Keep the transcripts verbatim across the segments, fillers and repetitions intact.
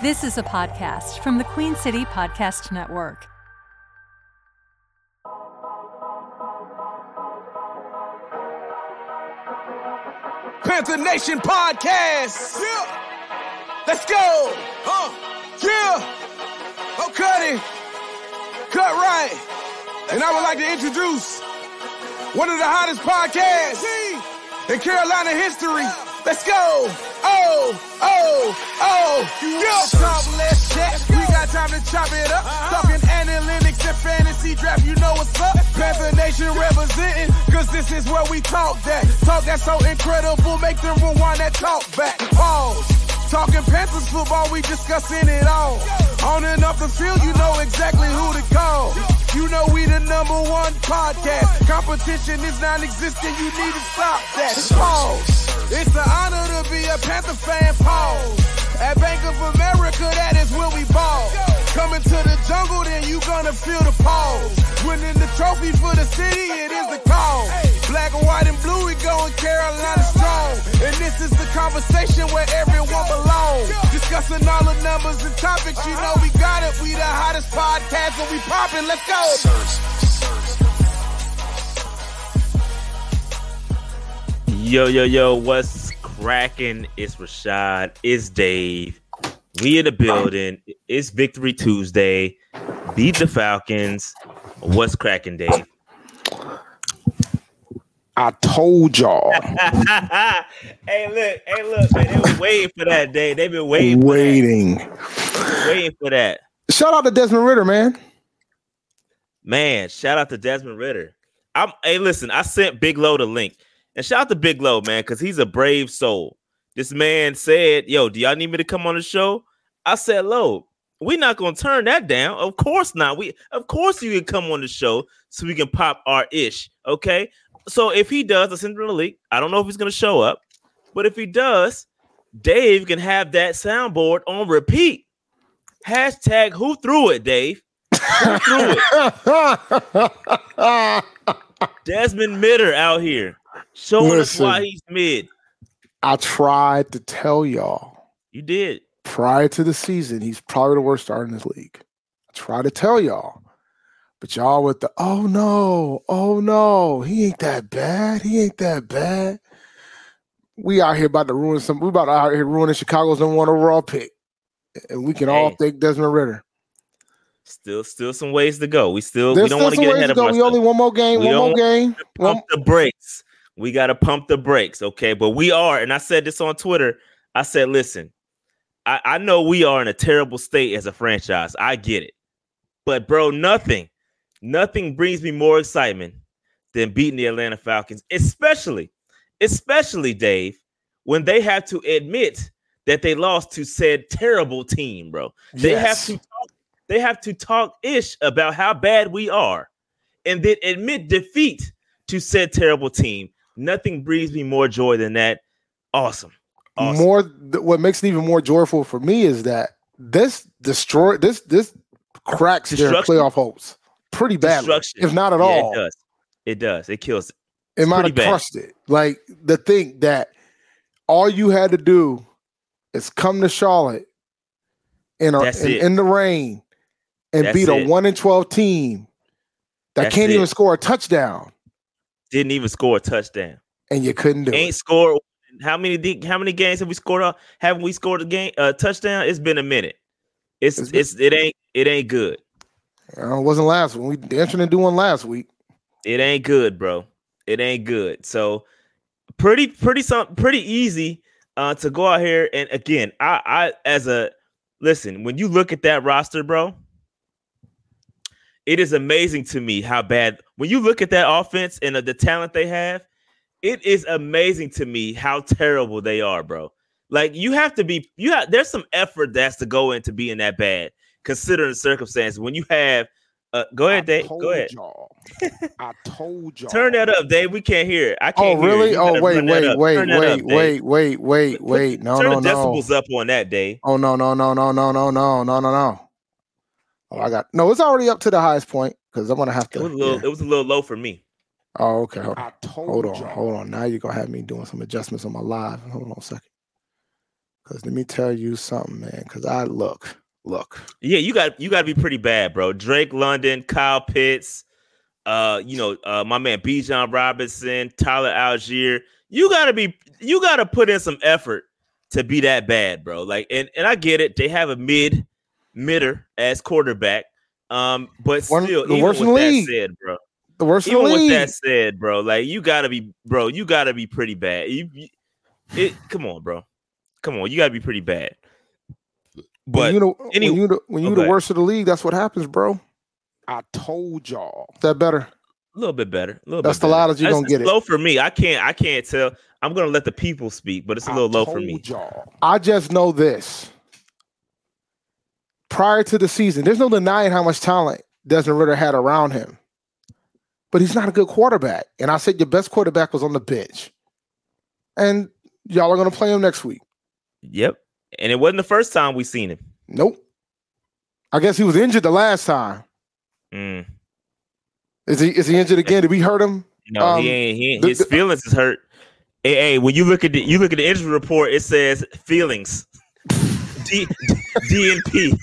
This is a podcast from the Queen City Podcast Network. Panther Nation Podcast! Yeah! Let's go! Huh? Yeah! Oh, Cuddy! Cut right! And I would like to introduce one of the hottest podcasts in Carolina history. Let's go! Oh, oh, oh, yeah. Talk less chat, we got time to chop it up. Uh-huh. Talking analytics and fantasy draft, you know what's up. Panther Nation representing, cause this is where we talk that. Talk that's so incredible, make them rewind that talk back. Pause. Talking Panthers football, we discussing it all. On and off the field, you know exactly who to call. You know we the number one podcast. Competition is non-existent, you need to stop that. Pause. It's an honor to be a Panther fan, pause. At Bank of America, that is where we ball. Coming to the jungle, then you gonna feel the pause. Winning the trophy for the city, it is the cause. Black, white, and blue, we going Carolina strong. And this is the conversation where everyone belongs. Discussing all the numbers and topics, you know we got it. We the hottest podcast, and we poppin', let's go. Yo, yo, yo, what's cracking? It's Rashad, it's Dave, we in the building, it's Victory Tuesday, beat the Falcons, what's cracking, Dave? I told y'all. Hey, look, hey, look, man, they were waiting for that, Dave, they've been waiting Waiting. For waiting for that. Shout out to Desmond Ridder, man. Man, shout out to Desmond Ridder. I'm, hey, listen, I sent Big Lo the link. And shout out to Big Lo, man, because he's a brave soul. This man said, yo, do y'all need me to come on the show? I said, Lo, we're not going to turn that down. Of course not. We, Of course you can come on the show so we can pop our ish, okay? So if he does, I'll send him the link. I don't know if he's going to show up. But if he does, Dave can have that soundboard on repeat. Hashtag who threw it, Dave? Who threw it? Desmond Ridder out here. Showing Listen, us why he's mid. I tried to tell y'all. You did. Prior to the season, he's probably the worst starter in this league. I tried to tell y'all. But y'all with the, oh, no, oh, no, he ain't that bad. He ain't that bad. We out here about to ruin some. We about to out here ruining Chicago's number one overall pick. And we can hey. all thank Desmond Ridder. Still, still some ways to go. We still, There's we don't want to get ahead of ourselves. We only one more game, we one more game. Pump the brakes. We got to pump the brakes, okay? But we are, and I said this on Twitter. I said, listen, I, I know we are in a terrible state as a franchise. I get it. But, bro, nothing, nothing brings me more excitement than beating the Atlanta Falcons, especially, especially, Dave, when they have to admit that they lost to said terrible team, bro. They yes. have to talk, they have to talk-ish about how bad we are and then admit defeat to said terrible team. Nothing brings me more joy than that. Awesome. awesome. More. What makes it even more joyful for me is that this destroy this this cracks their playoff hopes pretty badly, if not at yeah, all. It does. It does. It kills it. It's it might have crushed it. Like the thing that all you had to do is come to Charlotte in a, in, in the rain and That's beat it. a one and twelve team that That's can't it. even score a touchdown. Didn't even score a touchdown, and you couldn't do. Ain't it. Ain't scored. How many? How many games have we scored? Haven't we scored a game a touchdown? It's been a minute. It's it's, it's it ain't it ain't good. Uh, it wasn't last week. We dancing and doing last week. It ain't good, bro. It ain't good. So pretty pretty some pretty easy uh, to go out here and again. I I as a listen when you look at that roster, bro. It is amazing to me how bad when you look at that offense and uh, the talent they have, it is amazing to me how terrible they are, bro. Like you have to be, you have, there's some effort that's to go into being that bad considering the circumstances when you have, uh, go ahead, Dave. Go ahead. Y'all. I told y'all. Turn that up, Dave. We can't hear it. I can't hear it. Oh, really? Oh, wait, wait, wait, wait, wait, wait, wait, wait. No, no, no. Turn the decibels up on that, Dave. Oh, no, no, no, no, no, no, no, no, no, no. Oh, I got no. It's already up to the highest point because I'm gonna have to. It was a little, yeah. it was a little low for me. Oh, okay. Hold on. I told hold on, you. hold on. Now you're gonna have me doing some adjustments on my live. Hold on a second. Because let me tell you something, man, because I look, look. Yeah, you got you got to be pretty bad, bro. Drake London, Kyle Pitts, uh, you know, uh, my man Bijan Robinson, Tyler Algier. You got to be you got to put in some effort to be that bad, bro. Like, and, and I get it. They have a mid midder as quarterback. Um, but still, One, even with that league. said, bro, the worst even in the with league. that said, bro, like you got to be, bro, you got to be pretty bad. You, you it, come on, bro. Come on, you gotta be pretty bad. But when you the, anyway, when you the, when you okay. the worst of the league, that's what happens, bro. I told y'all. Is that better? A little bit better. A little that's bit the loudest you're gonna get. Low it. for me. I can't. I can't tell. I'm gonna let the people speak, but it's a little I low told for me. Y'all. I just know this. Prior to the season, there's no denying how much talent Desmond Ridder had around him, but he's not a good quarterback. And I said your best quarterback was on the bench, and y'all are gonna play him next week. Yep. And it wasn't the first time we seen him. Nope. I guess he was injured the last time. Mm. Is he is he injured again? Did we hurt him? No, um, he ain't. He ain't. His the, the, feelings is hurt. Hey, hey, when you look at the you look at the injury report, it says feelings. D, DNP.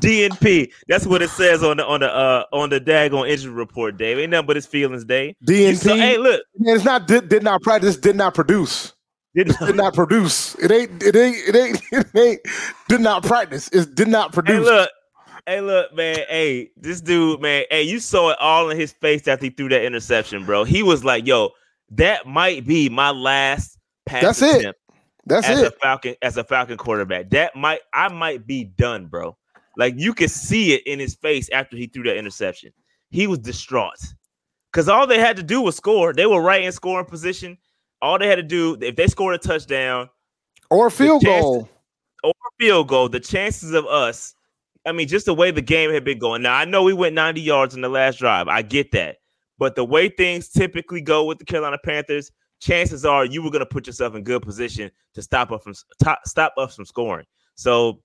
D N P. That's what it says on the on the uh on the daggone injury report, Dave. Ain't nothing but his feelings, Dave. D N P. So, hey, look. Man, it's not did, did not practice, did not produce. Did not, did not produce. It ain't. It ain't. It ain't. It ain't. Did not practice. It did not produce. Hey, look. Hey, look, man. Hey, this dude, man. Hey, you saw it all in his face after he threw that interception, bro. He was like, "Yo, that might be my last pass." That's it. That's as it. As a Falcon, as a Falcon quarterback, that might I might be done, bro. Like you could see it in his face after he threw that interception. He was distraught because all they had to do was score. They were right in scoring position. All they had to do, if they scored a touchdown or a field chances, goal, or a field goal, the chances of us, I mean, just the way the game had been going. Now, I know we went ninety yards in the last drive. I get that. But the way things typically go with the Carolina Panthers, chances are you were going to put yourself in good position to stop us from top, stop us from scoring. So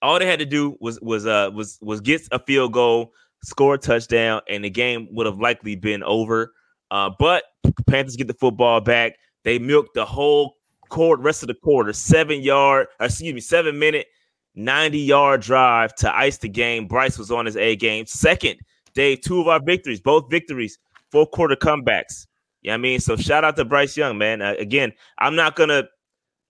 all they had to do was was uh, was was get a field goal, score a touchdown, and the game would have likely been over. Uh, but Panthers get the football back. They milk the whole court, rest of the quarter, seven yard, excuse me, seven minute, ninety yard drive to ice the game. Bryce was on his A game. Second day, two of our victories, both victories, fourth quarter comebacks. Yeah, you know I mean, so shout out to Bryce Young, man. Uh, again, I'm not gonna,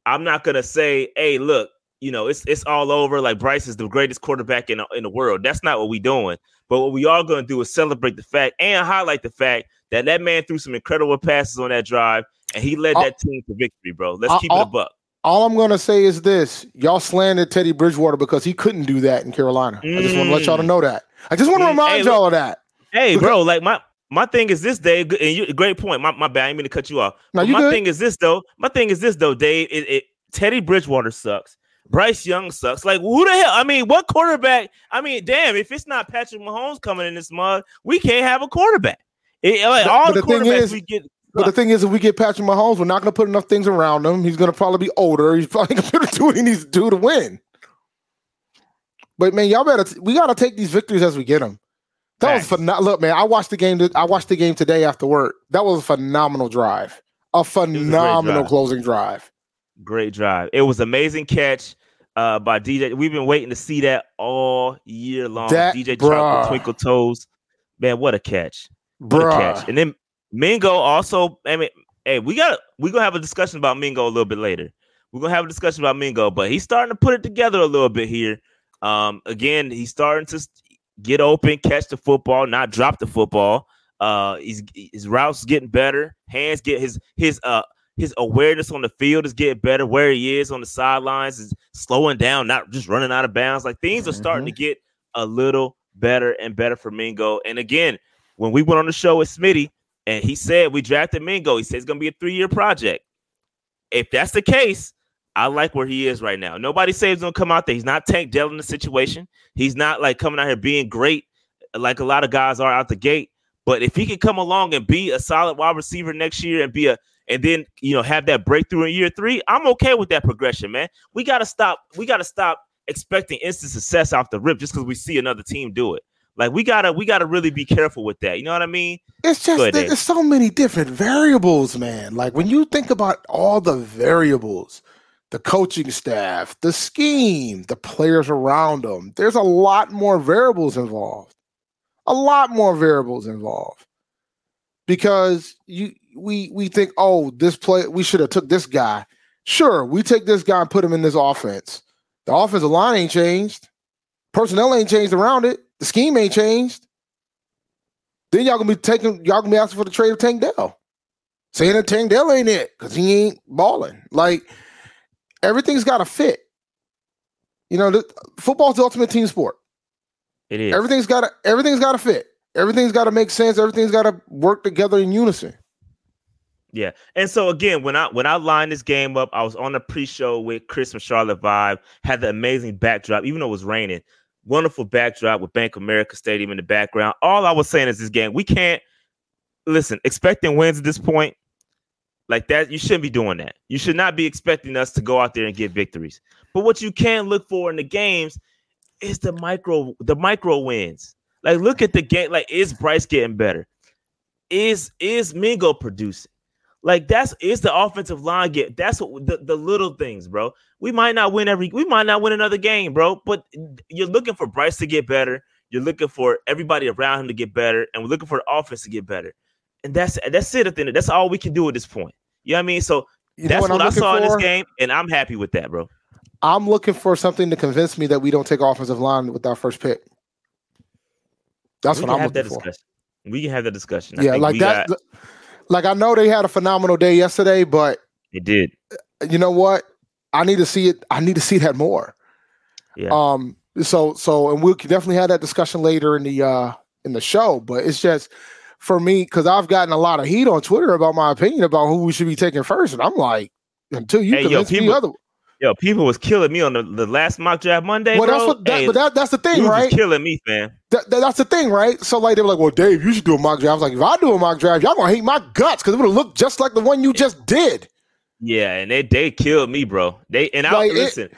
I'm not gonna say, hey, look, you know, it's it's all over. Like Bryce is the greatest quarterback in in the world. That's not what we're doing. But what we are gonna do is celebrate the fact and highlight the fact that that man threw some incredible passes on that drive, and he led that team to victory, bro. Let's keep it a buck. All I'm going to say is this. Y'all slandered Teddy Bridgewater because he couldn't do that in Carolina. Mm. I just want to let y'all to know that. I just want to remind hey, y'all look, of that. Hey, because, bro, like my, my thing is this, Dave, and you, great point. My, my bad, I didn't mean to cut you off. No, you my good. thing is this, though. My thing is this, though, Dave. It, it, Teddy Bridgewater sucks. Bryce Young sucks. Like, who the hell? I mean, what quarterback? I mean, damn, if it's not Patrick Mahomes coming in this mug, we can't have a quarterback. It, like, all but the, the thing is, we get, but the thing is, if we get Patrick Mahomes, we're not going to put enough things around him. He's going to probably be older. He's probably going to do what he needs to do to win. But man, y'all better. T- we got to take these victories as we get them. That nice. was phenomenal. Look, man, I watched the game. Th- I watched the game today after work. That was a phenomenal drive. A phenomenal a closing drive. Great drive. It was amazing catch uh, by D J. We've been waiting to see that all year long. That, D J dropped the twinkle toes. Man, what a catch! Catch. And then Mingo also, I mean, hey, we got we're gonna have a discussion about Mingo a little bit later. We're gonna have a discussion about Mingo, but he's starting to put it together a little bit here. Um, again, he's starting to get open, catch the football, not drop the football. Uh, he's his routes getting better, hands get his his uh his awareness on the field is getting better. Where he is on the sidelines is slowing down, not just running out of bounds. Like things mm-hmm. are starting to get a little better and better for Mingo. And again, when we went on the show with Smitty and he said we drafted Mingo, he said it's going to be a three-year project. If that's the case, I like where he is right now. Nobody says he's going to come out there. He's not Tank Dell in the situation. He's not like coming out here being great like a lot of guys are out the gate. But if he can come along and be a solid wide receiver next year and be a and then, you know, have that breakthrough in year three, I'm okay with that progression, man. We got to stop. We got to stop expecting instant success off the rip just because we see another team do it. Like we gotta, we gotta really be careful with that. You know what I mean? It's just ahead, there's so many different variables, man. Like when you think about all the variables the coaching staff, the scheme, the players around them. There's a lot more variables involved. A lot more variables involved. Because you we we think, oh, this play, we should have took this guy. Sure, we take this guy and put him in this offense. The offensive line ain't changed. Personnel ain't changed around it. The scheme ain't changed. Then y'all gonna be taking y'all gonna be asking for the trade of Tank Dell. Saying that Tank Dell ain't it, because he ain't balling. Like, everything's got to fit. You know, the, football's the ultimate team sport. It is. Everything's got to everything's got to fit. Everything's got to make sense. Everything's got to work together in unison. Yeah. And so, again, when I when I lined this game up, I was on the pre-show with Chris from Charlotte Vibe, had the amazing backdrop, even though it was raining. Wonderful backdrop with Bank of America Stadium in the background. All I was saying is this game, we can't, listen, expecting wins at this point, like that, you shouldn't be doing that. You should not be expecting us to go out there and get victories. But what you can look for in the games is the micro, the micro wins. Like, look at the game. Like, is Bryce getting better? Is is Mingo producing? Like, that's is the offensive line get? That's what the, the little things, bro. We might not win every. We might not win another game, bro. But you're looking for Bryce to get better. You're looking for everybody around him to get better, and we're looking for the offense to get better. And that's that's it. That's all we can do at this point. You know what I mean? So you that's what, what I saw for in this game, and I'm happy with that, bro. I'm looking for something to convince me that we don't take offensive line with our first pick. That's we what I'm looking for. Discussion. We can have that discussion. I yeah, think like that. Got... Like, I know they had a phenomenal day yesterday, but it did. You know what? I need to see it. I need to see that more. Yeah. Um. So so, and we'll definitely have that discussion later in the uh in the show. But it's just. For me, because I've gotten a lot of heat on Twitter about my opinion about who we should be taking first, and I'm like, until you hey, convince yo, people, me other. Yo, people was killing me on the, the last mock draft Monday. Well, bro. That's what, that, hey, but that, that's the thing, right? Killing me, fam. That, that, that's the thing, right? So like they were like, well, Dave, you should do a mock draft. I was like, if I do a mock draft, y'all gonna hate my guts because it would have looked just like the one you yeah. just did. Yeah, and they they killed me, bro. They and I like, listen. It,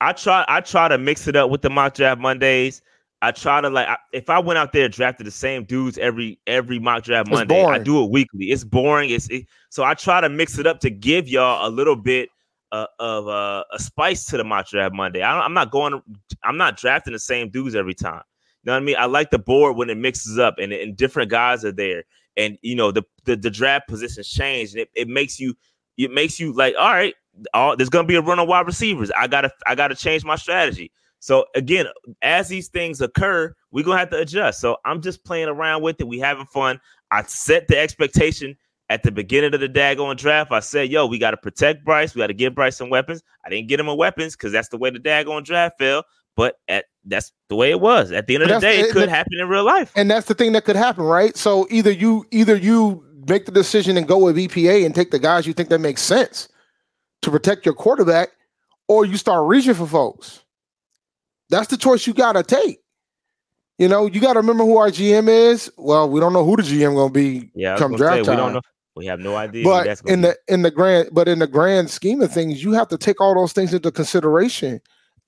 I try I try to mix it up with the mock draft Mondays. I try to like I, if I went out there and drafted the same dudes every every mock draft Monday, I do it weekly. It's boring. It's it, so I try to mix it up to give y'all a little bit uh, of uh, a spice to the mock draft Monday. I don't, I'm not going. I'm not drafting the same dudes every time. You know what I mean? I like the board when it mixes up and, and different guys are there, and you know the the, the draft positions change, and it, it makes you it makes you like all right. All, there's gonna be a run on wide receivers. I gotta I gotta change my strategy. So, again, as these things occur, we're going to have to adjust. So, I'm just playing around with it. We having fun. I set the expectation at the beginning of the daggone draft. I said, yo, we got to protect Bryce. We got to give Bryce some weapons. I didn't get him a weapons because that's the way the daggone draft fell. But at, that's the way it was. At the end of the day, it could happen in real life. And that's the thing that could happen, right? So, either you either you make the decision and go with E P A and take the guys you think that makes sense to protect your quarterback, or you start reaching for folks. That's the choice you got to take. You know, you got to remember who our G M is. Well, we don't know who the G M going to be yeah, come draft say, time. We don't know. We have no idea. But that's in the be. in the grand but in the grand scheme of things, you have to take all those things into consideration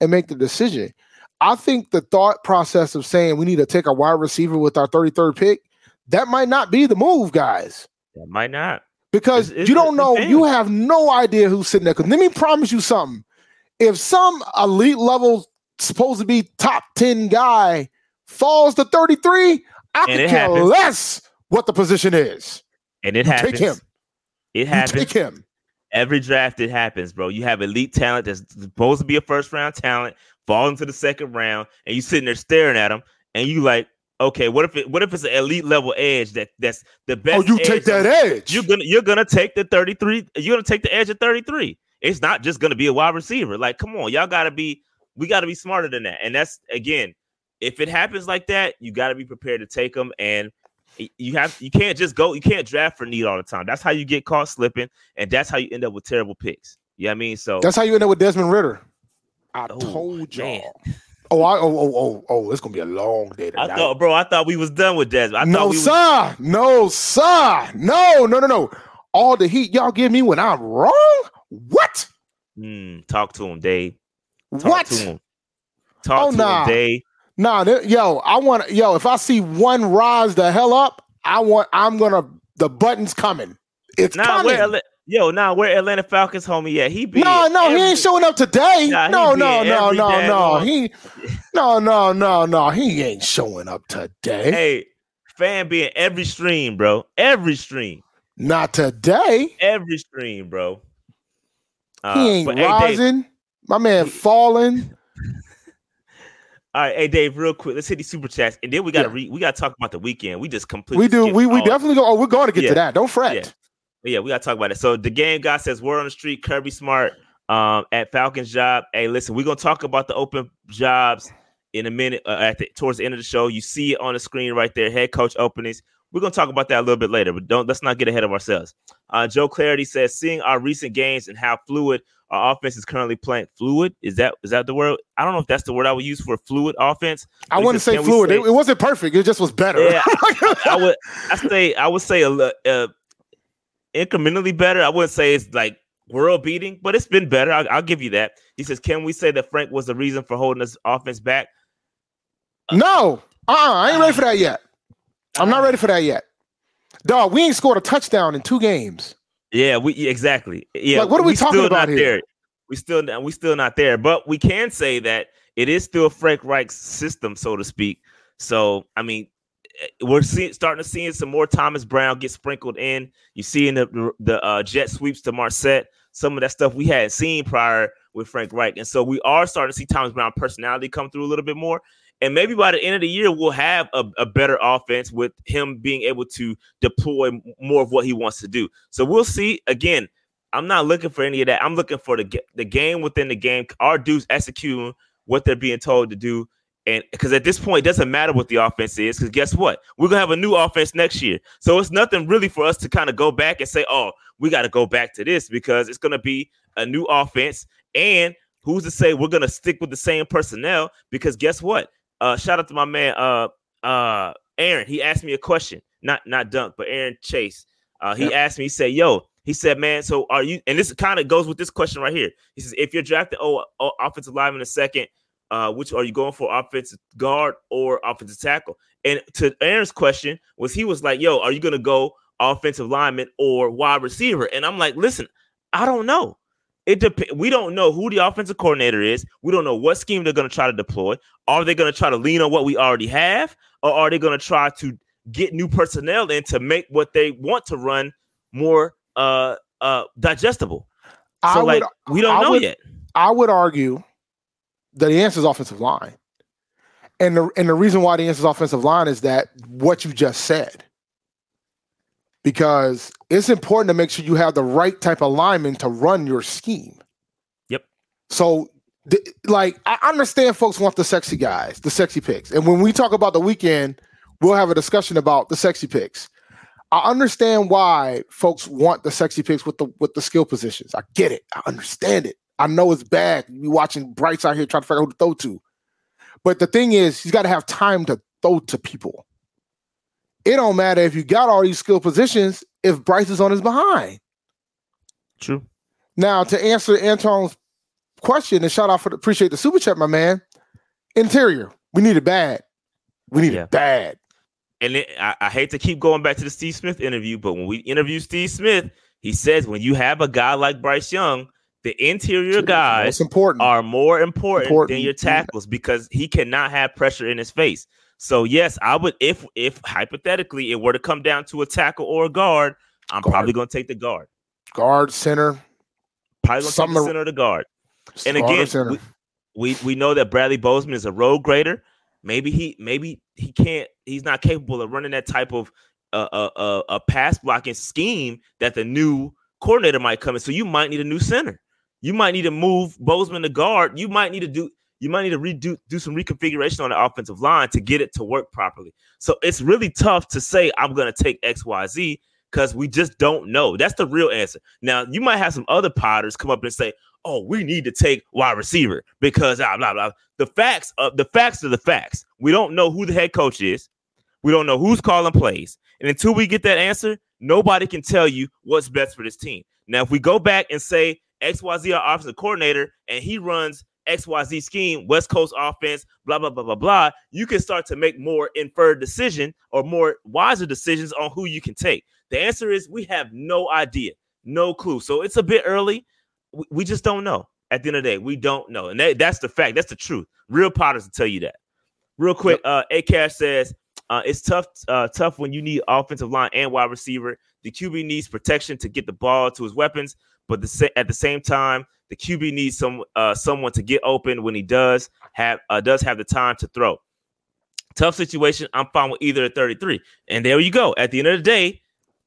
and make the decision. I think the thought process of saying we need to take a wide receiver with our thirty-third pick, that might not be the move, guys. That might not. Because it's, you it's, don't know. You have no idea who's sitting there. Because let me promise you something. If some elite level supposed to be top ten guy falls to thirty-three, I could care happens. less what the position is. And it you happens. Take him. It happens. You take him. Every draft it happens, bro. You have elite talent that's supposed to be a first round talent, fall into the second round, and you sitting there staring at him, and you like, okay, what if it, what if it's an elite level edge that that's the best? Oh, you edge take that of, edge. You're gonna you're gonna take the thirty-three. You're gonna take the edge at thirty-three. It's not just gonna be a wide receiver. Like, come on, y'all gotta be. We got to be smarter than that. And that's, again, if it happens like that, you got to be prepared to take them. And you have you can't just go. You can't draft for need all the time. That's how you get caught slipping. And that's how you end up with terrible picks. You know what I mean? So that's how you end up with Desmond Ridder. I oh, told y'all. Man. Oh, I, oh, oh, oh, oh, it's going to be a long day tonight. I thought, bro, I thought we was done with Desmond. I no, we sir. Was- no, sir. No, no, no, no. All the heat y'all give me when I'm wrong? What? Mm, talk to him, Dave. Talk what? To him. Talk oh, to nah. him, Dave. Nah, yo, I want yo. If I see one rise the hell up, I want. I'm gonna. The button's coming. It's nah, coming. Wait, Yo, nah, where Atlanta Falcons homie at? He be no, no, every, he ain't showing up today. Nah, no, no, no, no, no, no. He, no, no, no, no. He ain't showing up today. Hey, fan being every stream, bro. Every stream. Not today. Every stream, bro. Uh, he ain't but, rising. Hey, Dave, my man falling. All right, hey Dave, real quick, let's hit these super chats, and then we gotta yeah. re- we gotta talk about the weekend. We just completely we do we we all. definitely go. Oh, we're going to get yeah. to that. Don't fret. Yeah. But yeah, we gotta talk about it. So the game guy says word on the street, Kirby Smart um, at Falcons job. Hey, listen, we're gonna talk about the open jobs in a minute. Uh, at the, towards the end of the show, you see it on the screen right there. Head coach openings. We're gonna talk about that a little bit later, but don't let's not get ahead of ourselves. Uh, Joe Clarity says, seeing our recent games and how fluid our offense is currently playing. Fluid is that is that the word? I don't know if that's the word I would use for fluid offense. I wouldn't say fluid. Say, it, it wasn't perfect. It just was better. Yeah, I, I would. I say I would say a. a incrementally better. I wouldn't say it's like world beating, but it's been better. I'll, I'll give you that. He says, can we say that Frank was the reason for holding this offense back? Uh, no, uh-uh. I ain't ready for that yet. I'm uh, not ready for that yet. Dog, we ain't scored a touchdown in two games. Yeah, we exactly. Yeah, like, what are we, we talking about here? There. We still we still not there, but we can say that it is still Frank Reich's system, so to speak. So, I mean, We're see, starting to see some more Thomas Brown get sprinkled in. You see in the the uh, jet sweeps to Marset, some of that stuff we hadn't seen prior with Frank Reich. And so we are starting to see Thomas Brown personality come through a little bit more. And maybe by the end of the year, we'll have a, a better offense with him being able to deploy more of what he wants to do. So we'll see. Again, I'm not looking for any of that. I'm looking for the, the game within the game. Our dudes executing what they're being told to do. And because at this point, it doesn't matter what the offense is, because guess what? We're going to have a new offense next year. So it's nothing really for us to kind of go back and say, oh, we got to go back to this, because it's going to be a new offense. And who's to say we're going to stick with the same personnel? Because guess what? Uh, shout out to my man, uh, uh, Aaron. He asked me a question, not not Dunk, but Aaron Chase. Uh, he yep. asked me, he said, yo, he said, man, so are you? And this kind of goes with this question right here. He says, if you're drafting oh, oh, offensive lineman in a second, Uh, which are you going for, offensive guard or offensive tackle? And to Aaron's question was, he was like, yo, are you going to go offensive lineman or wide receiver? And I'm like, listen, I don't know. It dep- We don't know who the offensive coordinator is. We don't know what scheme they're going to try to deploy. Are they going to try to lean on what we already have? Or are they going to try to get new personnel in to make what they want to run more uh, uh, digestible? I so, would, like, we don't I know would, yet. I would argue that the answer is offensive line. And the, and the reason why the answer is offensive line is that what you just said. Because it's important to make sure you have the right type of lineman to run your scheme. Yep. So, the, like, I understand folks want the sexy guys, the sexy picks. And when we talk about the weekend, we'll have a discussion about the sexy picks. I understand why folks want the sexy picks with the with the skill positions. I get it. I understand it. I know it's bad. You watching Bryce out here trying to figure out who to throw to. But the thing is, he's got to have time to throw to people. It don't matter if you got all these skill positions if Bryce is on his behind. True. Now, to answer Anton's question, and shout out for the, appreciate the super chat, my man. Interior. We need it bad. We need yeah. it bad. And it, I, I hate to keep going back to the Steve Smith interview, but when we interview Steve Smith, he says when you have a guy like Bryce Young, the interior guys are more important, important than your tackles, because he cannot have pressure in his face. So, yes, I would, if if hypothetically it were to come down to a tackle or a guard, I'm guard. probably going to take the guard. Guard, center. Probably going to take the center or the guard. And again, we, we we know that Bradley Bozeman is a road grader. Maybe he maybe he can't, he's not capable of running that type of uh, uh, uh, a pass blocking scheme that the new coordinator might come in. So you might need a new center. You might need to move Bozeman to guard. You might need to do. You might need to redo do some reconfiguration on the offensive line to get it to work properly. So it's really tough to say I'm going to take X, Y, Z, because we just don't know. That's the real answer. Now you might have some other potters come up and say, "Oh, we need to take wide receiver because blah blah blah." The facts of the facts are the facts. We don't know who the head coach is. We don't know who's calling plays, and until we get that answer, nobody can tell you what's best for this team. Now, if we go back and say X Y Z, our offensive coordinator, and he runs X Y Z scheme, West Coast offense, blah, blah, blah, blah, blah, you can start to make more inferred decision or more wiser decisions on who you can take. The answer is we have no idea. No clue. So it's a bit early. We, we just don't know. At the end of the day, we don't know. And that, that's the fact. That's the truth. Real Potters will tell you that. Real quick, yep. uh, Akash says, uh, it's tough uh, tough when you need offensive line and wide receiver. The Q B needs protection to get the ball to his weapons, but the, at the same time, the Q B needs some uh, someone to get open when he does have uh, does have the time to throw. Tough situation. I'm fine with either at thirty-three. And there you go. At the end of the day,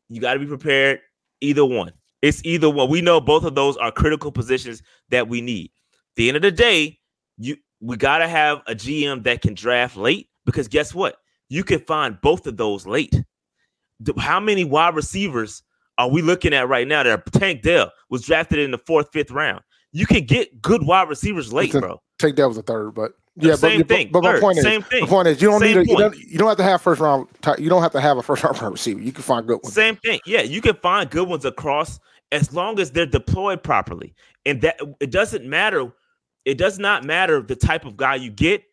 you got to be prepared either one. It's either one. We know both of those are critical positions that we need. At the end of the day, you we got to have a G M that can draft late, because guess what? You can find both of those late. How many wide receivers are we looking at right now that are, Tank Dell was drafted in the fourth, fifth round? You can get good wide receivers late, a, bro. Tank Dell was a third, but yeah, same but, thing. But, but third, my point is, same thing. The point is, you don't same need a, you, don't, you don't have to have first round. You don't have to have a first round receiver. You can find good ones. Same thing. Yeah, you can find good ones across, as long as they're deployed properly. And that it doesn't matter. It does not matter the type of guy you get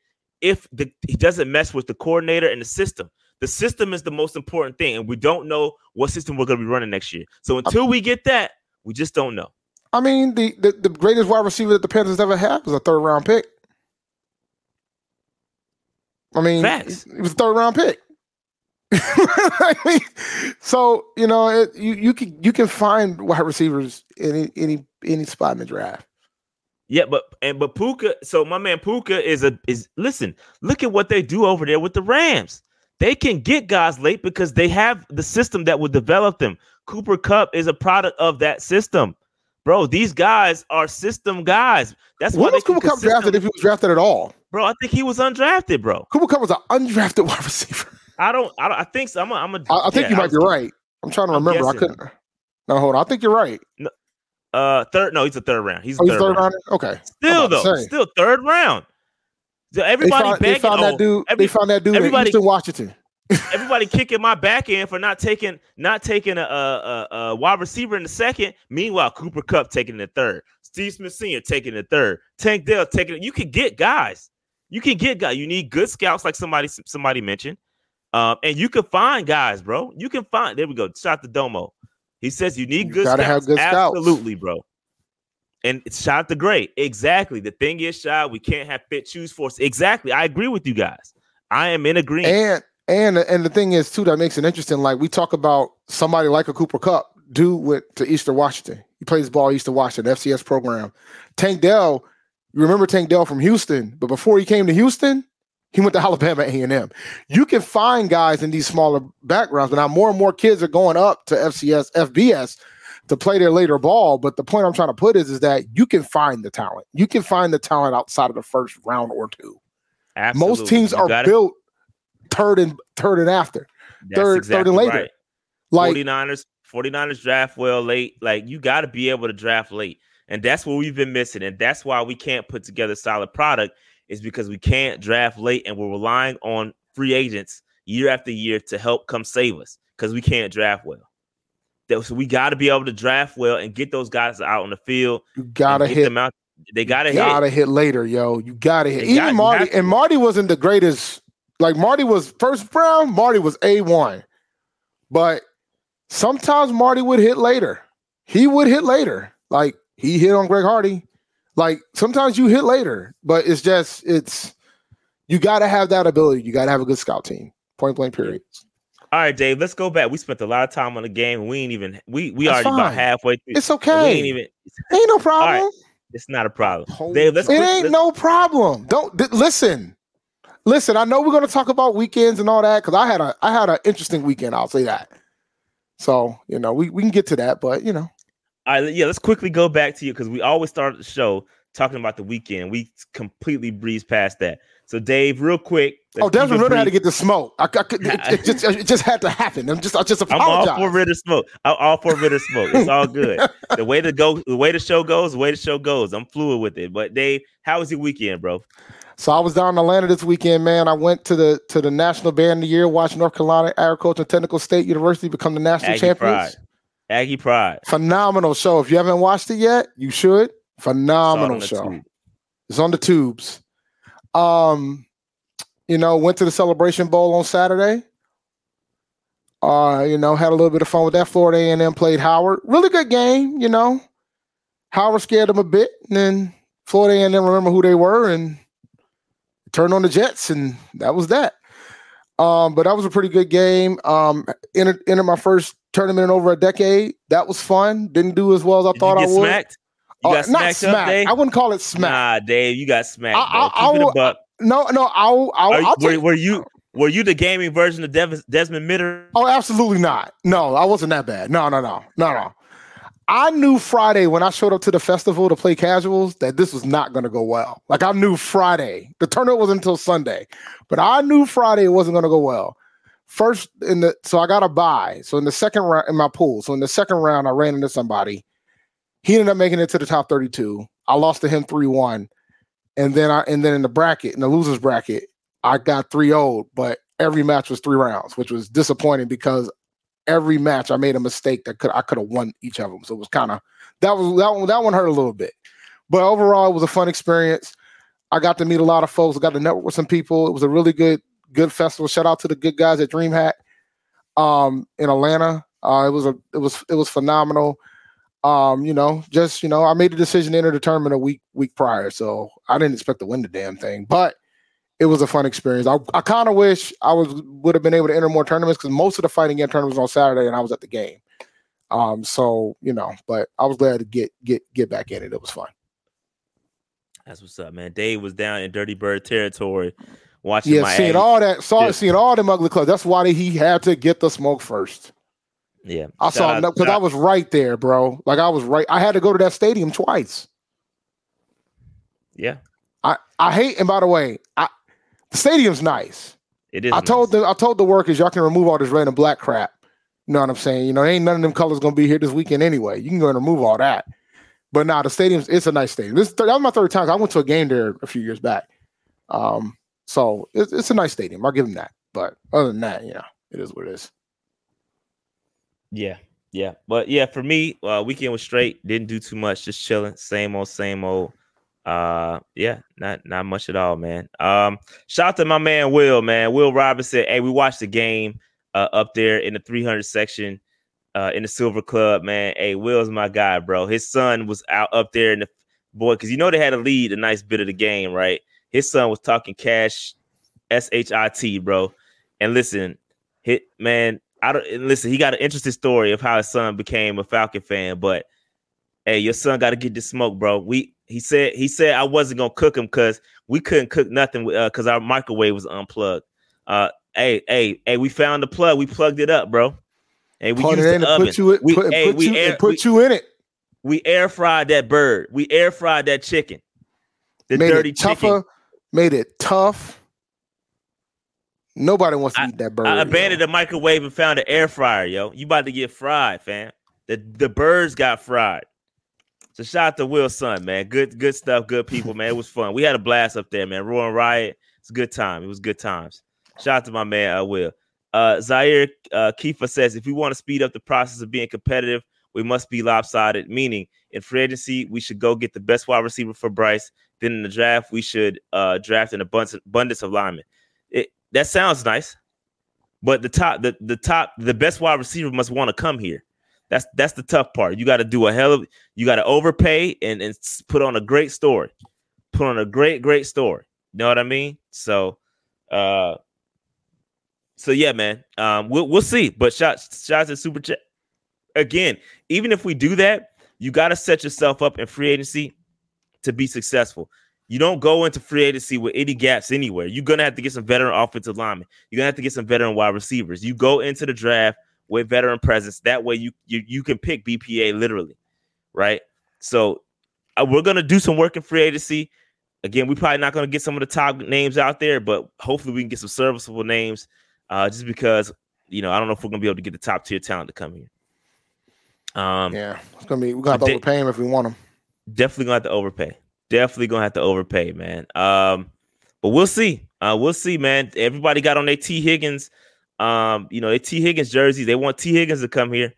if the, he doesn't mess with the coordinator and the system. The system is the most important thing, and we don't know what system we're going to be running next year. So until we get that, we just don't know. I mean, the the, the greatest wide receiver that the Panthers ever had was a third round pick. I mean, Facts. It was a third round pick. I mean, so you know, it, you you can you can find wide receivers in any any any spot in the draft. Yeah, but and but Puka. So my man Puka is a is listen. Look at what they do over there with the Rams. They can get guys late because they have the system that would develop them. Cooper Kupp is a product of that system, bro. These guys are system guys. That's why. When was Cooper Kupp drafted? If he was drafted at all, bro, I think he was undrafted, bro. Cooper Kupp was an undrafted wide receiver. I don't. I, don't, I think so. I'm. A, I'm a, I, I think yeah, you might be right. I'm trying to I'm remember. Guessing. I couldn't. No, hold on. I think you're right. No, uh, third. No, he's a third round. He's oh, a third, he's third round. round. Okay. Still though. Still third round. So everybody they found, bagging, they found that dude. Every, they found that dude in Eastern Washington. Everybody kicking my back end for not taking not taking a, a, a, a wide receiver in the second. Meanwhile, Cooper Kupp taking the third. Steve Smith Senior taking the third. Tank Dell taking it. You can get guys. You can get guys. You need good scouts, like somebody somebody mentioned. Um, and you can find guys, bro. You can find. There we go. Shout to Domo. He says you need you good scouts. Have good Absolutely, scouts. Bro. And shout to Gray. Exactly. The thing is, Shad, we can't have fit choose force. Exactly. I agree with you guys. I am in agreement. And and and the thing is too that makes it interesting. Like we talk about somebody like a Cooper Kupp. Dude went to Eastern Washington. He plays ball at Eastern Washington, F C S program. Tank Dell. You remember Tank Dell from Houston, but before he came to Houston, he went to Alabama A and M. You can find guys in these smaller backgrounds, but now more and more kids are going up to F C S, F B S to play their later ball. But the point I'm trying to put is, is that you can find the talent. You can find the talent outside of the first round or two. Absolutely. Most teams you are built it. third and third and after. That's third, exactly third and later. Right. Like 49ers, 49ers draft well late. Like you got to be able to draft late. And that's what we've been missing. And that's why we can't put together solid product. Is because we can't draft late and we're relying on free agents year after year to help come save us because we can't draft well. So we got to be able to draft well and get those guys out on the field. You got to hit them out. They got to hit. Got to hit later, yo. You got to hit. Even gotta, Marty, and Marty wasn't the greatest. Like Marty was first round. Marty was A one. But sometimes Marty would hit later. He would hit later. Like he hit on Greg Hardy. Like sometimes you hit later, but it's just it's you got to have that ability. You got to have a good scout team. Point blank. Period. All right, Dave. Let's go back. We spent a lot of time on the game. We ain't even we we That's already fine. About halfway through. It's okay. We ain't even. Ain't no problem. Right. It's not a problem, Holy Dave. Let's. It quick, ain't let's, no problem. Don't th- listen. Listen. I know we're gonna talk about weekends and all that because I had a I had an interesting weekend. I'll say that. So you know we we can get to that, but you know. All right, yeah, let's quickly go back to you because we always start the show talking about the weekend. We completely breeze past that. So, Dave, real quick. Oh, Desmond Ridder had to get the smoke. I, I, it, it, just, it just had to happen. I'm just, I just apologize. I'm all for Ridder smoke. I'm all for Ridder smoke. It's all good. the way to go, the way the show goes, the way the show goes. I'm fluid with it. But, Dave, how was your weekend, bro? So I was down in Atlanta this weekend, man. I went to the to the National Band of the Year. Watched North Carolina Agricultural Technical State University become the national Aggie champions. Pride. Aggie Pride. Phenomenal show. If you haven't watched it yet, you should. Phenomenal it's show. Tube. It's on the tubes. Um, you know, went to the Celebration Bowl on Saturday. Uh, you know, had a little bit of fun with that. Florida A and M played Howard. Really good game, you know. Howard scared them a bit, and then Florida A and M remember who they were and turned on the Jets, and that was that. Um, but that was a pretty good game. Um, entered, entered my first tournament in over a decade. That was fun. Didn't do as well as I Did thought I would. Smacked? You got uh, smacked? Not smacked. Up, I wouldn't call it smacked. Nah, Dave, you got smacked. I, I, I, I, I, no, no. I'll, I'll, Are, I'll were, were you? Were you the gaming version of Des- Desmond Ridder? Oh, absolutely not. No, I wasn't that bad. No, no, no, no, no. I knew Friday when I showed up to the festival to play casuals that this was not going to go well. Like, I knew Friday. The tournament wasn't until Sunday, but I knew Friday it wasn't going to go well. First in the so I got a bye. So in the second round in my pool. So in the second round, I ran into somebody. He ended up making it to the top thirty-two. I lost to him three one, and then I and then in the bracket in the losers bracket. I got three oh'd, but every match was three rounds, which was disappointing because every match I made a mistake that could I could have won each of them. So it was kind of that was that one that one hurt a little bit, but overall it was a fun experience. I got to meet a lot of folks. I got to network with some people. It was a really good good festival. Shout out to the good guys at Dream Hat um, in Atlanta. Uh, it was a it was it was phenomenal. Um, you know, just you know, I made the decision to enter the tournament a week week prior, so I didn't expect to win the damn thing, but. It was a fun experience. I, I kind of wish I was would have been able to enter more tournaments because most of the fighting game tournaments was on Saturday and I was at the game. Um, so you know, but I was glad to get get get back in it. It was fun. That's what's up, man. Dave was down in Dirty Bird territory, watching. Yeah, my seeing ass. all that, saw yeah. seeing all them ugly clubs. That's why they, he had to get the smoke first. Yeah, I shout saw because no, I was right there, bro. Like I was right. I had to go to that stadium twice. Yeah, I I hate. And by the way, I. The stadium's nice. It is. I nice. told the I told the workers, y'all can remove all this red and black crap. You know what I'm saying? You know, ain't none of them colors gonna be here this weekend anyway. You can go and remove all that. But now nah, the stadium's it's a nice stadium. This that was my third time. I went to a game there a few years back. Um, so it's it's a nice stadium. I'll give them that. But other than that, you know, it is what it is. Yeah, yeah, but yeah, for me, uh, weekend was straight. Didn't do too much. Just chilling. Same old, same old. Uh, yeah, not not much at all, man. Um, shout out to my man Will, man. Will Robinson. Hey, we watched the game uh, up there in the three hundred section uh, in the Silver Club, man. Hey, Will's my guy, bro. His son was out up there in the boy because you know they had a lead a nice bit of the game, right? His son was talking cash, S H I T, bro. And listen, hit man. I don't listen. He got an interesting story of how his son became a Falcon fan, but hey, your son got to get this smoke, bro. We. He said he said I wasn't gonna cook him because we couldn't cook nothing because uh, our microwave was unplugged. Uh, hey, hey, hey, we found the plug. We plugged it up, bro. And we put used it in the oven. Put you in, we, put, hey, put we you, air, put we, you in it. We air fried that bird. We air fried that chicken. The made dirty it tougher, chicken made it tough. Nobody wants to I, eat that bird. I abandoned yo. the microwave and found an air fryer, yo. You about to get fried, fam. The the birds got fried. So shout out to Will's son, man. Good, good stuff. Good people, man. It was fun. We had a blast up there, man. Roaring Riot. It's a good time. It was good times. Shout out to my man, uh, Will. Uh, Zaire uh, Kifa says, if we want to speed up the process of being competitive, we must be lopsided. Meaning, in free agency, we should go get the best wide receiver for Bryce. Then in the draft, we should uh, draft an abundance, abundance of linemen. It, that sounds nice, but the top, the the top, the best wide receiver must want to come here. That's that's the tough part. You got to do a hell of you got to overpay and, and put on a great story, put on a great great story. You know what I mean? So, uh, so yeah, man. Um, we'll we'll see. But shout shout at Super Chat again. Even if we do that, you got to set yourself up in free agency to be successful. You don't go into free agency with any gaps anywhere. You're gonna have to get some veteran offensive linemen. You're gonna have to get some veteran wide receivers. You go into the draft with veteran presence. That way you you you can pick B P A literally, right? So uh, we're going to do some work in free agency. Again, we're probably not going to get some of the top names out there, but hopefully we can get some serviceable names uh, just because, you know, I don't know if we're going to be able to get the top tier talent to come here. Um, yeah, it's going to be, we're going to have to de- overpay them if we want them. Definitely going to have to overpay. Definitely going to have to overpay, man. Um, but we'll see. Uh, we'll see, man. Everybody got on their T. Higgins Um, you know, they T. Higgins jerseys. They want T. Higgins to come here.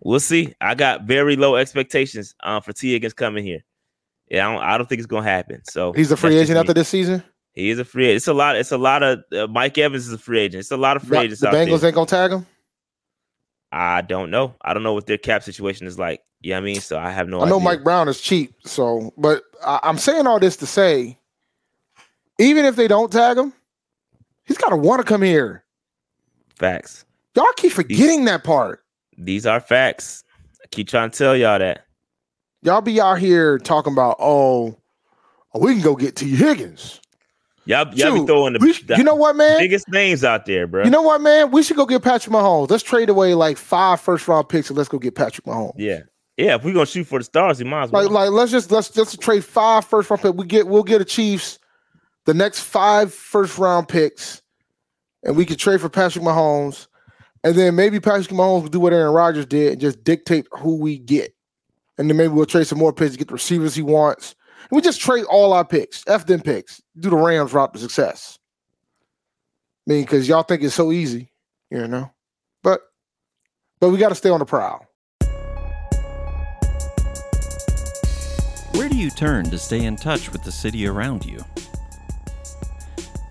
We'll see. I got very low expectations um, for T. Higgins coming here. Yeah, I don't, I don't think it's gonna happen. So he's a free agent after this season. He is a free agent. It's a lot. It's a lot of uh, Mike Evans is a free agent. It's a lot of free agents. The Bengals ain't gonna tag him. I don't know. I don't know what their cap situation is like. Yeah, you know what I mean, so I have no idea. I know idea. Mike Brown is cheap, so but I, I'm saying all this to say, even if they don't tag him, he's got to want to come here. Facts. Y'all keep forgetting these, that part. These are facts. I keep trying to tell y'all that. Y'all be out here talking about, oh, we can go get T. Higgins. Y'all, y'all Dude, be throwing the, we, the you know what, man? biggest names out there, bro. You know what, man? We should go get Patrick Mahomes. Let's trade away like five first round picks and let's go get Patrick Mahomes. Yeah. Yeah, if we're gonna shoot for the stars, we might as well. Like, like let's just let's just trade five first round picks. We get we'll get a Chiefs the next five first round picks, and we can trade for Patrick Mahomes, and then maybe Patrick Mahomes will do what Aaron Rodgers did and just dictate who we get. And then maybe we'll trade some more picks to get the receivers he wants. And we just trade all our picks, F them picks, do the Rams route to success. I mean, because y'all think it's so easy, you know. But but we gotta stay on the prowl. Where do you turn to stay in touch with the city around you?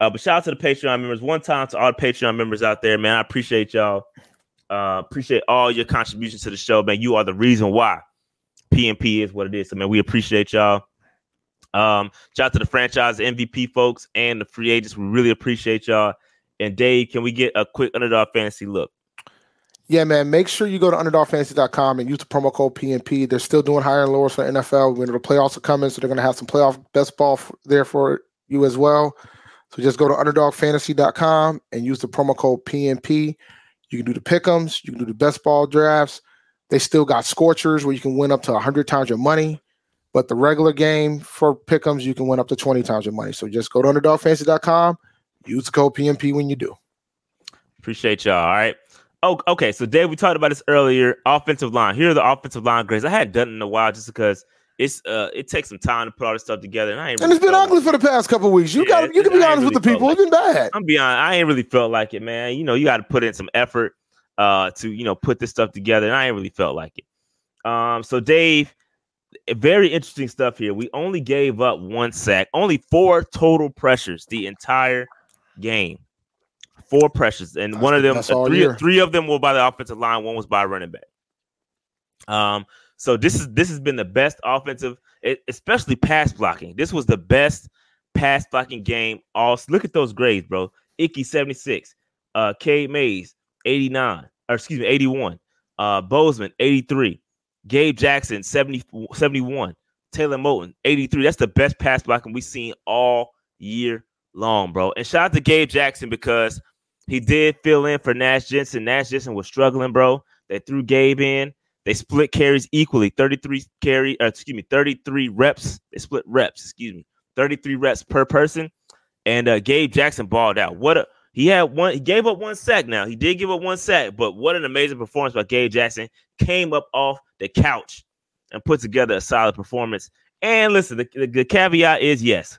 Uh, but shout out to the Patreon members. One time to all the Patreon members out there, man. I appreciate y'all. Uh, appreciate all your contributions to the show, man. You are the reason why P N P is what it is. So, man, we appreciate y'all. Um, shout out to the franchise, the M V P folks, and the free agents. We really appreciate y'all. And Dave, can we get a quick Underdog Fantasy look? Yeah, man. Make sure you go to underdog fantasy dot com and use the promo code P N P. They're still doing higher and lower for the N F L. When the playoffs are coming, so they're going to have some playoff best ball f- there for you as well. So just go to underdog fantasy dot com and use the promo code P N P. You can do the pick'ems. You can do the best ball drafts. They still got scorchers where you can win up to one hundred times your money. But the regular game for pick'ems, you can win up to twenty times your money. So just go to underdog fantasy dot com. Use the code P N P when you do. Appreciate y'all. All right. Oh, okay. So, Dave, we talked about this earlier. Offensive line. Here are the offensive line grades. I hadn't done it in a while just because it's uh it takes some time to put all this stuff together. And I ain't really and it's been ugly like for the past couple of weeks. You yeah, got you can be honest really with the people. Like it's been bad. I'm being honest. I ain't really felt like it, man. You know, you got to put in some effort uh to, you know, put this stuff together. And I ain't really felt like it. Um, so, Dave, very interesting stuff here. We only gave up one sack, only four total pressures the entire game. Four pressures, and that's one of them, uh, three, three of them were by the offensive line. One was by running back. Um, so this is this has been the best offensive, it, especially pass blocking. This was the best pass blocking game. All look at those grades, bro. Icky seventy six, uh, K Mays eighty nine, or excuse me eighty one, uh, Bozeman eighty three, Gabe Jackson seventy, seventy-one, Taylor Moten eighty three. That's the best pass blocking we've seen all year long, bro. And shout out to Gabe Jackson because he did fill in for Nash Jensen. Nash Jensen was struggling, bro. They threw Gabe in. They split carries equally. thirty-three carry, uh, excuse me, thirty-three reps. They split reps, excuse me. thirty-three reps per person. And uh, Gabe Jackson balled out. What a he had one, he gave up one sack now. He did give up one sack, but what an amazing performance by Gabe Jackson. Came up off the couch and put together a solid performance. And listen, the, the, the caveat is yes.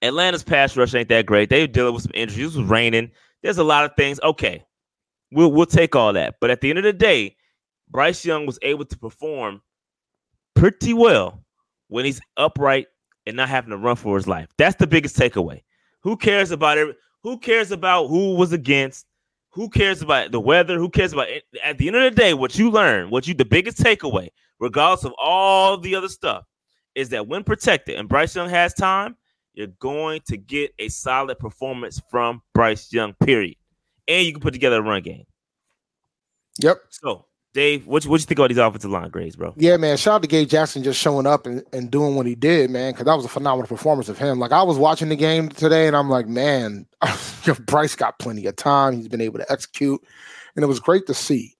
Atlanta's pass rush ain't that great. They were dealing with some injuries. It was raining. There's a lot of things. Okay, we'll we'll take all that. But at the end of the day, Bryce Young was able to perform pretty well when he's upright and not having to run for his life. That's the biggest takeaway. Who cares about it? Who cares about who was against? Who cares about the weather? Who cares about it? At the end of the day, what you learn, what you the biggest takeaway, regardless of all the other stuff, is that when protected and Bryce Young has time, you're going to get a solid performance from Bryce Young, period. And you can put together a run game. Yep. So, Dave, what you, what you think about these offensive line grades, bro? Yeah, man. Shout out to Gabe Jackson just showing up and, and doing what he did, man, because that was a phenomenal performance of him. Like, I was watching the game today, and I'm like, man, Bryce got plenty of time. He's been able to execute, and it was great to see.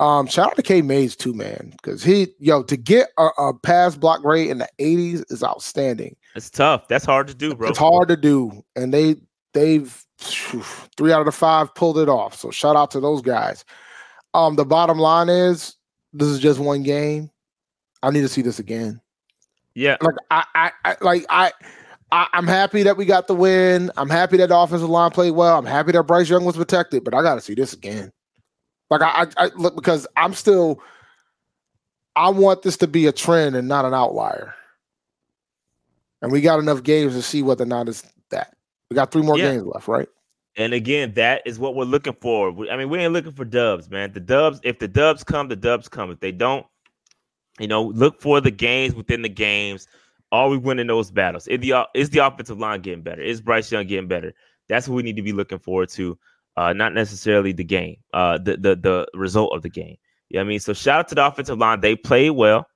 Um, shout out to K. Mays, too, man, because he, yo, to get a, a pass block grade in the eighties is outstanding. It's tough. That's hard to do, bro. It's hard to do. And they, they've three out of the five pulled it off. So shout out to those guys. Um, the bottom line is this is just one game. I need to see this again. Yeah. Like I, I, I like I, I I'm happy that we got the win. I'm happy that the offensive line played well. I'm happy that Bryce Young was protected, but I gotta see this again. Like I, I, I look, because I'm still I want this to be a trend and not an outlier. And we got enough games to see whether or not it's that. We got three more yeah. games left, right? And again, that is what we're looking for. We, I mean, we ain't looking for dubs, man. The dubs, if the dubs come, the dubs come. If they don't, you know, look for the games within the games. Are we winning those battles? Is the, is the offensive line getting better? Is Bryce Young getting better? That's what we need to be looking forward to. Uh, not necessarily the game, uh, the, the the result of the game. You know what I mean? So shout out to the offensive line. They played well.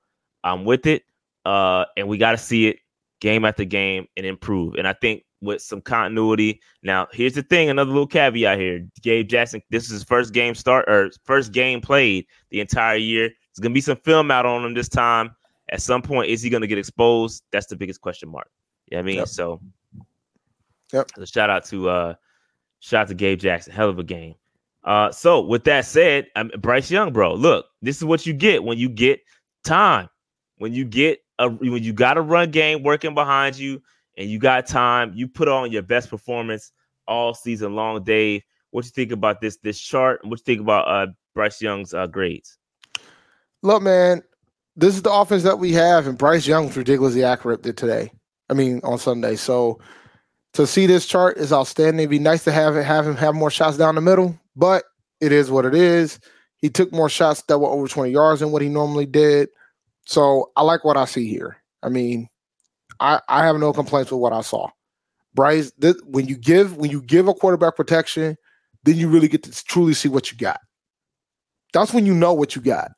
I'm with it. Uh, and we got to see it game after game and improve. And I think with some continuity. Now, here's the thing. Another little caveat here. Gabe Jackson, this is his first game start or first game played the entire year. There's going to be some film out on him this time. At some point, is he going to get exposed? That's the biggest question mark. You know what I mean? Yep. So, yep. so shout out to uh, shout out to Gabe Jackson. Hell of a game. Uh, so with that said, I'm, Bryce Young, bro, look, this is what you get when you get time, when you get a, when you got a run game working behind you and you got time, you put on your best performance all season long. Dave, what you think about this, this chart? What you think about uh, Bryce Young's uh, grades? Look, man, this is the offense that we have, and Bryce Young was ridiculously accurate today. I mean, on Sunday. So to see this chart is outstanding. It'd be nice to have it, have him have more shots down the middle, but it is what it is. He took more shots that were over twenty yards than what he normally did. So I like what I see here. I mean, I, I have no complaints with what I saw. Bryce, this, when you give when you give a quarterback protection, then you really get to truly see what you got. That's when you know what you got.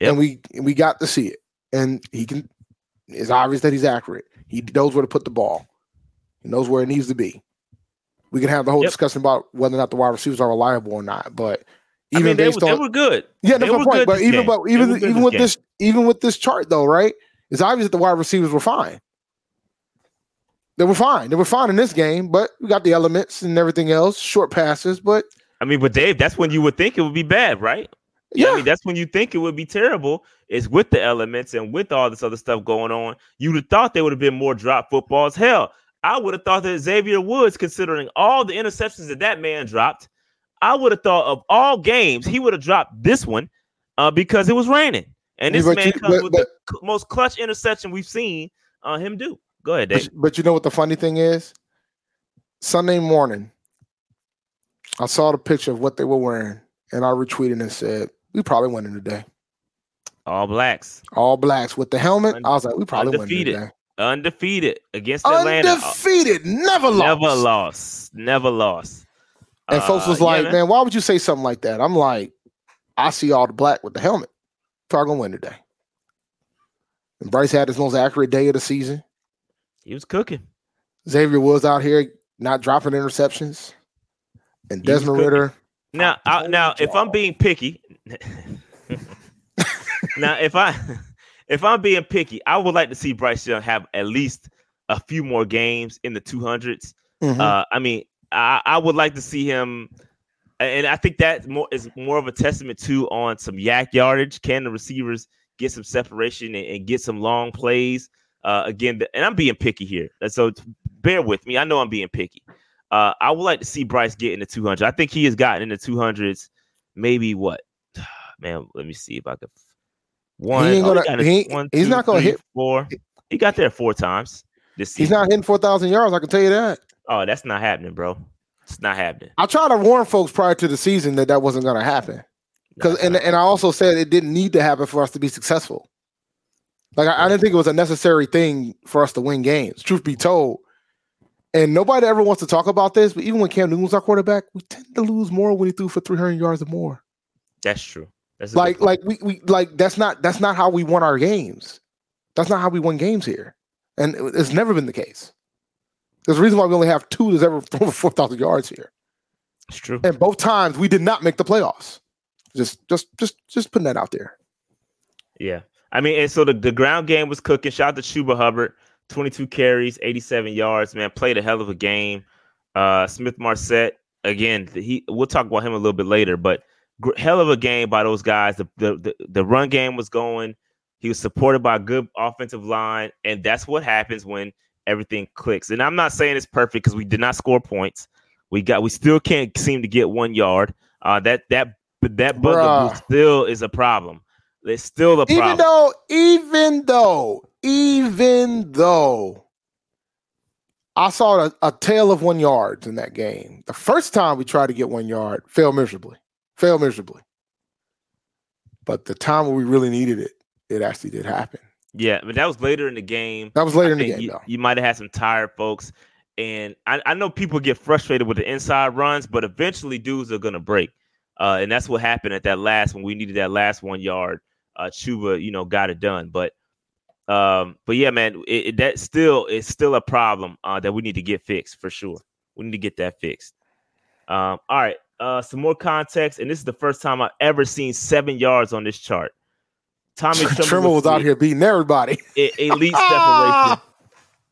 Yep. And we and we got to see it. And he can. It's obvious that he's accurate. He knows where to put the ball. He knows where it needs to be. We can have the whole yep. discussion about whether or not the wide receivers are reliable or not, but even I mean, they, based on, they were good. Yeah, that's my point. But even, but even even even with game. this even with this chart though, right? It's obvious that the wide receivers were fine. They were fine. They were fine in this game, but we got the elements and everything else, short passes. But I mean, but Dave, that's when you would think it would be bad, right? You yeah, I mean, that's when you think it would be terrible. Is with the elements and with all this other stuff going on. You would have thought there would have been more drop footballs. Hell, I would have thought that Xavier Woods, considering all the interceptions that that man dropped, I would have thought of all games, he would have dropped this one uh, because it was raining. And this but man you, comes but, with but, the most clutch interception we've seen uh, him do. Go ahead, Dave. But, but you know what the funny thing is? Sunday morning, I saw the picture of what they were wearing, and I retweeted and said, we probably winning today. All blacks. All blacks. With the helmet, Unde- I was like, we probably undefeated. winning today. Undefeated against Atlanta. Undefeated. Never lost. Never lost. Never lost. And uh, folks was like, yeah, man. man, why would you say something like that? I'm like, I see all the black with the helmet. Probably going to win today. And Bryce had his most accurate day of the season. He was cooking. Xavier Woods out here not dropping interceptions. And Desmond Ridder. Now, I, now if I'm being picky, now, if I... If I'm being picky, I would like to see Bryce Young have at least a few more games in the two hundreds. Mm-hmm. Uh, I mean, I, I would like to see him, and I think that more is more of a testament to on some yak yardage. Can the receivers get some separation and, and get some long plays? Uh, again, and I'm being picky here, so bear with me. I know I'm being picky. Uh, I would like to see Bryce get in the two hundreds. I think he has gotten in the two hundreds. Maybe what? Man, let me see if I could. One, he ain't gonna, oh, he he, one, he's two, not going to hit four. He got there four times this season. He's not hitting four thousand yards. I can tell you that. Oh, that's not happening, bro. It's not happening. I tried to warn folks prior to the season that that wasn't going to happen. Cause, no, and, and I also said it didn't need to happen for us to be successful. Like, I, I didn't think it was a necessary thing for us to win games, truth be told. And nobody ever wants to talk about this, but even when Cam Newton was our quarterback, we tend to lose more when he threw for three hundred yards or more. That's true. Like, like we, we like that's not that's not how we won our games. That's not how we won games here, and it, it's never been the case. There's a reason why we only have two that's ever over four thousand yards here. It's true. And both times we did not make the playoffs. Just, just, just, just putting that out there. Yeah, I mean, and so the, the ground game was cooking. Shout out to Chuba Hubbard, twenty-two carries, eighty-seven yards. Man, played a hell of a game. Uh, Smith Marset, again, he we'll talk about him a little bit later, but gr- hell of a game by those guys. The, the the the run game was going. He was supported by a good offensive line, and that's what happens when everything clicks. And I'm not saying it's perfect because we did not score points. We got we still can't seem to get one yard. Uh, that that that bugaboo still is a problem. It's still a problem. Even though, even though, even though, I saw a, a tail of one yard in that game. The first time we tried to get one yard, failed miserably. Failed miserably. But the time when we really needed it, it actually did happen. Yeah, but that was later in the game. That was later I in the game, you, though. You might have had some tired folks. And I, I know people get frustrated with the inside runs, but eventually dudes are going to break. Uh, and that's what happened at that last when we needed that last one yard. Uh, Chuba, you know, got it done. But, um, but yeah, man, it, it, that still is still a problem uh, that we need to get fixed for sure. We need to get that fixed. Um, all right, uh, some more context, and this is the first time I've ever seen seven yards on this chart. Tommy Trimble was, was out here beating everybody. It, elite separation,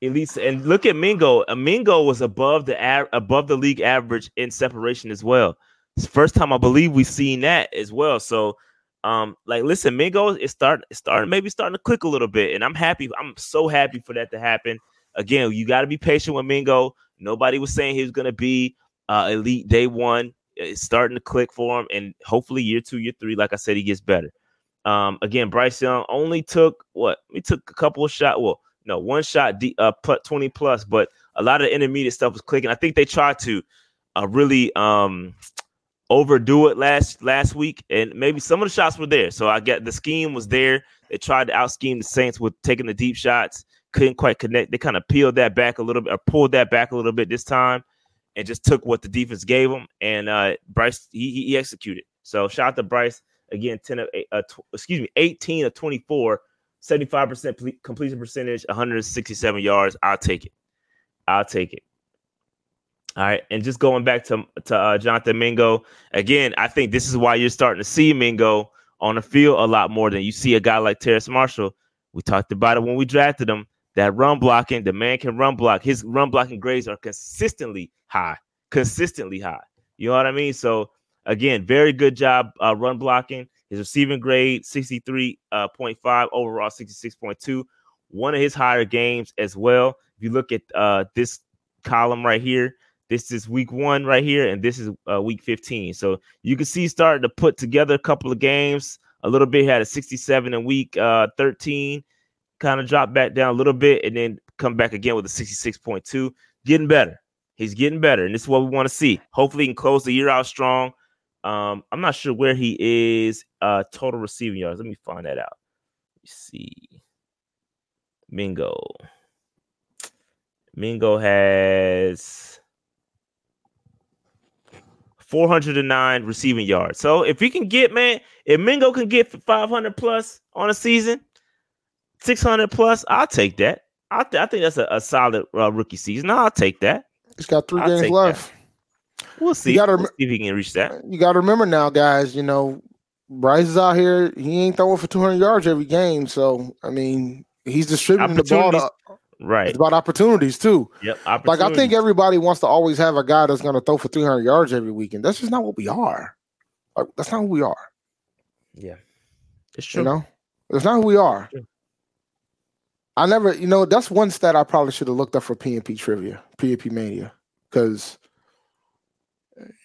elite, and look at Mingo. Mingo was above the above the league average in separation as well. It's the first time I believe we've seen that as well. So. Um, like, listen, Mingo is starting, starting, maybe starting to click a little bit, and I'm happy. I'm so happy for that to happen. Again, you got to be patient with Mingo. Nobody was saying he was going to be uh, elite day one. It's starting to click for him, and hopefully year two, year three, like I said, he gets better. Um, again, Bryce Young only took what? He took a couple of shots. Well, no, one shot, D, uh, twenty plus, but a lot of the intermediate stuff was clicking. I think they tried to uh, really. Um, overdo it last last week, and maybe some of the shots were there. So I get the scheme was there. They tried to out scheme the Saints with taking the deep shots, couldn't quite connect. They kind of peeled that back a little bit, or pulled that back a little bit this time, and just took what the defense gave them. And uh, Bryce he, he, he executed. So shout out to Bryce again. Ten of eight, uh, tw- excuse me, eighteen of twenty-four, seventy-five percent completion percentage, one hundred sixty-seven yards. I'll take it. I'll take it. All right, and just going back to to uh, Jonathan Mingo, again, I think this is why you're starting to see Mingo on the field a lot more than you see a guy like Terrace Marshall. We talked about it when we drafted him, that run blocking, the man can run block. His run blocking grades are consistently high, consistently high. You know what I mean? So, again, very good job uh, run blocking. His receiving grade, sixty-three point five, overall sixty-six point two. One of his higher games as well. If you look at uh, this column right here, this is week one right here, and this is uh, week fifteen. So you can see he started to put together a couple of games. A little bit, had a sixty-seven in week uh, thirteen, kind of dropped back down a little bit, and then come back again with a sixty-six point two. Getting better. He's getting better, and this is what we want to see. Hopefully he can close the year out strong. Um, I'm not sure where he is uh, total receiving yards. Let me find that out. Let me see. Mingo. Mingo has four hundred nine receiving yards. So if he can get, man, if Mingo can get five hundred plus on a season, six hundred plus, I'll take that. I, th- I think that's a, a solid uh, rookie season. I'll take that. He's got three I'll games left. That. We'll see. Gotta, we'll see if he can reach that. You got to remember now, guys, you know, Bryce is out here. He ain't throwing for two hundred yards every game. So, I mean, he's distributing the ball to right. It's about opportunities too. Yep. Opportunities. Like I think everybody wants to always have a guy that's going to throw for three hundred yards every weekend. That's just not what we are. Like that's not who we are. Yeah. It's true. You know, that's not who we are. I never, you know, that's one stat I probably should have looked up for P N P trivia, P N P mania, because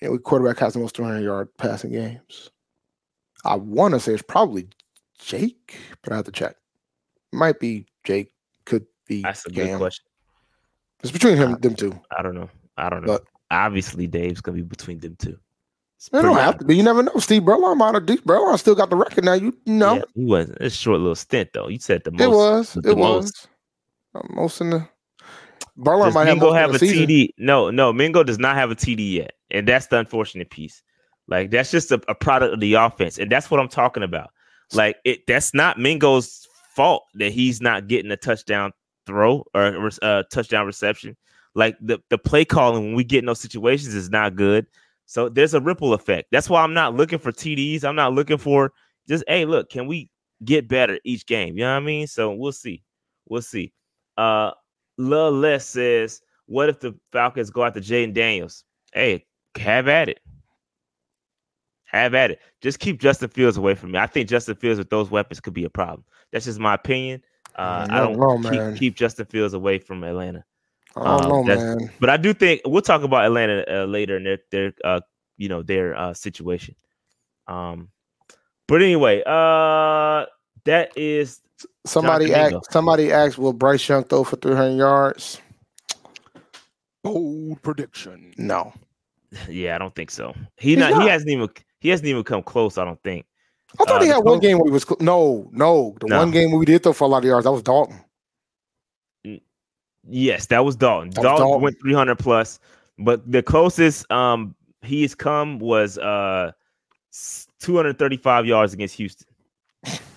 you know, quarterback has the most three hundred yard passing games. I want to say it's probably Jake, but I have to check. It might be Jake. Could. That's a good question. It's between him, them two. I don't know. I don't know. But obviously, Dave's gonna be between them two. It don't have to be. You never know. Steve Berline might have. Berline still got the record now. You know, yeah, he wasn't. It's a short little stint though. You said the most. It was. It was. Most in the. Berline might have. Mingo have a T D? No, no. Mingo does not have a T D yet, and that's the unfortunate piece. Like that's just a, a product of the offense, and that's what I'm talking about. Like it. That's not Mingo's fault that he's not getting a touchdown throw or uh, touchdown reception. Like the, the play calling when we get in those situations is not good. So there's a ripple effect. That's why I'm not looking for T Ds. I'm not looking for just, hey, look, can we get better each game? You know what I mean? So we'll see. We'll see. Uh, Lales says, What if the Falcons go after Jaden Daniels? Hey, have at it. Have at it. Just keep Justin Fields away from me. I think Justin Fields with those weapons could be a problem. That's just my opinion. Uh, I don't know, keep, keep Justin Fields away from Atlanta. I don't um, know, man. But I do think we'll talk about Atlanta uh, later in their their uh, you know their uh, situation. Um, but anyway, uh, that is somebody asked. Somebody asked, will Bryce Young throw for three hundred yards? Bold prediction. No. Yeah, I don't think so. He not, not. He hasn't even. He hasn't even come close, I don't think. I thought uh, he had one game where he was cl- – no, no. The no. one game where we did throw for a lot of yards, that was Dalton. Yes, that was Dalton. That Dalton, was Dalton went three hundred plus. But the closest um, he has come was uh, two hundred thirty-five yards against Houston.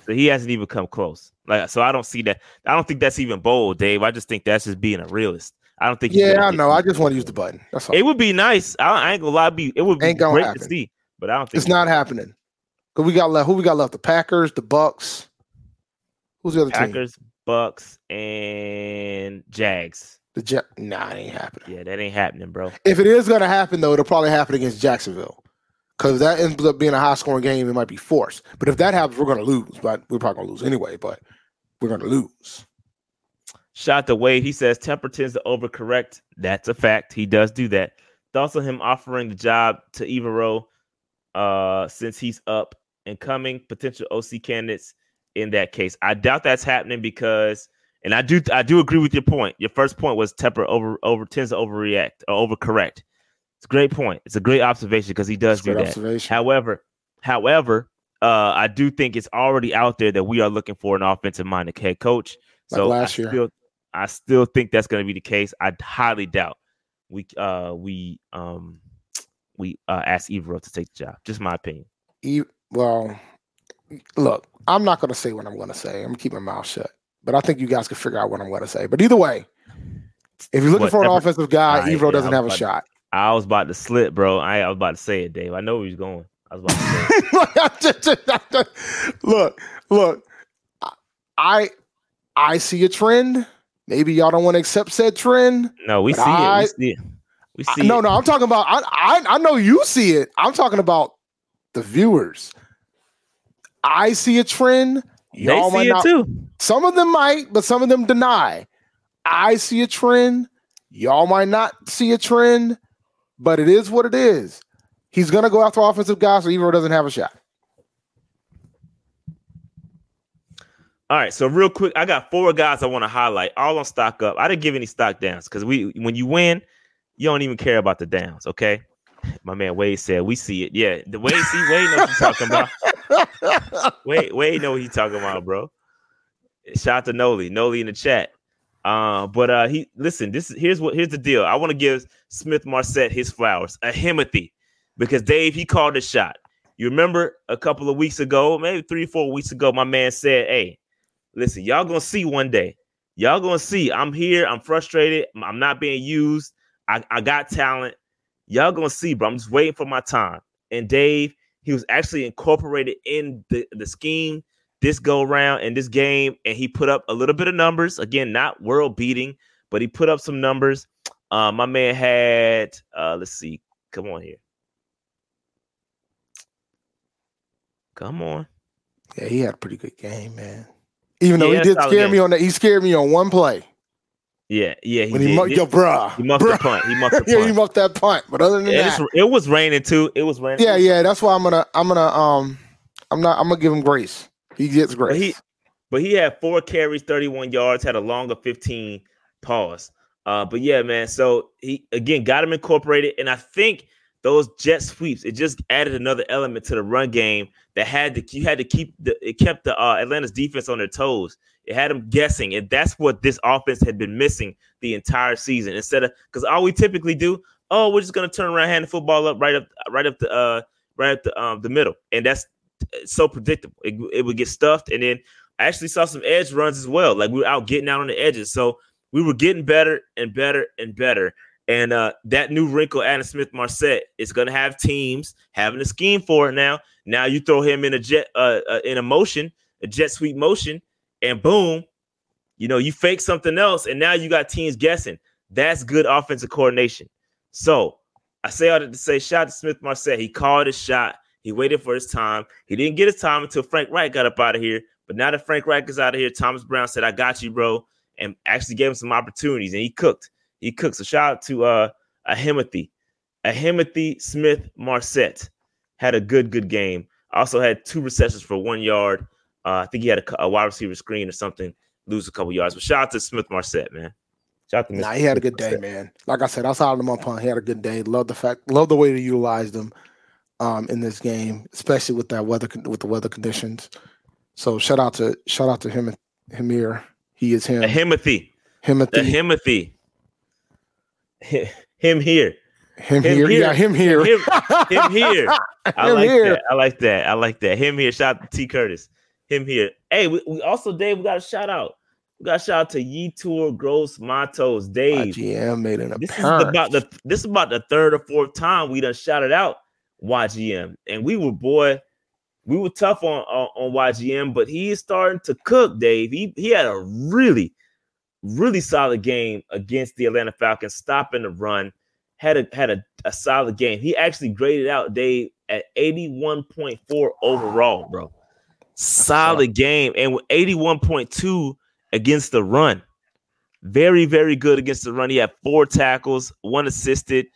So he hasn't even come close. Like, so I don't see that. I don't think that's even bold, Dave. I just think that's just being a realist. I don't think – Yeah, I know. I just want to use the button. That's all. It would be nice. I, I ain't going to lie to you. It would be great happen. to see. But I don't think – It's not happening. Cause we got left. Who we got left? The Packers, the Bucks. Who's the other Packers, team? Packers, Bucks, and Jags. The ja- nah, it ain't happening. Yeah, that ain't happening, bro. If it is gonna happen though, it'll probably happen against Jacksonville. Cause if that ends up being a high scoring game, it might be forced. But if that happens, we're gonna lose. But we're probably gonna lose anyway. But we're gonna lose. Shot to Wade. He says temper tends to overcorrect. That's a fact. He does do that. It's also him offering the job to Evero, uh, since he's up and coming, potential O C candidates in that case. I doubt that's happening because, and I do I do agree with your point. Your first point was Tepper over over tends to overreact or overcorrect. It's a great point. It's a great observation because he does do that. However, however, uh, I do think it's already out there that we are looking for an offensive-minded head coach. Like so last I year. Still, I still think that's going to be the case. I highly doubt we uh, we um, we uh, asked Evero to take the job. Just my opinion. E- Well, look, I'm not going to say what I'm going to say. I'm going to keep my mouth shut. But I think you guys can figure out what I'm going to say. But either way, if you're looking what, for an ever, offensive guy, I, Evero yeah, doesn't have a shot. To, I was about to slip, bro. I, I was about to say it, Dave. I know where he's going. I was about to say it. Look, look, I, I see a trend. Maybe y'all don't want to accept said trend. No, we see I, it. We see it. We see I, it. No, no, I'm talking about, I, I, I know you see it. I'm talking about the viewers. I see a trend. Y'all they see might it not, too. Some of them might, but some of them deny. I see a trend. Y'all might not see a trend, but it is what it is. He's going to go after offensive guys, so Evero doesn't have a shot. All right, so real quick, I got four guys I want to highlight, all on stock up. I didn't give any stock downs because we, when you win, you don't even care about the downs, okay? My man Wade said, "We see it." Yeah, the Wade see Wade knows what he's talking about. Wade Wade know what he's talking about, bro. Shout out to Noli, Noli in the chat. Uh, but uh, he listen. This is here's what here's the deal. I want to give Smith Marset his flowers, a Himothy, because Dave he called a shot. You remember a couple of weeks ago, maybe three four weeks ago, my man said, "Hey, listen, y'all gonna see one day. Y'all gonna see. I'm here. I'm frustrated. I'm not being used. I, I got talent." Y'all gonna see, bro. I'm just waiting for my time. And Dave, he was actually incorporated in the, the scheme this go round and this game, and he put up a little bit of numbers. Again, not world beating, but he put up some numbers. Uh, my man had, uh, let's see, come on here, come on. Yeah, he had a pretty good game, man. Even though yeah, he did scare me on that, he scared me on one play. Yeah, yeah, he when he did. Mucked, he, yo, bruh, he muffed the punt. He muffed the punt. Yeah, he muffed that punt. But other than yeah, that, it was raining too. It was raining. Yeah, too. yeah. That's why I'm gonna, I'm gonna, um, I'm not, I'm gonna give him grace. He gets grace. But he, but he had four carries, thirty-one yards, had a longer fifteen pause. Uh, but yeah, man. So he again got him incorporated, and I think those jet sweeps it just added another element to the run game that had to you had to keep the it kept the uh, Atlanta's defense on their toes. It had them guessing, and that's what this offense had been missing the entire season. Instead of because all we typically do, oh, we're just gonna turn around, hand the football up right up, right up the, uh, right up the, um, the middle, and that's so predictable. It, it would get stuffed, and then I actually saw some edge runs as well. Like we were out getting out on the edges, so we were getting better and better and better. And uh, that new wrinkle, Adam Smith Marset, is gonna have teams having a scheme for it now. Now you throw him in a jet, uh, uh, in a motion, a jet sweep motion. And boom, you know, you fake something else, and now you got teams guessing. That's good offensive coordination. So I say all that to say, shout out to Smith Marset. He called his shot. He waited for his time. He didn't get his time until Frank Reich got up out of here. But now that Frank Reich is out of here, Thomas Brown said, I got you, bro, and actually gave him some opportunities, and he cooked. He cooked. So shout out to uh, Ahimothy. Ahimothy Smith Marset had a good, good game. Also had two receptions for one yard. Uh, I think he had a, a wide receiver screen or something, lose a couple yards. But shout out to Smith Marset, man. Shout out to Mister Nah, he had a good day, man. Like I said, outside of the punt, he had a good day. Love the fact, love the way they utilized him um, in this game, especially with that weather, with the weather conditions. So shout out to shout out to him, Himir. He is him. Ahimothy. Ahimothy. Him, him here. Him, him here. here. Yeah, him here. Him, him here. I him like here. that. I like that. I like that. Him here. Shout out to T. Curtis. Him here. Hey, we, we also, Dave, we got a shout out. We got a shout out to Yetur Gross-Matos. Dave. Y G M made an appearance. This is about the this is about the third or fourth time we done shouted out Y G M. And we were, boy, we were tough on, on, on Y G M, but he is starting to cook, Dave. He he had a really, really solid game against the Atlanta Falcons, stopping the run. Had a had a, a solid game. He actually graded out, Dave, at eighty-one point four overall, bro. Solid game. And with eighty-one point two against the run. Very, very good against the run. He had four tackles, one assisted.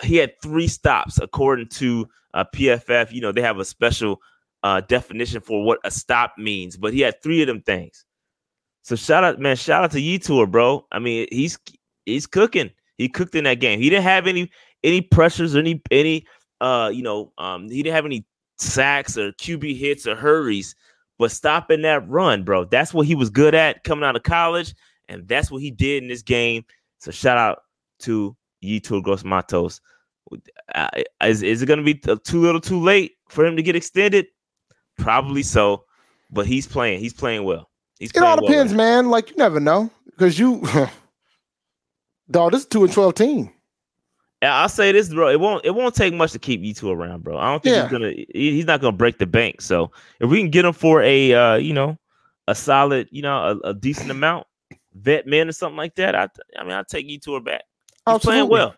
He had three stops, according to uh, P F F. You know, they have a special uh, definition for what a stop means, but he had three of them things. So shout out, man, shout out to Yetur, bro. I mean, he's he's cooking. He cooked in that game. He didn't have any any pressures or any any uh you know um he didn't have any sacks or Q B hits or hurries, but stopping that run, bro. That's what he was good at coming out of college, and that's what he did in this game. So shout out to Yetur Gross-Matos. Uh, is, is it going to be too little too late for him to get extended? Probably so, but he's playing. He's playing well. He's it all depends, well, man. man. Like, you never know. Because you, dog, this is two and twelve team. Yeah, I'll say this, bro. It won't it won't take much to keep you two around, bro. I don't think yeah. he's going to, he's not going to break the bank. So if we can get him for a, uh, you know, a solid, you know, a, a decent amount, vet men or something like that, I I mean, I'll take you two back. He's absolutely. playing well.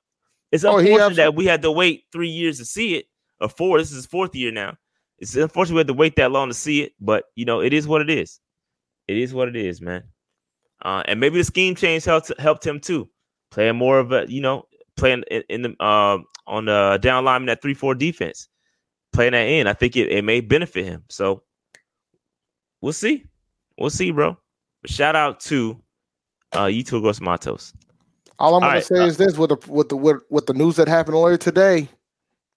It's unfortunate oh, that we had to wait three years to see it, or four. This is his fourth year now. It's unfortunate we had to wait that long to see it, but, you know, it is what it is. It is what it is, man. Uh, and maybe the scheme change helped helped him too. Playing more of a, you know, playing in, in the uh, on the down line in that three four defense, playing that in. I think it, it may benefit him. So we'll see, we'll see, bro. But shout out to uh, Yetur Gross-Matos. All I'm All gonna right. say is this: with the with the with, with the news that happened earlier today,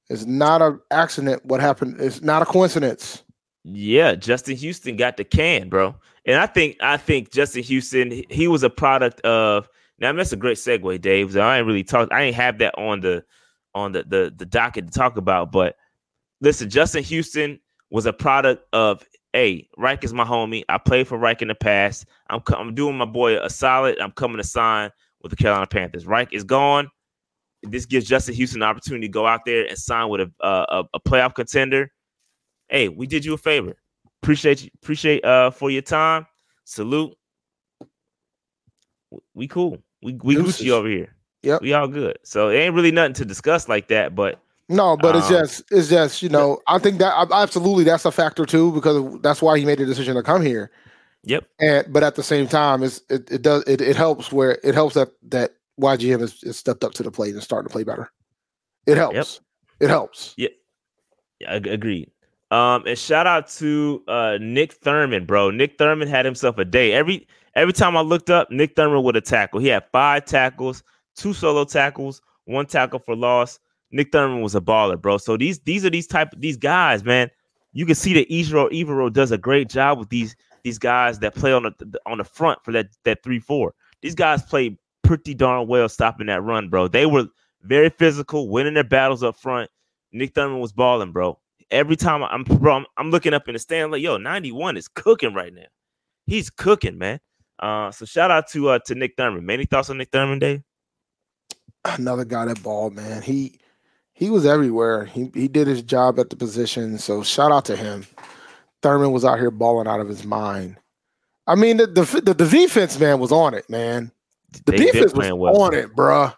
is not an accident. What happened is not a coincidence. Yeah, Justin Houston got the can, bro. And I think I think Justin Houston, he was a product of now. I mean, that's a great segue, Dave. I ain't really talk. I ain't have that on the on the, the the docket to talk about. But listen, Justin Houston was a product of hey, Reich is my homie. I played for Reich in the past. I'm I'm doing my boy a solid. I'm coming to sign with the Carolina Panthers. Reich is gone. This gives Justin Houston an opportunity to go out there and sign with a a, a playoff contender. Hey, we did you a favor. Appreciate you, appreciate uh for your time. Salute. We cool. We we Gucci over here. Yep. We all good. So it ain't really nothing to discuss like that, but no, but um, it's just it's just, you know, I think that absolutely that's a factor too, because that's why he made the decision to come here. Yep. And but at the same time, it's it, it does it, it helps where it helps that that Y G M has, has stepped up to the plate and starting to play better. It helps. Yep. It helps. Yep. Yeah, I agreed. Um, and shout out to uh, Nick Thurman, bro. Nick Thurman had himself a day. Every every time I looked up, Nick Thurman with a tackle. He had five tackles, two solo tackles, one tackle for loss. Nick Thurman was a baller, bro. So these these are these type of these guys, man. You can see that Evero Evero does a great job with these these guys that play on the on the front for that that three four. These guys played pretty darn well stopping that run, bro. They were very physical, winning their battles up front. Nick Thurman was balling, bro. Every time I'm, bro, I'm I'm looking up in the stand like, yo, ninety-one is cooking right now. He's cooking, man. Uh, so shout out to uh, to Nick Thurman. Man, any thoughts on Nick Thurman, Dave? Another guy that ball, man. He he was everywhere. He he did his job at the position. So shout out to him. Thurman was out here balling out of his mind. I mean, the the the, the defense, man, was on it, man. The they defense was well. on it, bro.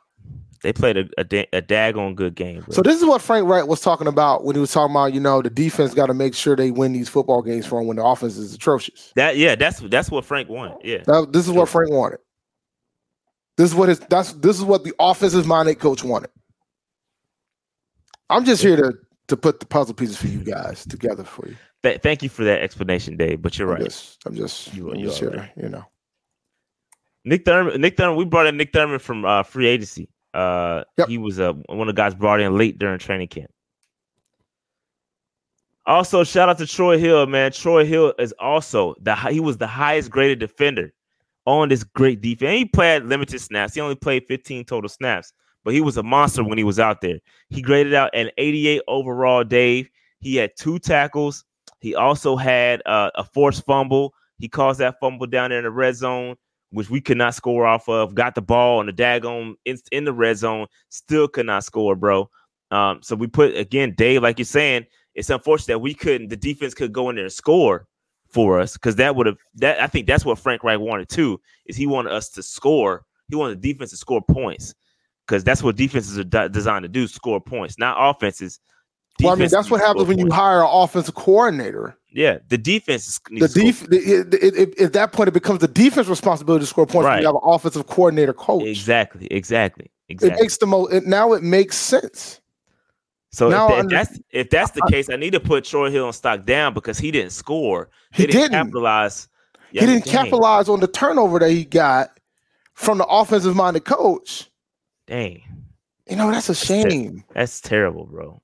They played a, a, da- a daggone good game. Bro. So this is what Frank Reich was talking about when he was talking about, you know, the defense got to make sure they win these football games for them when the offense is atrocious. That yeah, that's that's what Frank wanted. Yeah, that, this is what Frank wanted. This is what his that's this is what the offensive-minded coach wanted. I'm just here to to put the puzzle pieces for you guys together for you. Th- thank you for that explanation, Dave. But you're I'm right. Just, I'm just you, I'm you just here, right. to, you know. Nick Thurman. Nick Thurman. We brought in Nick Thurman from uh, free agency. Uh, yep. He was uh, one of the guys brought in late during training camp. Also, shout out to Troy Hill, man. Troy Hill is also the he was the highest graded defender on this great defense. And he played limited snaps. He only played fifteen total snaps, but he was a monster when he was out there. He graded out an eighty-eight overall, Dave. He had two tackles. He also had uh, a forced fumble. He caused that fumble down there in the red zone, which we could not score off of. Got the ball on the daggone in, in the red zone, still could not score, bro. Um, so we put, again, Dave, like you're saying, it's unfortunate that we couldn't, the defense could go in there and score for us, because that would have, that I think that's what Frank Reich wanted too, is he wanted us to score. He wanted the defense to score points, because that's what defenses are d- designed to do, score points, not offenses. Well, I mean, that's what happens when you hire an offensive coordinator. Yeah, the defense. The defense. At that point, it becomes the defense responsibility to score points. Right. When you have an offensive coordinator coach. Exactly. Exactly. Exactly. It makes the most. Now it makes sense. So now if, that, under, that's, if that's the I, case, I need to put Troy Hill on stock down, because he didn't score. He didn't, didn't. capitalize. He didn't game. capitalize on the turnover that he got from the offensive-minded coach. Dang. You know, that's a shame. That's, ter- that's terrible, bro.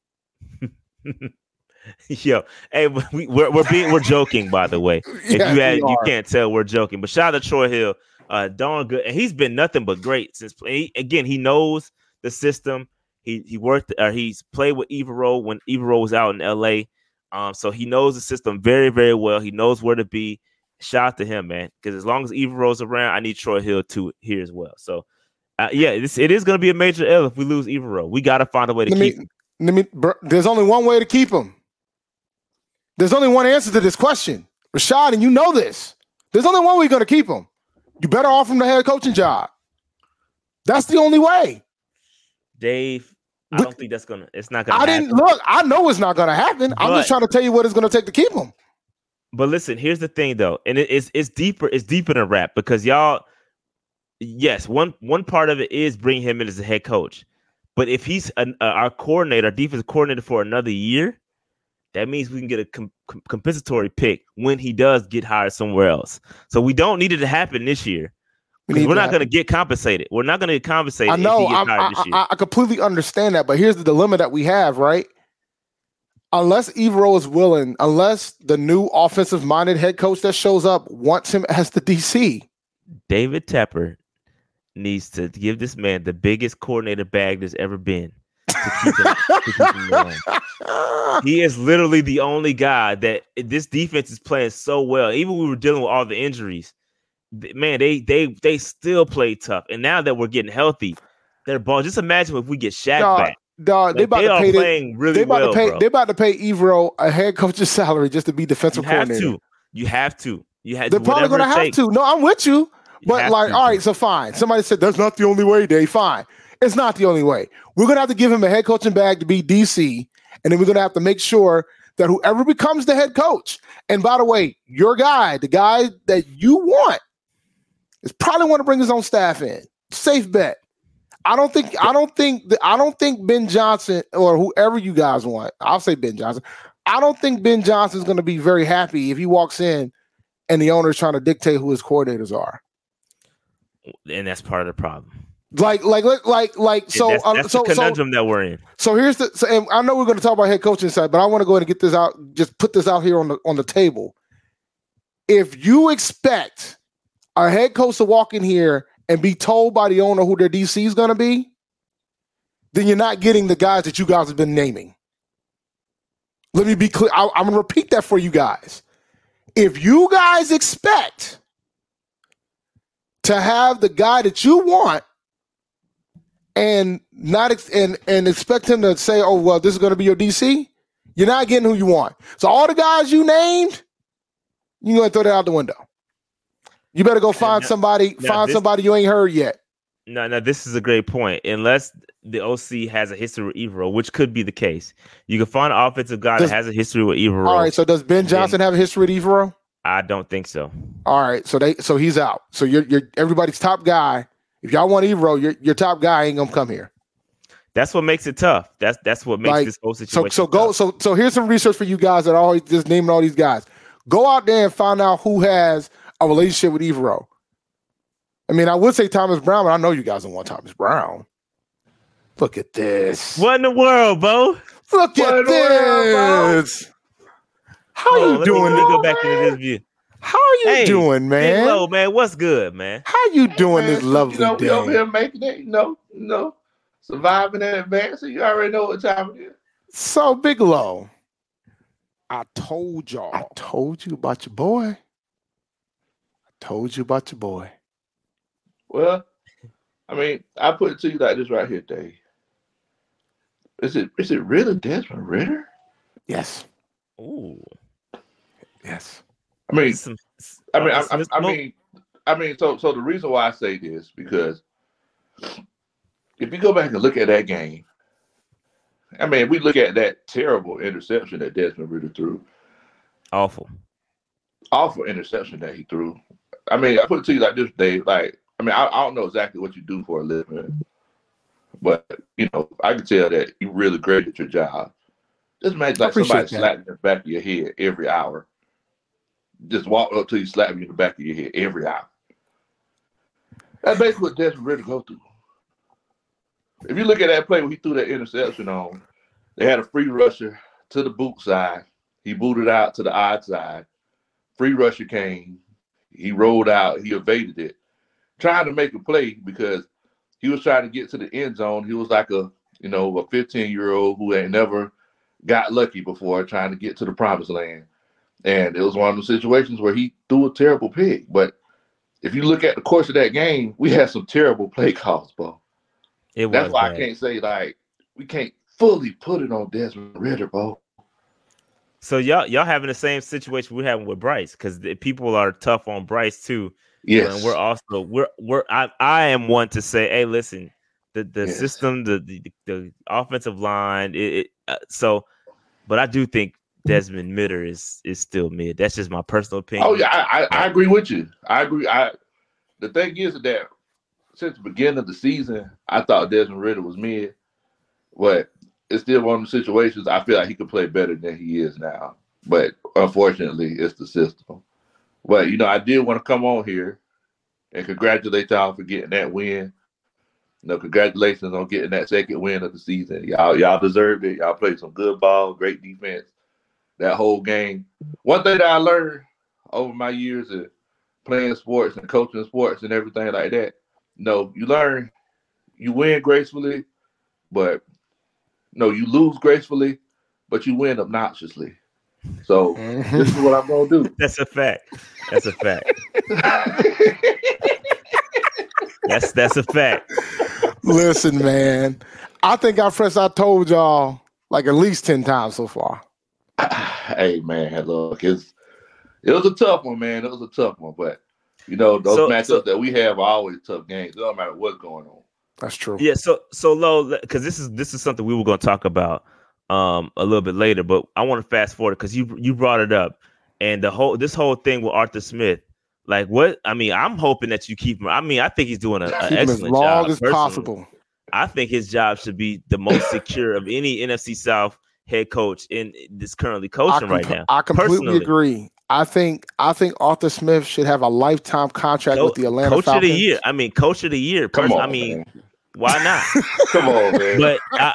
Yo, hey, we, we're we're being we're joking, by the way. If yeah, you had, you can't tell, we're joking. But shout out to Troy Hill, uh, darn good, and he's been nothing but great since. He, again, he knows the system. He he worked, or he's played with Evero when Evero was out in L A. Um, so he knows the system very, very well. He knows where to be. Shout out to him, man. Because as long as Evero's around, I need Troy Hill to here as well. So, uh, yeah, this it is going to be a major L if we lose Evero. We got to find a way to Let keep. Me- Let me, bro, there's only one way to keep him. There's only one answer to this question, Rashad, and you know this. There's only one way you're going to keep him. You better offer him the head coaching job. That's the only way. Dave, I look, don't think that's going to – it's not going to happen. I didn't – look, I know it's not going to happen. But, I'm just trying to tell you what it's going to take to keep him. But listen, here's the thing, though, and it, it's it's deeper It's deeper than rap, because y'all – yes, one, one part of it is bringing him in as a head coach. But if he's an, uh, our coordinator, our defensive coordinator for another year, that means we can get a com- com- compensatory pick when he does get hired somewhere else. So we don't need it to happen this year. We we're not going to get compensated. We're not going to get compensated. I know. If he gets hired I, this year. I, I completely understand that. But here's the dilemma that we have, right? Unless Evero is willing, unless the new offensive-minded head coach that shows up wants him as the D C. David Tepper needs to give this man the biggest coordinator bag there's ever been to keep him, to keep him going. He is literally the only guy that this defense is playing so well. Even we were dealing with all the injuries, man, they they they still play tough. And now that we're getting healthy, their ball. Just imagine if we get Shaq dog, back. Dog, like, they about they to pay playing the, really they about well, to pay, bro. They about to pay Evero a head coach's salary just to be defensive you coordinator. Have to. You have to. You have. They're probably going to have to. No, I'm with you. But like, to. all right, so fine. Somebody said that's not the only way, Dave. Fine. It's not the only way. We're going to have to give him a head coaching bag to be D C, and then we're going to have to make sure that whoever becomes the head coach, and by the way, your guy, the guy that you want, is probably want to bring his own staff in. Safe bet. I don't think I don't think that, I don't think Ben Johnson or whoever you guys want. I'll say Ben Johnson. I don't think Ben Johnson is going to be very happy if he walks in and the owner is trying to dictate who his coordinators are. And that's part of the problem. Like, like, like, like, so, yeah, that's, that's um, so, the conundrum so, that we're in. So here's the. So, and I know we're going to talk about head coaching side, but I want to go ahead and get this out. Just put this out here on the on the table. If you expect a head coach to walk in here and be told by the owner who their D C is going to be, then you're not getting the guys that you guys have been naming. Let me be clear. I, I'm going to repeat that for you guys. If you guys expect to have the guy that you want and not ex- and, and expect him to say, oh, well, this is going to be your D C, you're not getting who you want. So all the guys you named, you're going to throw that out the window. You better go find now, somebody, now find this, somebody you ain't heard yet. No, no, this is a great point. Unless the O C has a history with Evero, which could be the case. You can find an offensive guy does, that has a history with Evero. All right, so does Ben Johnson and, have a history with Evero? I don't think so. All right, so they so he's out. So you're you're everybody's top guy. If y'all want Evero, your your top guy ain't gonna come here. That's what makes it tough. That's that's what makes like, this whole situation. So so go tough. so so here's some research for you guys that are always just naming all these guys. Go out there and find out who has a relationship with Evero. I mean, I would say Thomas Brown, but I know you guys don't want Thomas Brown. Look at this. What in the world, Bo? Look what at this. World, How oh, you let doing? Me go back into this view. How are you hey, doing, man? Big Lo, man, what's good, man? How you hey, doing man, this lovely you know, day? You over here making it, you know, you know, surviving and advancing. You already know what time it is. So, Big Lo, I told y'all. I told you about your boy. I told you about your boy. Well, I mean, I put it to you like this right here, Dave. Is it is it really Desmond Ridder? Yes. Ooh. Yes. I mean, some, I mean, I, I, I mean, I mean. So, so the reason why I say this because if you go back and look at that game, I mean, we look at that terrible interception that Desmond Ridder threw. Awful. Awful interception that he threw. I mean, I put it to you like this, Dave. Like, I mean, I, I don't know exactly what you do for a living, but you know, I can tell that you really great at your job. Just imagine like somebody slapping the back of your head every hour. Just walk up to you, slap you in the back of your head every hour. That's basically what Desmond Ridder go through. If you look at that play when he threw that interception on, they had a free rusher to the boot side. He booted out to the odd side. Free rusher came. He rolled out. He evaded it, trying to make a play because he was trying to get to the end zone. He was like a, you know, a fifteen-year-old who ain't never got lucky before trying to get to the promised land. And it was one of those situations where he threw a terrible pick. But if you look at the course of that game, we had some terrible play calls, Bo. It That's was why bad. I can't say, like, we can't fully put it on Desmond Ridder, Bo. So y'all y'all having the same situation we're having with Bryce because people are tough on Bryce, too. Yes. And we're also – we're we're I, I am one to say, hey, listen, the, the yes. system, the, the the offensive line, it, it uh, so – but I do think – Desmond Ridder is is still mid. That's just my personal opinion. Oh yeah, I, I, I agree with you. I agree. I the thing is that since the beginning of the season, I thought Desmond Ridder was mid, but it's still one of the situations I feel like he could play better than he is now. But unfortunately, it's the system. But you know, I did want to come on here and congratulate y'all for getting that win. You know, congratulations on getting that second win of the season. Y'all y'all deserved it. Y'all played some good ball, great defense. That whole game. One thing that I learned over my years of playing sports and coaching sports and everything like that, you know, you learn you win gracefully, but no, you lose gracefully, but you win obnoxiously. So this is what I'm gonna do. That's a fact. That's a fact. that's that's a fact. Listen, man. I think I first I told y'all like at least ten times so far. Hey man, look, it's it was a tough one, man. It was a tough one, but you know those so, matchups so, that we have are always tough games. It don't matter what's going on. That's true. Yeah. So so Lo, because this is this is something we were going to talk about um a little bit later, but I want to fast forward because you you brought it up and the whole this whole thing with Arthur Smith. Like what? I mean, I'm hoping that you keep him. I mean, I think he's doing an excellent as long job as personally. Possible. I think his job should be the most secure of any N F C South head coach in this currently coaching com- right now. I completely personally. agree. I think I think Arthur Smith should have a lifetime contract Co- with the Atlanta coach Falcons. Coach of the year. I mean, coach of the year. Come on, I mean, man. Why not? Come on, man. But I,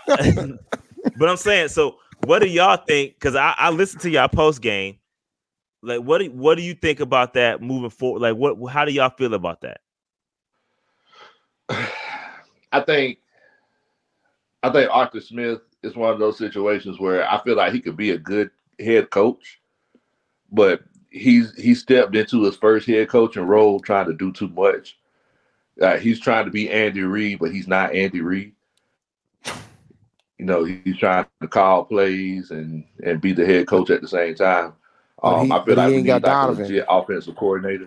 but I'm saying, so what do y'all think? Because I, I listen to y'all post game. Like, what do, what do you think about that moving forward? Like, what how do y'all feel about that? I think I think Arthur Smith. It's one of those situations where I feel like he could be a good head coach, but he's he stepped into his first head coaching role trying to do too much. Uh, he's trying to be Andy Reid, but he's not Andy Reid. You know, he, he's trying to call plays and, and be the head coach at the same time. Um, he, I feel like he got like Donovan, a legit offensive coordinator,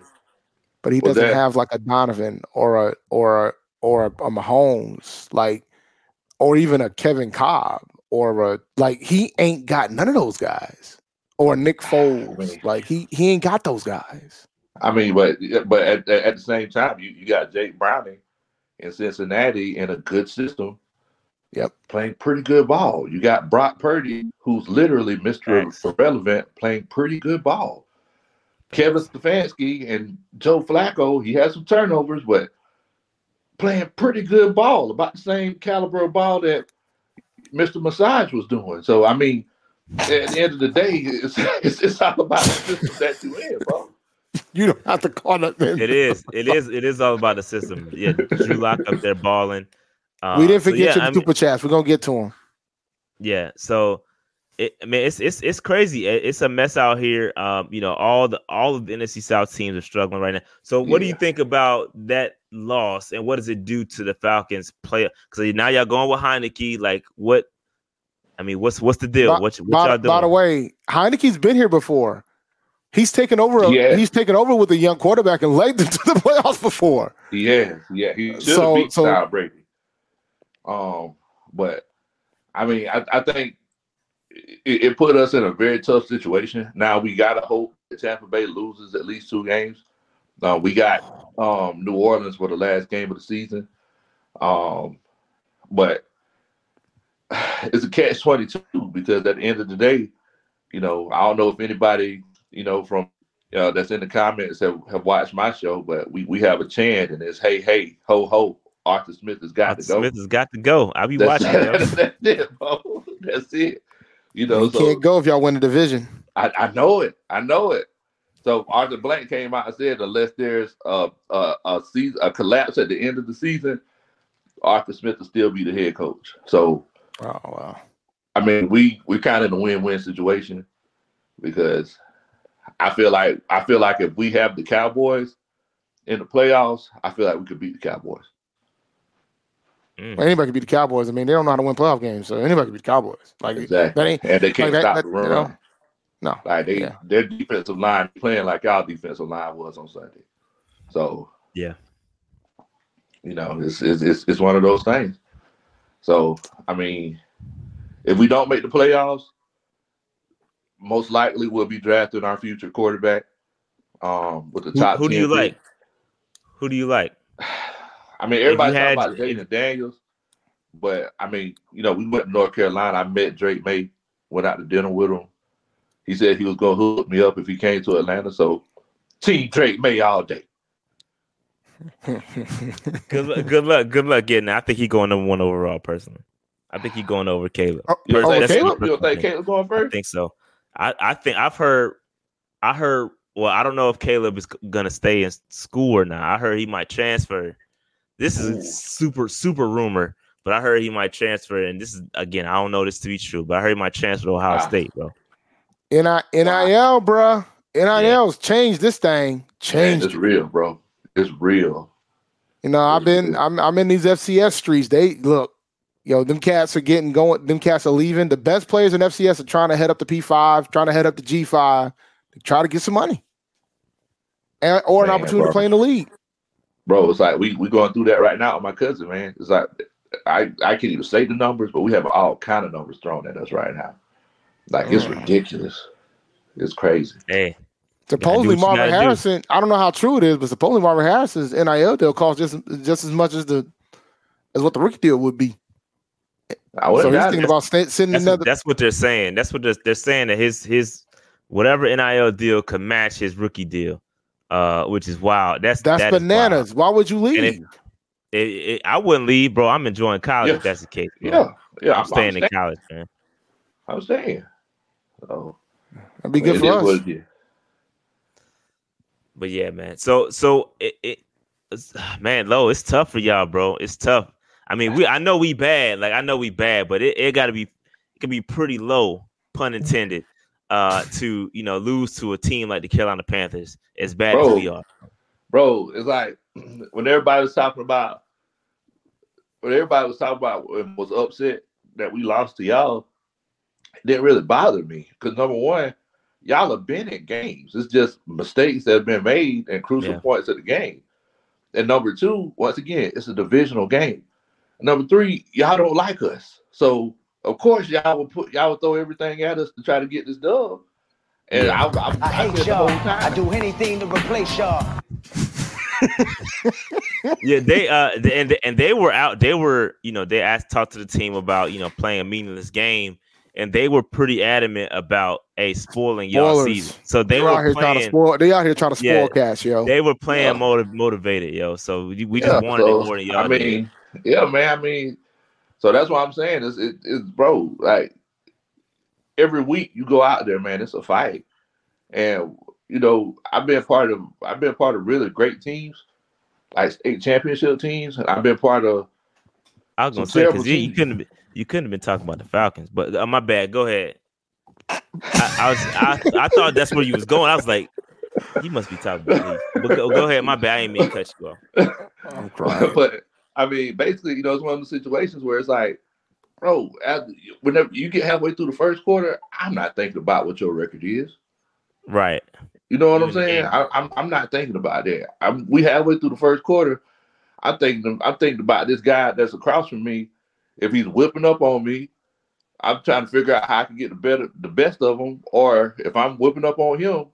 but he doesn't that, have like a Donovan or a or a or a, a Mahomes, like, or even a Kevin Cobb, or a, like, he ain't got none of those guys. Or Nick Foles, really? Like, he he ain't got those guys. I mean, but but at, at the same time, you, you got Jake Browning in Cincinnati in a good system. Yep, playing pretty good ball. You got Brock Purdy, who's literally Mister Thanks. Irrelevant, playing pretty good ball. Kevin Stefanski and Joe Flacco, he has some turnovers, but playing pretty good ball, about the same caliber of ball that Mister Massage was doing. So, I mean, at the end of the day, it's it's, it's all about the system that you in, bro. You don't have to call that man. It is. It is. It is all about the system. Yeah, Drew Lock up there balling. Um, we didn't forget so yeah, your super I mean, chats. We're gonna get to them. Yeah. So, it, I mean, it's it's it's crazy. It, it's a mess out here. Um, you know, all the all of the N F C South teams are struggling right now. So, what yeah. do you think about that loss, and what does it do to the Falcons' play? Because now y'all going with Heineke. Like, what? I mean, what's what's the deal? By, what, what by, y'all doing? By the way, Heineke's been here before. He's taken over. A, yeah. He's taken over with a young quarterback and led them to the playoffs before. Yeah, yeah. He should so, have beat so, Kyle Brady. Um, but I mean, I, I think it, it put us in a very tough situation. Now we gotta hope that Tampa Bay loses at least two games. Uh, we got um New Orleans for the last game of the season. Um, but it's a catch twenty-two because at the end of the day, you know, I don't know if anybody, you know, from uh, that's in the comments have, have watched my show, but we, we have a chant and it's hey hey ho ho. Arthur Smith has got Arthur to go. Smith has got to go. I'll be that's, watching. That's, that's it, bro. That's it. You know, you so, can't go if y'all win the division. I, I know it. I know it. So Arthur Blank came out and said, unless there's a a, a, season, a collapse at the end of the season, Arthur Smith will still be the head coach. So, oh wow. I mean, we we kind of in a win-win situation because I feel like I feel like if we have the Cowboys in the playoffs, I feel like we could beat the Cowboys. Well, anybody could beat the Cowboys. I mean, they don't know how to win playoff games, so anybody could beat the Cowboys. Like exactly. That ain't, and they can't like stop that, the run. You know? No, like they, yeah. their defensive line playing like our defensive line was on Sunday. So yeah, you know, it's it's it's, it's one of those things. So I mean, if we don't make the playoffs, most likely we'll be drafting our future quarterback um, with the top. Who, who do you like? Who do you like? I mean, everybody's talking about Jaden Daniels, but I mean, you know, we went to North Carolina. I met Drake May, went out to dinner with him. He said he was going to hook me up if he came to Atlanta. So, Team Drake May all day. good, luck, good luck. Good luck getting it. I think he's going number one overall, personally. I think he's going over Caleb. Oh, you don't think Caleb? You don't think Caleb's going first? I think so. I, I think I've heard, I heard, well, I don't know if Caleb is going to stay in school or not. I heard he might transfer. This is a super, super rumor, but I heard he might transfer. And this is, again, I don't know this to be true, but I heard he might transfer to Ohio wow. State, bro. N I L, bro. N I L's yeah. changed this thing. Changed. Man, it's real, bro. It's real. You know, I've been, I'm, I'm in these F C S streets. They, look, yo, them cats are getting going. Them cats are leaving. The best players in F C S are trying to head up to P five, trying to head up to G five, to try to get some money and, or man, an opportunity bro. to play in the league. Bro, it's like we we going through that right now with my cousin, man. It's like I, I can't even say the numbers, but we have all kind of numbers thrown at us right now. Like mm. it's ridiculous. It's crazy. Hey, supposedly Marvin Harrison. Do. I don't know how true it is, but supposedly Marvin Harrison's N I L deal costs just just as much as the as what the rookie deal would be. I so he's thinking about st- sending that's another. What, that's what they're saying. That's what they're, they're saying that his his whatever N I L deal could match his rookie deal. Uh, which is wild. That's that's that bananas. Why would you leave? It, it, it, I wouldn't leave, bro. I'm enjoying college. Yes. If that's the case. Bro. Yeah, yeah. I'm, I'm staying in college, man. I'm staying. So that'd be good for us. Was, yeah. But yeah, man. So so it, it man, Lo, it's tough for y'all, bro. It's tough. I mean, we I know we bad. Like I know we bad, but it, it got to be it can be pretty low, pun intended. Uh, to you know, lose to a team like the Carolina Panthers as bad bro, as we are, bro. It's like when everybody was talking about when everybody was talking about was upset that we lost to y'all. It didn't really bother me because number one, y'all have been in games. It's just mistakes that have been made and crucial yeah. points of the game. And number two, once again, it's a divisional game. Number three, y'all don't like us. So, of course, y'all will put y'all will throw everything at us to try to get this dub. And I, I, I hate y'all. I do anything to replace y'all. yeah, they uh, they, and and they were out. They were, you know, they asked talked to the team about you know playing a meaningless game, and they were pretty adamant about a spoiling y'all Spoilers. season. So they They're were out here playing, trying to spoil. They out here trying to spoil yeah, cash, yo. They were playing yeah. motiv- motivated, yo. So we, we yeah, just wanted so, it more than y'all. I mean, did. yeah, man. I mean, so that's what I'm saying. Is it, it's bro like every week you go out there, man. It's a fight, and. You know, I've been part of I've been part of really great teams, like state championship teams, and I've been part of. I was gonna say because you, you couldn't have been, you couldn't have been talking about the Falcons, but uh, my bad. Go ahead. I, I was I, I thought that's where you was going. I was like, he must be talking about me. But go, go ahead, my bad. I ain't mean to cut you off. I'm crying. But I mean, basically, you know, it's one of those situations where it's like, bro, after, whenever you get halfway through the first quarter, I'm not thinking about what your record is. Right. You know what I'm saying? I, I'm I'm not thinking about that. I'm we halfway through the first quarter. I'm thinking I'm thinking about this guy that's across from me. If he's whipping up on me, I'm trying to figure out how I can get the better the best of him. Or if I'm whipping up on him,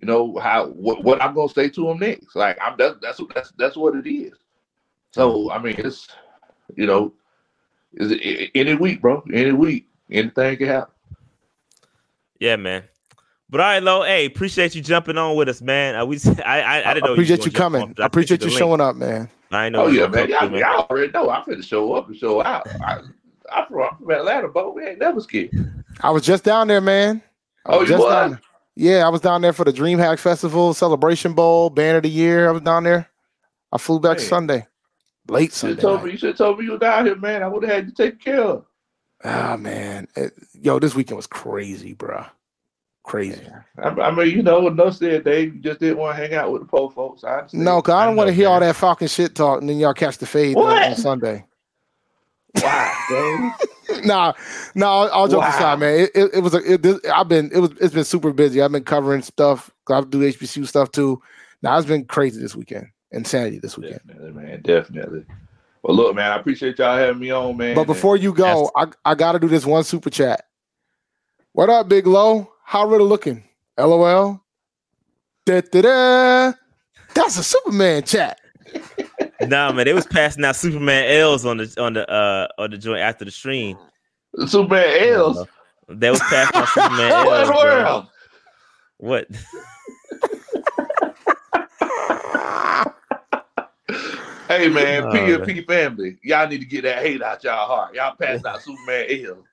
you know how what, what I'm gonna say to him next. Like I'm that's that's that's that's what it is. So I mean it's you know is it, it, any week, bro. Any week, anything can happen. Yeah, man. But all right, Lo, hey, appreciate you jumping on with us, man. Uh, we, I, I, I didn't know. I appreciate you, you coming. Off, I appreciate you showing up, man. I know. Oh yeah, man. Y'all, man. Y'all already know. I'm finna show up and show out. I, I'm from Atlanta, but we ain't never scared. I was just down there, man. I oh, was you just was? Down, yeah, I was down there for the DreamHack Festival, Celebration Bowl, Band of the Year. I was down there. I flew back man. Sunday, late Sunday. You should have told me. You should have told me you were down here, man. I would have had you taken care of. Ah, man, it, yo, this weekend was crazy, bro. Crazy. I, I mean, you know, enough said, Dave. You just didn't want to hang out with the poor folks. I understand. No, because I don't want to hear that. all that Falcon shit talk, and then y'all catch the fade on, on Sunday. Wow, Dave. nah, nah. All jokes wow. aside, man. It, it, it was a. It, this, I've been. It was. It's been super busy. I've been covering stuff. I do H B C U stuff too. Now it's been crazy this weekend. Insanity this weekend. Definitely, man. Definitely. Well, look, man. I appreciate y'all having me on, man. But before you go, I I got to do this one super chat. What up, Big Lo? How Ritter looking? LOL. Da, da, da. That's a Superman chat. Nah, man, they was passing out Superman L's on the on the uh on the joint after the stream. Superman L's. They was passing out Superman L's. What in the world? What? Hey man, oh, P N P family, y'all need to get that hate out y'all heart. Y'all passing out Superman L's.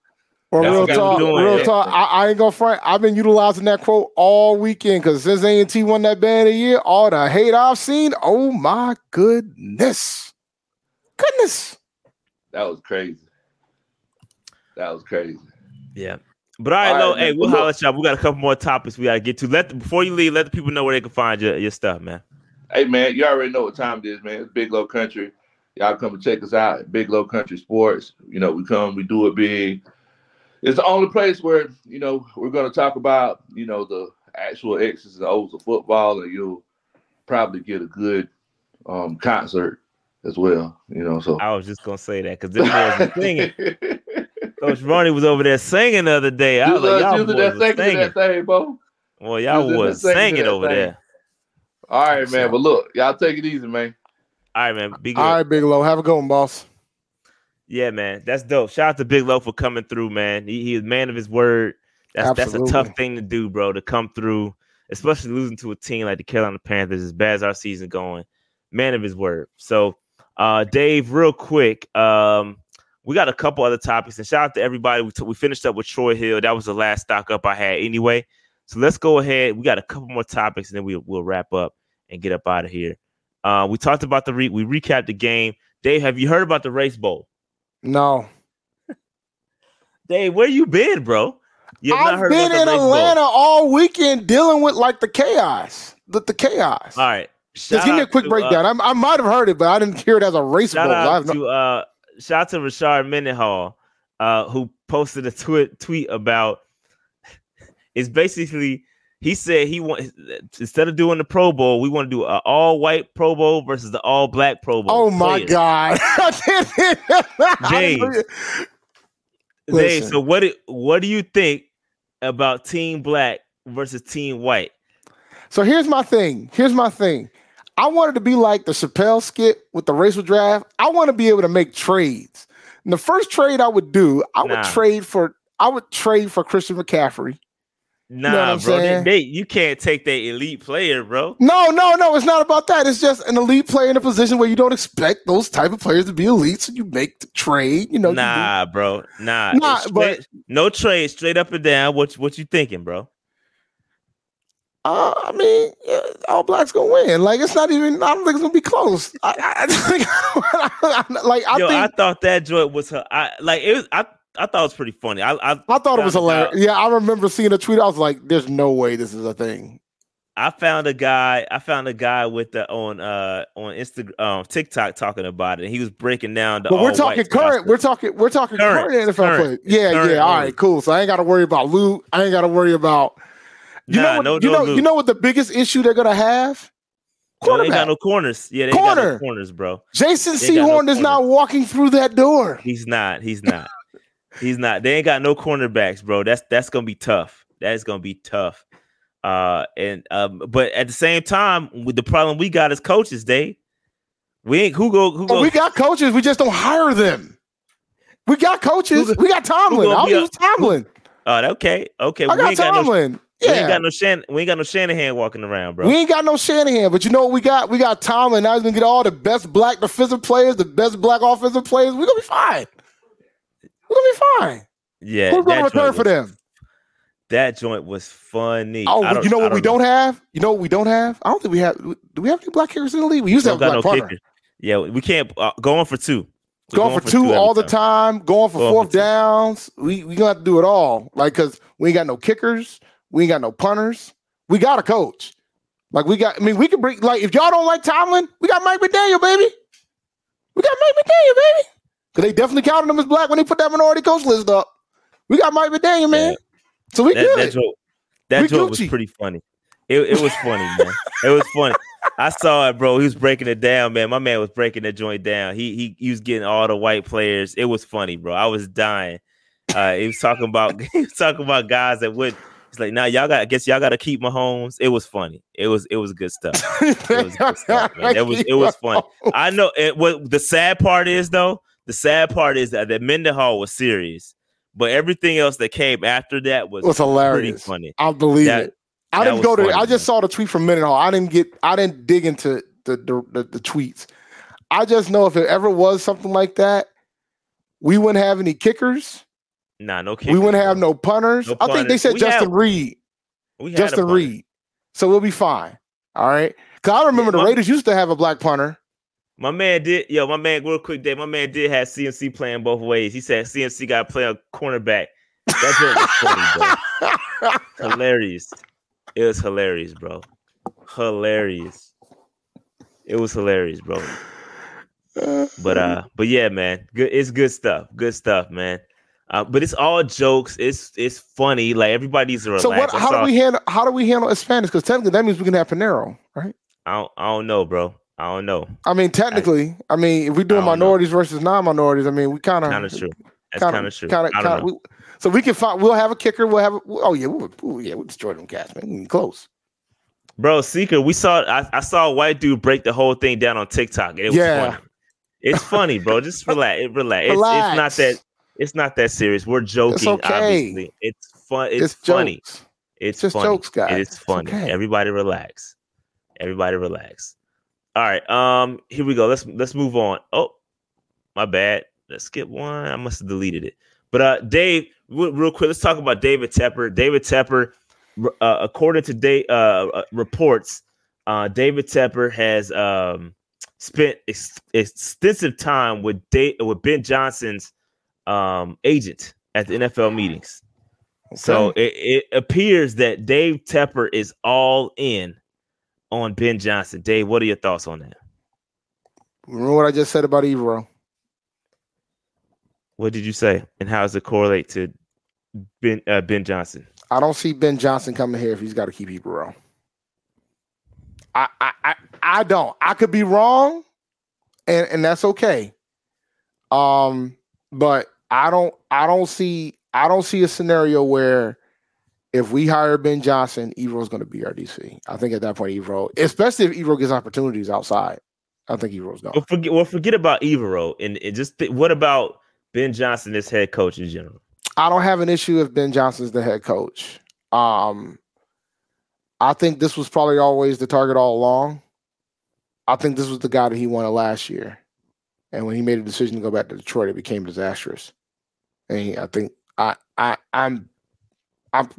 Well, real talk, doing, real yeah. talk. I, I ain't gonna front. I've been utilizing that quote all weekend because since A and T won that band of the year, all the hate I've seen. Oh my goodness, goodness, that was crazy. That was crazy. Yeah, but all right, all right Lo, hey, we'll holler at y'all. We got a couple more topics we gotta get to. Let the, before you leave, let the people know where they can find your your stuff, man. Hey, man, you already know what time it is, man. It's Big Lo Country. Y'all come and check us out at Big Lo Country Sports. You know, we come, we do it big. It's the only place where, you know, we're going to talk about, you know, the actual X's and O's of football, and you'll probably get a good um, concert as well, you know, so. I was just going to say that because this boys were singing. Coach Ronnie was over there singing the other day. I was like, y'all boys were singing. Thing, bro. Well, y'all was singing over thing. there. All right, man, but look, y'all take it easy, man. All right, man, be good. All right, Big Lo, have a good one, boss. Yeah, man, that's dope. Shout out to Big Lo for coming through, man. He, he is a man of his word. That's Absolutely. that's a tough thing to do, bro, to come through, especially losing to a team like the Carolina Panthers, as bad as our season going. Man of his word. So, uh, Dave, real quick, um, we got a couple other topics. And shout out to everybody. We, t- we finished up with Troy Hill. That was the last stock up I had anyway. So let's go ahead. We got a couple more topics, and then we, we'll wrap up and get up out of here. Uh, we talked about the re- – we recapped the game. Dave, have you heard about the Race Bowl? No. Dave, where you been, bro? You've I've not heard been in Atlanta bowl. all weekend dealing with like the chaos. The, the chaos. All right. Just give me a quick to, breakdown. Uh, I, I might have heard it, but I didn't hear it as a Race Bowl. Shout, no- uh, shout out to Rashard Mendenhall, uh, who posted a twi- tweet about it's basically He said he wants, instead of doing the Pro Bowl, we want to do an all-white Pro Bowl versus the all-black Pro Bowl. Oh, my God. Dave, Dave, so what do, what do you think about Team Black versus Team White? So here's my thing. Here's my thing. I wanted to be like the Chappelle skit with the racial draft. I want to be able to make trades. And the first trade I would do, I nah. would trade for I would trade for Christian McCaffrey. Nah, you know what I'm bro, they, they, you can't take that elite player, bro. No, no, no, it's not about that. It's just an elite player in a position where you don't expect those type of players to be elite, so you make the trade. You know, nah, you bro, nah, nah straight, but no trade, straight up and down. What what you thinking, bro? Uh, I mean, all blacks gonna win. Like it's not even. I don't think it's gonna be close. I, I, I, like I, yo, think, I thought that joint was her. I like it was. I. I thought it was pretty funny. I I, I thought it was hilarious. Yeah, I remember seeing a tweet. I was like, "There's no way this is a thing." I found a guy. I found a guy with the on uh on Instagram, um, TikTok talking about it. He was breaking down the. But we're talking current. We're talking. We're talking current, current N F L current. Play. Yeah, current, yeah. All right, cool. So I ain't got to worry about Lou. I ain't got to worry about. You nah, know. What, no, you no know. Lou. You know what the biggest issue they're gonna have? No, they ain't got no corners. Yeah, they Corner. ain't got no corners, bro. Jason Sehorn no is not walking through that door. He's not. He's not. He's not. They ain't got no cornerbacks, bro. That's that's gonna be tough. That is gonna be tough. Uh, and um, but at the same time, with the problem we got is coaches. They we ain't who go who go. Oh, we got coaches. We just don't hire them. We got coaches. Who's, we got Tomlin. I'll use Tomlin. Oh, uh, okay, okay. I got we Tomlin. Got no, yeah, we ain't got no Shan. We ain't got no Shanahan walking around, bro. We ain't got no Shanahan. But you know what we got? We got Tomlin. Now he's gonna get all the best black defensive players, the best black offensive players. We're gonna be fine. We're gonna be fine. Yeah, who's gonna return for them? That joint was funny. Oh, you know what we don't have? You know what we don't have? I don't think we have. Do we have any black kickers in the league? We used to have a black punter. Yeah, we can't uh, going for two. So going, going for two, two all the time. time. Going for going fourth for downs. We we gonna have to do it all. Like, cause we ain't got no kickers. We ain't got no punters. We got a coach. Like we got. I mean, we can bring. Like if y'all don't like Tomlin, we got Mike McDaniel, baby. We got Mike McDaniel, baby. Because they definitely counted him as black when they put that minority coach list up. We got Mike McDaniel, man. Yeah. So we that, good. That joke, that joke was pretty funny. It, it was funny, man. It was funny. I saw it, bro. He was breaking it down, man. My man was breaking that joint down. He he, he was getting all the white players. It was funny, bro. I was dying. Uh, he was talking about he was talking about guys that would. It's like, nah, y'all got. I guess y'all got to keep Mahomes. It was funny. It was. It was good stuff. It was good stuff, man. It was. It was funny. I know. It, what the sad part is though. The sad part is that, that Mendenhall was serious, but everything else that came after that was, was hilarious. Funny. I believe that, it. I didn't go to. Funny, I just man. saw the tweet from Mendenhall. I didn't get. I didn't dig into the the, the the tweets. I just know if it ever was something like that, we wouldn't have any kickers. Nah, no kickers. We wouldn't have no punters. No punters. I think they said we Justin have, Reed. We had Justin Reed. So we'll be fine. All right. Because I remember yeah, the my, Raiders used to have a black punter. My man did, yo, my man, real quick, Dave, my man did have C M C playing both ways. He said C M C got to play a cornerback. That joke was funny, bro. Hilarious. It was hilarious, bro. Hilarious. It was hilarious, bro. But, uh, but yeah, man, good. It's good stuff. Good stuff, man. Uh, but it's all jokes. It's it's funny. Like, everybody's relaxed. So what, how, do we handle, how do we handle Hispanics? Because technically that means we can have Pinero, right? I don't, I don't know, bro. I don't know. I mean, technically, I, I mean, if we do minorities know. versus non-minorities, I mean, we kind of kind of true. That's kind of true. Kinda, I don't kinda, know. We, so we can find. We'll have a kicker. We'll have. A, oh yeah, we we'll, yeah, we we'll destroy them cats, man. Close, bro. Seeker, we saw. I, I saw a white dude break the whole thing down on TikTok. And it was yeah. funny. It's funny, bro. Just relax. It relax. relax. It's, it's not that. It's not that serious. We're joking. It's okay. Obviously, it's fun. It's, it's funny. Jokes. It's, it's just funny. jokes, guys. It's funny. It's okay. Everybody relax. Everybody relax. All right, um, here we go. Let's let's move on. Oh, my bad. Let's skip one. I must have deleted it. But uh, Dave, w- real quick, let's talk about David Tepper. David Tepper, uh, according to day uh, reports, uh, David Tepper has um, spent ex- extensive time with Dave, with Ben Johnson's um, agent at the N F L meetings. Okay. So it, it appears that Dave Tepper is all in on Ben Johnson. Dave, what are your thoughts on that? Remember what I just said about Evero? What did you say? And how does it correlate to Ben uh, Ben Johnson? I don't see Ben Johnson coming here if he's got to keep people wrong. I, I, I, I don't. I could be wrong, and, and that's okay. Um, but I don't. I don't see. I don't see a scenario where if we hire Ben Johnson, Evero is going to be our D C. I think at that point, Evero, especially if Evero gets opportunities outside, I think Evero's gone. Well, forget, well, forget about Evero, and, and just th- what about Ben Johnson as head coach in general? I don't have an issue if Ben Johnson's the head coach. Um, I think this was probably always the target all along. I think this was the guy that he wanted last year. And when he made a decision to go back to Detroit, it became disastrous. And he, I think I, I, I'm, I'm,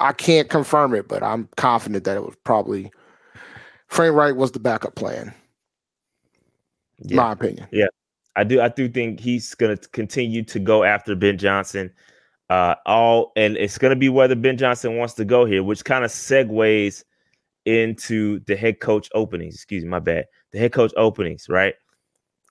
I can't confirm it, but I'm confident that it was probably Frank Reich was the backup plan. Yeah. My opinion. Yeah, I do. I do think he's going to continue to go after Ben Johnson. Uh, all and it's going to be whether Ben Johnson wants to go here, which kind of segues into the head coach openings. Excuse me, my bad. The head coach openings, right?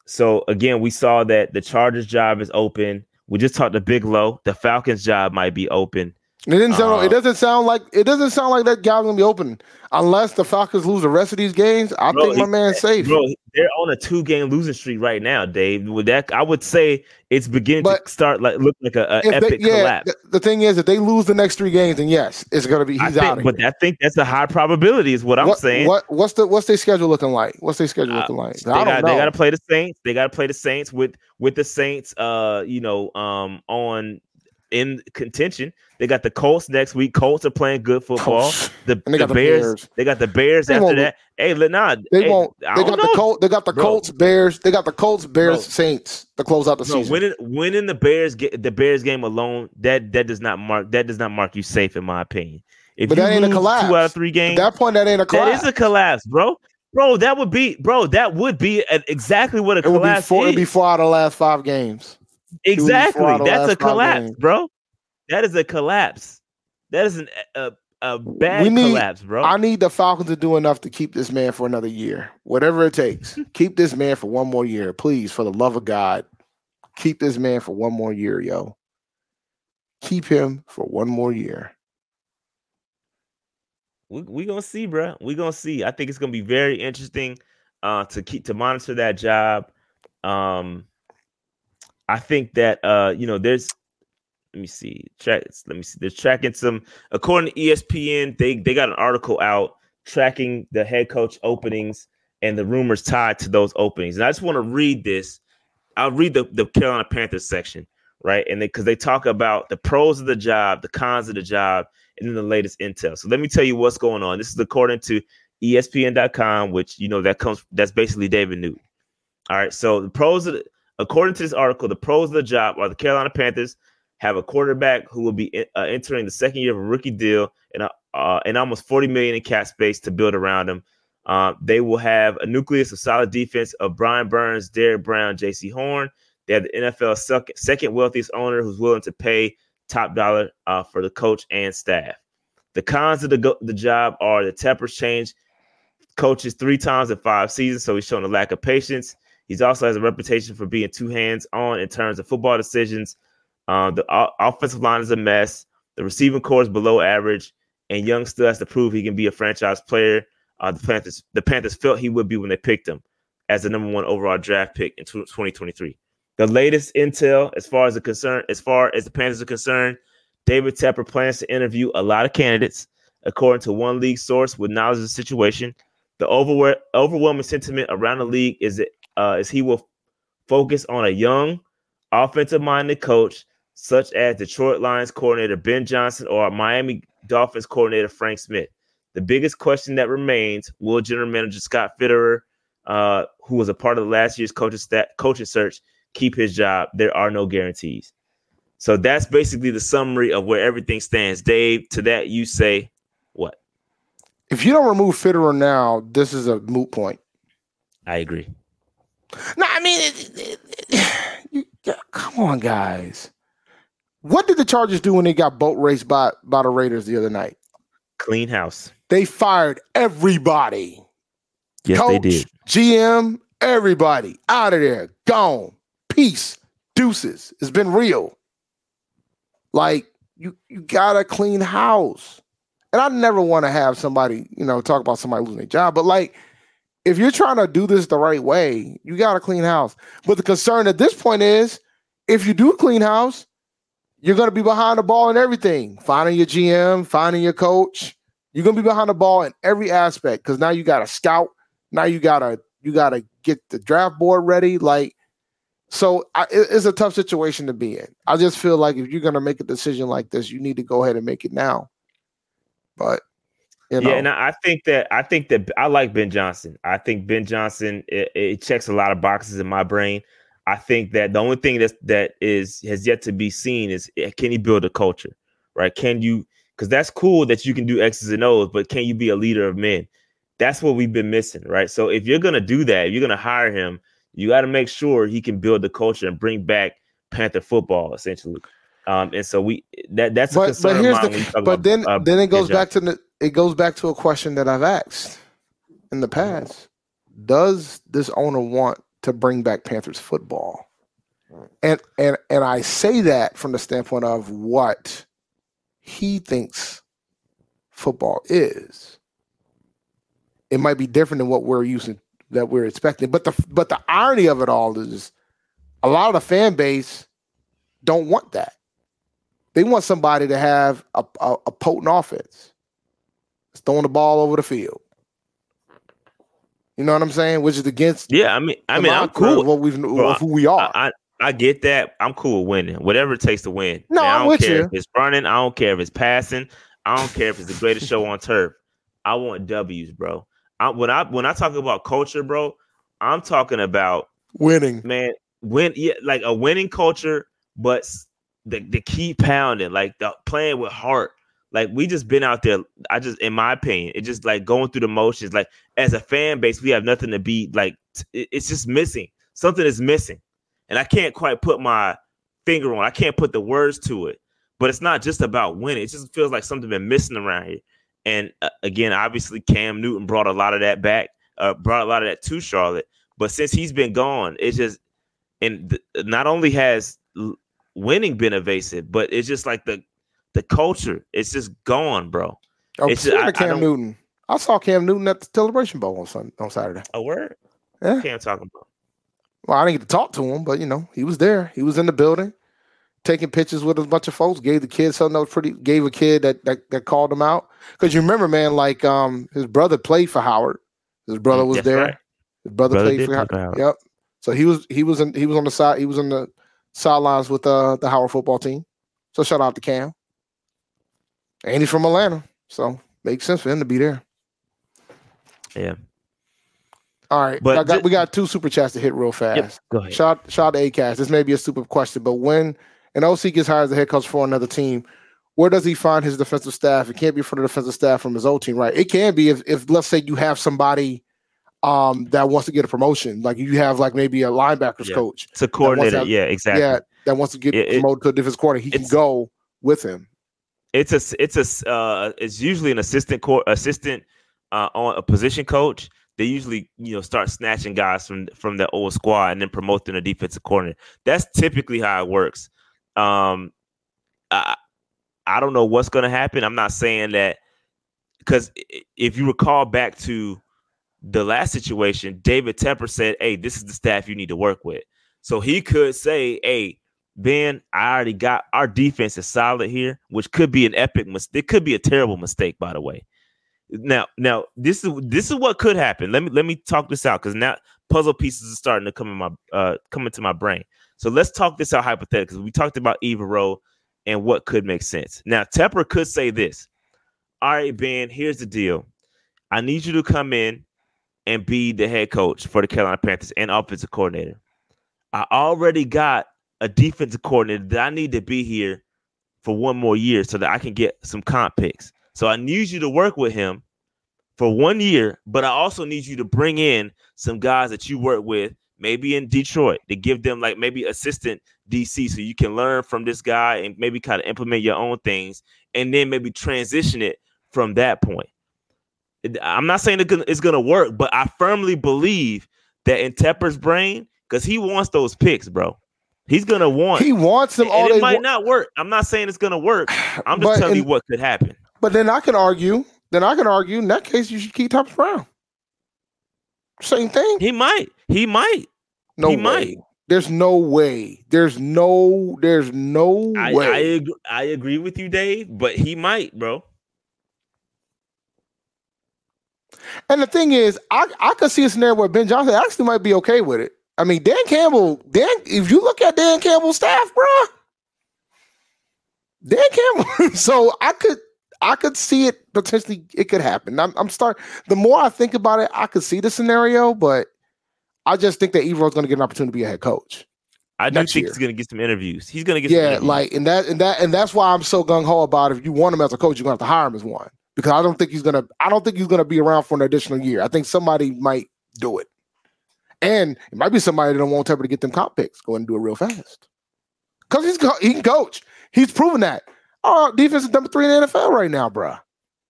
So again, we saw that the Chargers job is open. We just talked to Big Lo. The Falcons job might be open. It didn't sound. Um, it doesn't sound like it doesn't sound like that guy's gonna be open unless the Falcons lose the rest of these games. I bro, think my man's safe. Bro, they're on a two-game losing streak right now, Dave. With that, I would say it's beginning but to start like look like a, a epic they, yeah, collapse. Th- the thing is, if they lose the next three games, then yes, it's gonna be he's I think, out. Of but here. I think that's a high probability, is what, what I'm saying. What what's the what's their schedule looking like? What's their schedule uh, looking like? They I don't got, know. They gotta play the Saints. They gotta play the Saints with with the Saints. Uh, you know, um, on. in contention. They got the Colts next week. Colts are playing good football. The, the, the Bears, Bears, they got the Bears they after that. Hey, Lenard, they hey, won't. They got know. the Colts. They got the Bro. Colts, Bears. They got the Colts, Bears, Bro. Saints to close out the Bro, season. Winning, winning the Bears get the Bears game alone, that that does not mark that does not mark you safe, in my opinion. If but you that ain't lose a collapse. Two out of three games. At that point, that ain't a collapse. That is a collapse, bro. Bro, that would be bro. That would be an, exactly what a it collapse would be four, is. It'd be four out of the last five games. Exactly. That's a collapse, bro. That is a collapse. That is an, a a bad need, collapse, bro. I need the Falcons to do enough to keep this man for another year. Whatever it takes. Keep this man for one more year. Please, for the love of God, keep this man for one more year, yo. Keep him for one more year. We're we going to see, bro. We're going to see. I think it's going to be very interesting uh, to keep to monitor that job. Um I think that, uh, you know, there's, let me see, track, let me see, they're tracking some, according to E S P N, they, they got an article out tracking the head coach openings and the rumors tied to those openings. And I just want to read this. I'll read the, the Carolina Panthers section, right? And because they, they talk about the pros of the job, the cons of the job, and then the latest intel. So let me tell you what's going on. This is according to E S P N dot com, which, you know, that comes, that's basically David Newton. All right. So the pros of the, according to this article, the pros of the job are the Carolina Panthers have a quarterback who will be uh, entering the second year of a rookie deal and uh, uh, and almost forty million dollars in cap space to build around him. Uh, they will have a nucleus of solid defense of Brian Burns, Derrick Brown, J C Horn. They have the N F L sec- second wealthiest owner who's willing to pay top dollar uh, for the coach and staff. The cons of the, go- the job are the tempers change coaches three times in five seasons, so he's showing a lack of patience. He also has a reputation for being too hands-on in terms of football decisions. Uh, the o- offensive line is a mess. The receiving corps is below average, and Young still has to prove he can be a franchise player. Uh, the Panthers, the Panthers felt he would be when they picked him as the number one overall draft pick in twenty twenty-three. The latest intel, as far as the concern, as far as the Panthers are concerned, David Tepper plans to interview a lot of candidates, according to one league source with knowledge of the situation. The over- overwhelming sentiment around the league is that Uh, is he will focus on a young, offensive-minded coach such as Detroit Lions coordinator Ben Johnson or Miami Dolphins coordinator Frank Smith. The biggest question that remains, will general manager Scott Fitterer, uh, who was a part of last year's coaching, stat, coaching search, keep his job? There are no guarantees. So that's basically the summary of where everything stands. Dave, to that you say what? If you don't remove Fitterer now, this is a moot point. I agree. No, I mean, it, it, it, you, come on, guys. What did the Chargers do when they got boat raced by, by the Raiders the other night? Clean house. They fired everybody. Yes, Coach, they did. G M, everybody. Out of there. Gone. Peace. Deuces. It's been real. Like, you you gotta clean house. And I never want to have somebody, you know, talk about somebody losing their job, but like, if you're trying to do this the right way, you gotta clean house. But the concern at this point is, if you do clean house, you're gonna be behind the ball in everything. Finding your G M, finding your coach, you're gonna be behind the ball in every aspect. Because now you gotta scout. Now you gotta you gotta get the draft board ready. Like, so I, it's a tough situation to be in. I just feel like if you're gonna make a decision like this, you need to go ahead and make it now. But you know. Yeah, and I think that I think that I like Ben Johnson. I think Ben Johnson it, it checks a lot of boxes in my brain. I think that the only thing that's, that is has yet to be seen is, can he build a culture, right? Can you – because that's cool that you can do X's and O's, but can you be a leader of men? That's what we've been missing, right? So if you're going to do that, if you're going to hire him, you got to make sure he can build the culture and bring back Panther football, essentially. Um, and so we that that's but, a concern. But, here's the, but about, then uh, then it goes back to the, it goes back to a question that I've asked in the past. Does this owner want to bring back Panthers football? And and and I say that from the standpoint of what he thinks football is. It might be different than what we're using, that we're expecting. But the but the irony of it all is, a lot of the fan base don't want that. They want somebody to have a, a, a potent offense. It's throwing the ball over the field. You know what I'm saying? Which is against. Yeah, I mean, I mean, I'm cool with what we've, bro, who we are. I, I I get that. I'm cool with winning. Whatever it takes to win. No, now, I'm I don't with care you. If it's running, I don't care if it's passing. I don't care if it's the greatest show on turf. I want W's, bro. I, when I when I talk about culture, bro, I'm talking about winning, man. Win, yeah, like a winning culture, but the the key pounding, like the playing with heart. Like, we just been out there, I just, in my opinion, it just like going through the motions. Like, as a fan base, we have nothing to be like, t- it's just missing. Something is missing. And I can't quite put my finger on it. I can't put the words to it. But it's not just about winning. It just feels like something been missing around here. And uh, again, obviously, Cam Newton brought a lot of that back, uh, brought a lot of that to Charlotte. But since he's been gone, it's just, and th- not only has l- winning been evasive, but it's just like the, The culture, it's just gone, bro. Oh, it's just, I, Cam I Newton. I saw Cam Newton at the Celebration Bowl on Sunday, on Saturday. Oh, word? Yeah. Cam talking about. Well, I didn't get to talk to him, but, you know, he was there. He was in the building, taking pictures with a bunch of folks. Gave the kid something that was pretty. Gave a kid that that, that called him out, because you remember, man, like um, his brother played for Howard. His brother was That's there. Right. His brother, brother played for Howard. Howard. Yep. So he was he was in, he was on the side he was on the sidelines with uh, the Howard football team. So shout out to Cam. And he's from Atlanta, so makes sense for him to be there. Yeah. All right, but I got, th- we got two super chats to hit real fast. Yep, go ahead. Shout, shout out to A C A S. This may be a stupid question, but when an O C gets hired as a head coach for another team, where does he find his defensive staff? It can't be for the defensive staff from his old team, right? It can be if, if let's say you have somebody um, that wants to get a promotion, like you have like maybe a linebackers yeah. coach, it's a coordinator, have, yeah, exactly, yeah, that wants to get it, promoted it, to a defensive coordinator. He can go with him. It's a, it's a, uh, it's usually an assistant court assistant uh, on a position coach. They usually, you know, start snatching guys from from the old squad and then promote them to defensive coordinator. That's typically how it works. Um, I I don't know what's going to happen. I'm not saying that, because if you recall back to the last situation, David Tepper said, "Hey, this is the staff you need to work with." So he could say, "Hey, Ben, I already got our defense is solid here," which could be an epic mistake. It could be a terrible mistake, by the way. Now, now this is this is what could happen. Let me let me talk this out, because now puzzle pieces are starting to come in my uh come into my brain. So let's talk this out hypothetically. We talked about Evero and what could make sense. Now, Tepper could say this: "All right, Ben, here's the deal. I need you to come in and be the head coach for the Carolina Panthers and offensive coordinator. I already got a defensive coordinator that I need to be here for one more year so that I can get some comp picks. So I need you to work with him for one year, but I also need you to bring in some guys that you work with, maybe in Detroit, to give them like maybe assistant D C, so you can learn from this guy and maybe kind of implement your own things, and then maybe transition it from that point." I'm not saying it's going to work, but I firmly believe that in Tepper's brain, because he wants those picks, bro. He's going to want. He wants them and, all and it day. It might wa- not work. I'm not saying it's going to work. I'm just but, telling and, you what could happen. But then I can argue. Then I can argue in that case you should keep Thomas Brown. Same thing. He might. He might. No he way. Might. There's no way. There's no. There's no I, way. I agree, I agree with you, Dave. But he might, bro. And the thing is, I, I could see a scenario where Ben Johnson actually might be okay with it. I mean, Dan Campbell, Dan, if you look at Dan Campbell's staff, bro, Dan Campbell. So I could, I could see it potentially. It could happen. I'm, I'm start. The more I think about it, I could see the scenario, but I just think that Evero is going to get an opportunity to be a head coach. I do think year. he's going to get some interviews. He's going to get yeah, some like and that and that and that's why I'm so gung ho about it. If you want him as a coach, you're going to have to hire him as one. Because I don't think he's gonna, I don't think he's gonna be around for an additional year. I think somebody might do it, and it might be somebody that don't want Tepper to get them comp picks. Go and do it real fast, because he's he can coach. He's proven that. Oh, defense is number three in the N F L right now, bro.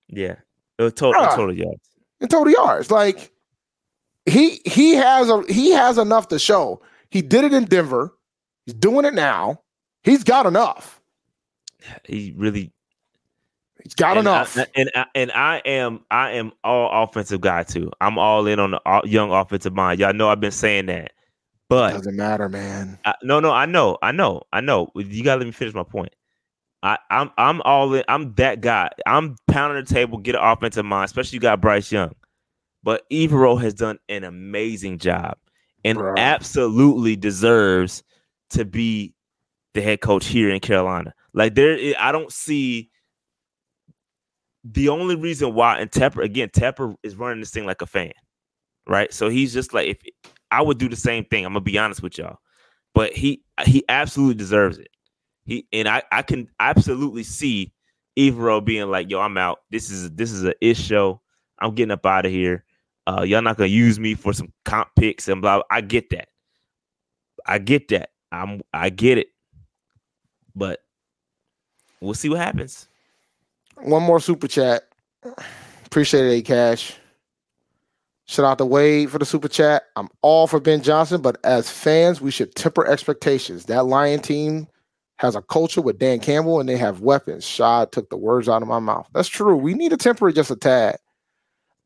Yeah, it was total, in total yards. In total yards, like he he has a he has enough to show. He did it in Denver. He's doing it now. He's got enough. He really. He's got and enough, I, and I, and I am I am all offensive guy too. I'm all in on the young offensive mind. Y'all know I've been saying that, but doesn't matter, man. I, no, no, I know, I know, I know. You gotta let me finish my point. I, I'm I'm all in. I'm that guy. I'm pounding the table. Get an offensive mind, especially you got Bryce Young. But Evero has done an amazing job and Bro. absolutely deserves to be the head coach here in Carolina. Like there, I don't see. The only reason why, and Tepper, again, Tepper is running this thing like a fan, right? So he's just like, if I would do the same thing. I'm gonna be honest with y'all, but he he absolutely deserves it. He and I, I can absolutely see Evero being like, "Yo, I'm out. This is this is an ish show. I'm getting up out of here. Uh, y'all not gonna use me for some comp picks and blah." I get that. I get that. I'm I get it. But we'll see what happens. One more super chat. Appreciate it, A-Cash. Shout out to Wade for the super chat. I'm all for Ben Johnson, but as fans, we should temper expectations. That Lion team has a culture with Dan Campbell, and they have weapons. Shad took the words out of my mouth. That's true. We need to temper it just a tad.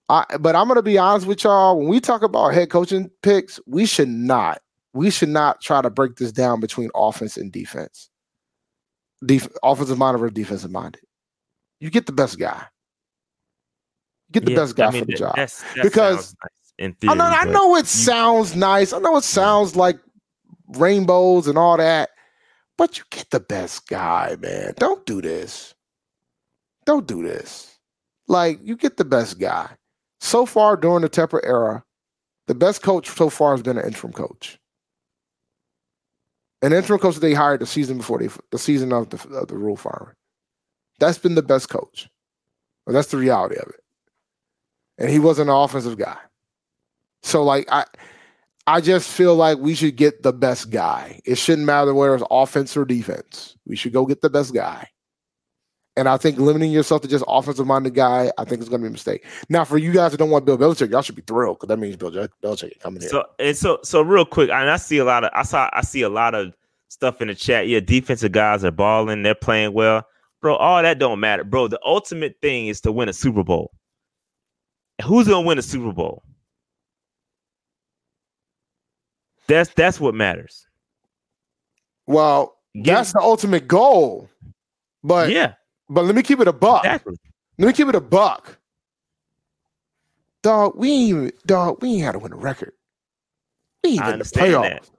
I, but I'm going to be honest with y'all. When we talk about head coaching picks, we should not. We should not try to break this down between offense and defense. Def- offensive-minded or defensive-minded. You get the best guy. You get the yeah, best guy I mean, for the job. That's, that because nice in theory, I, know, I know it you, sounds nice. I know it sounds like rainbows and all that, but you get the best guy, man. Don't do this. Don't do this. Like, you get the best guy. So far during the Tepper era, the best coach so far has been an interim coach. An interim coach that they hired the season before they, the season of the, of the rule firing. That's been the best coach. Well, that's the reality of it. And he wasn't an offensive guy. So, like, I I just feel like we should get the best guy. It shouldn't matter whether it's offense or defense. We should go get the best guy. And I think limiting yourself to just offensive-minded guy, I think it's going to be a mistake. Now, for you guys who don't want Bill Belichick, y'all should be thrilled, because that means Bill Belichick coming in. So, and so, so real quick, I, mean, I see a lot of I saw I see a lot of stuff in the chat. Yeah, defensive guys are balling. They're playing well. Bro, all that don't matter. Bro, the ultimate thing is to win a Super Bowl. Who's going to win a Super Bowl? That's that's what matters. Well, Get that's it. the ultimate goal. But yeah. But let me keep it a buck. Exactly. Let me keep it a buck. Dog, we ain't, dog, we ain't had to win a record. We ain't in the playoffs. That.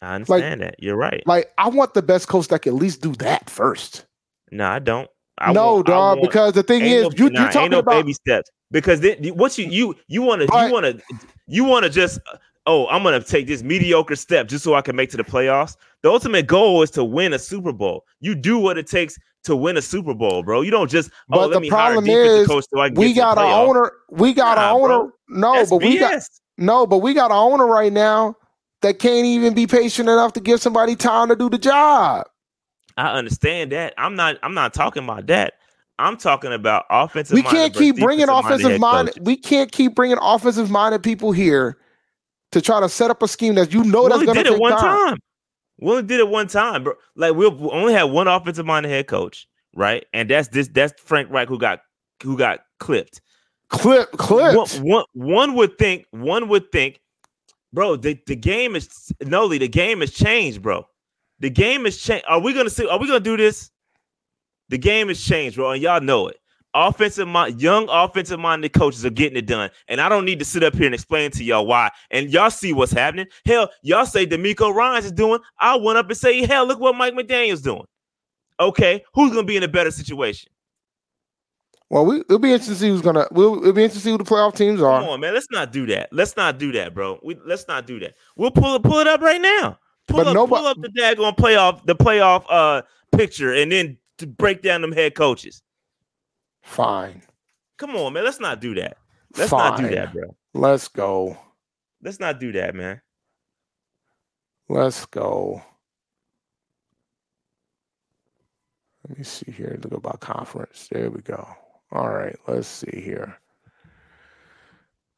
I understand like, that. You're right. Like, I want the best coach that can at least do that first. No, I don't. I no, dog. Because the thing is, no, you, nah, you're talking ain't no about baby steps. Because then, what you you you want to you want to you want to just oh, I'm gonna take this mediocre step just so I can make to the playoffs. The ultimate goal is to win a Super Bowl. You do what it takes to win a Super Bowl, bro. You don't just. But oh, let the me problem is, coach so I can we get got an owner. We got nah, an owner. Bro. No, That's but B S. we got no, but we got an owner right now that can't even be patient enough to give somebody time to do the job. I understand that. I'm not. I'm not talking about that. I'm talking about offensive. We can't keep bringing offensive minded. We can't keep bringing offensive minded people here to try to set up a scheme that you know we that's going to take time. We did it one time. We only did it one time, bro. Like we only had one offensive-minded head coach, right? And that's this. That's Frank Reich, who got who got clipped. Clip, clip. One, one, one would think. One would think, bro. The, the game is Noli. The game has changed, bro. The game has changed. Are we gonna see? Are we gonna do this? The game has changed, bro, and y'all know it. Offensive mind, young offensive-minded coaches are getting it done, and I don't need to sit up here and explain to y'all why. And y'all see what's happening. Hell, y'all say DeMeco Ryans is doing. I went up and say, hell, look what Mike McDaniel's doing. Okay, who's going to be in a better situation? Well, we, it'll be interesting to see who's going to. We'll, it'll be interesting to see who the playoff teams are. Come on, man, let's not do that. Let's not do that, bro. We let's not do that. We'll pull it, pull it up right now. Pull but up, nobody, pull up the daggone playoff, the playoff uh, picture, and then to break down them head coaches. Fine. Come on, man. Let's not do that. Let's Fine. not do that, bro. Let's go. Let's not do that, man. Let's go. Let me see here. Look about conference. There we go. All right. Let's see here.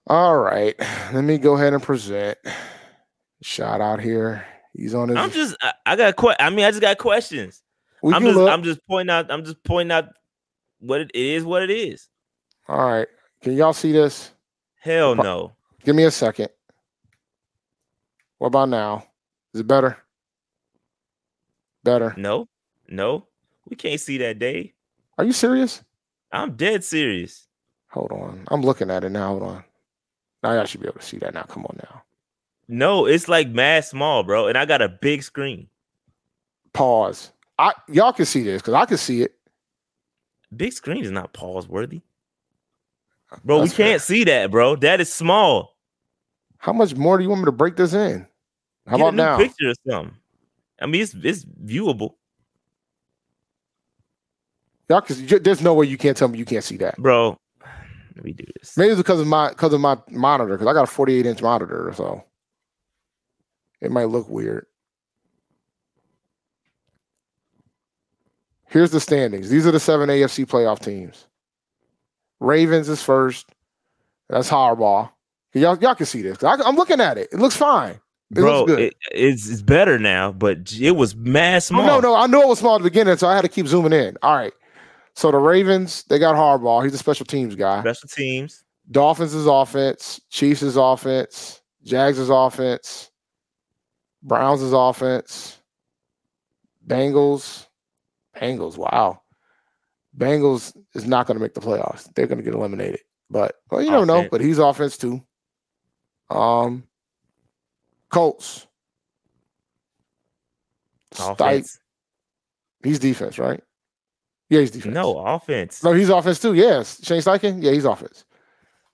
All right. Let me go ahead and present. Shout out here. He's on his. I'm just. I, I got. Que- I mean, I just got questions. We I'm just. Look. I'm just pointing out. I'm just pointing out. What it, it is, what it is. All right. Can y'all see this? Hell no. Give me a second. What about now? Is it better? Better. No, no. We can't see that, Dave. Are you serious? I'm dead serious. Hold on. I'm looking at it now. Hold on. Now y'all should be able to see that now. Come on now. No, it's like mad small, bro. And I got a big screen. Pause. I y'all can see this because I can see it. Big screen is not pause worthy, bro. That's we can't fair. see that, bro. That is small. How much more do you want me to break this in? How Get about a new now? Picture or something. I mean, it's it's viewable. Y'all, cause there's no way you can't tell me you can't see that, bro. Let me do this. Maybe it's because of my because of my monitor, because I got a forty-eight inch monitor, so it might look weird. Here's the standings. These are the seven A F C playoff teams. Ravens is first. That's Harbaugh. Y'all, y'all can see this. I, I'm looking at it. It looks fine. It Bro, looks good. It, it's, it's better now, but it was mad small. No, no, I know it was small at the beginning, so I had to keep zooming in. All right. So the Ravens, they got Harbaugh. He's a special teams guy. Special teams. Dolphins is offense. Chiefs is offense. Jags is offense. Browns is offense. Bengals. Bengals, wow. Bengals is not going to make the playoffs. They're going to get eliminated. But, well, you don't know, but he's offense too. Um, Colts. Offense. Stike. He's defense, right? Yeah, he's defense. No, offense. No, he's offense too, yes. Shane Steichen? Yeah, he's offense.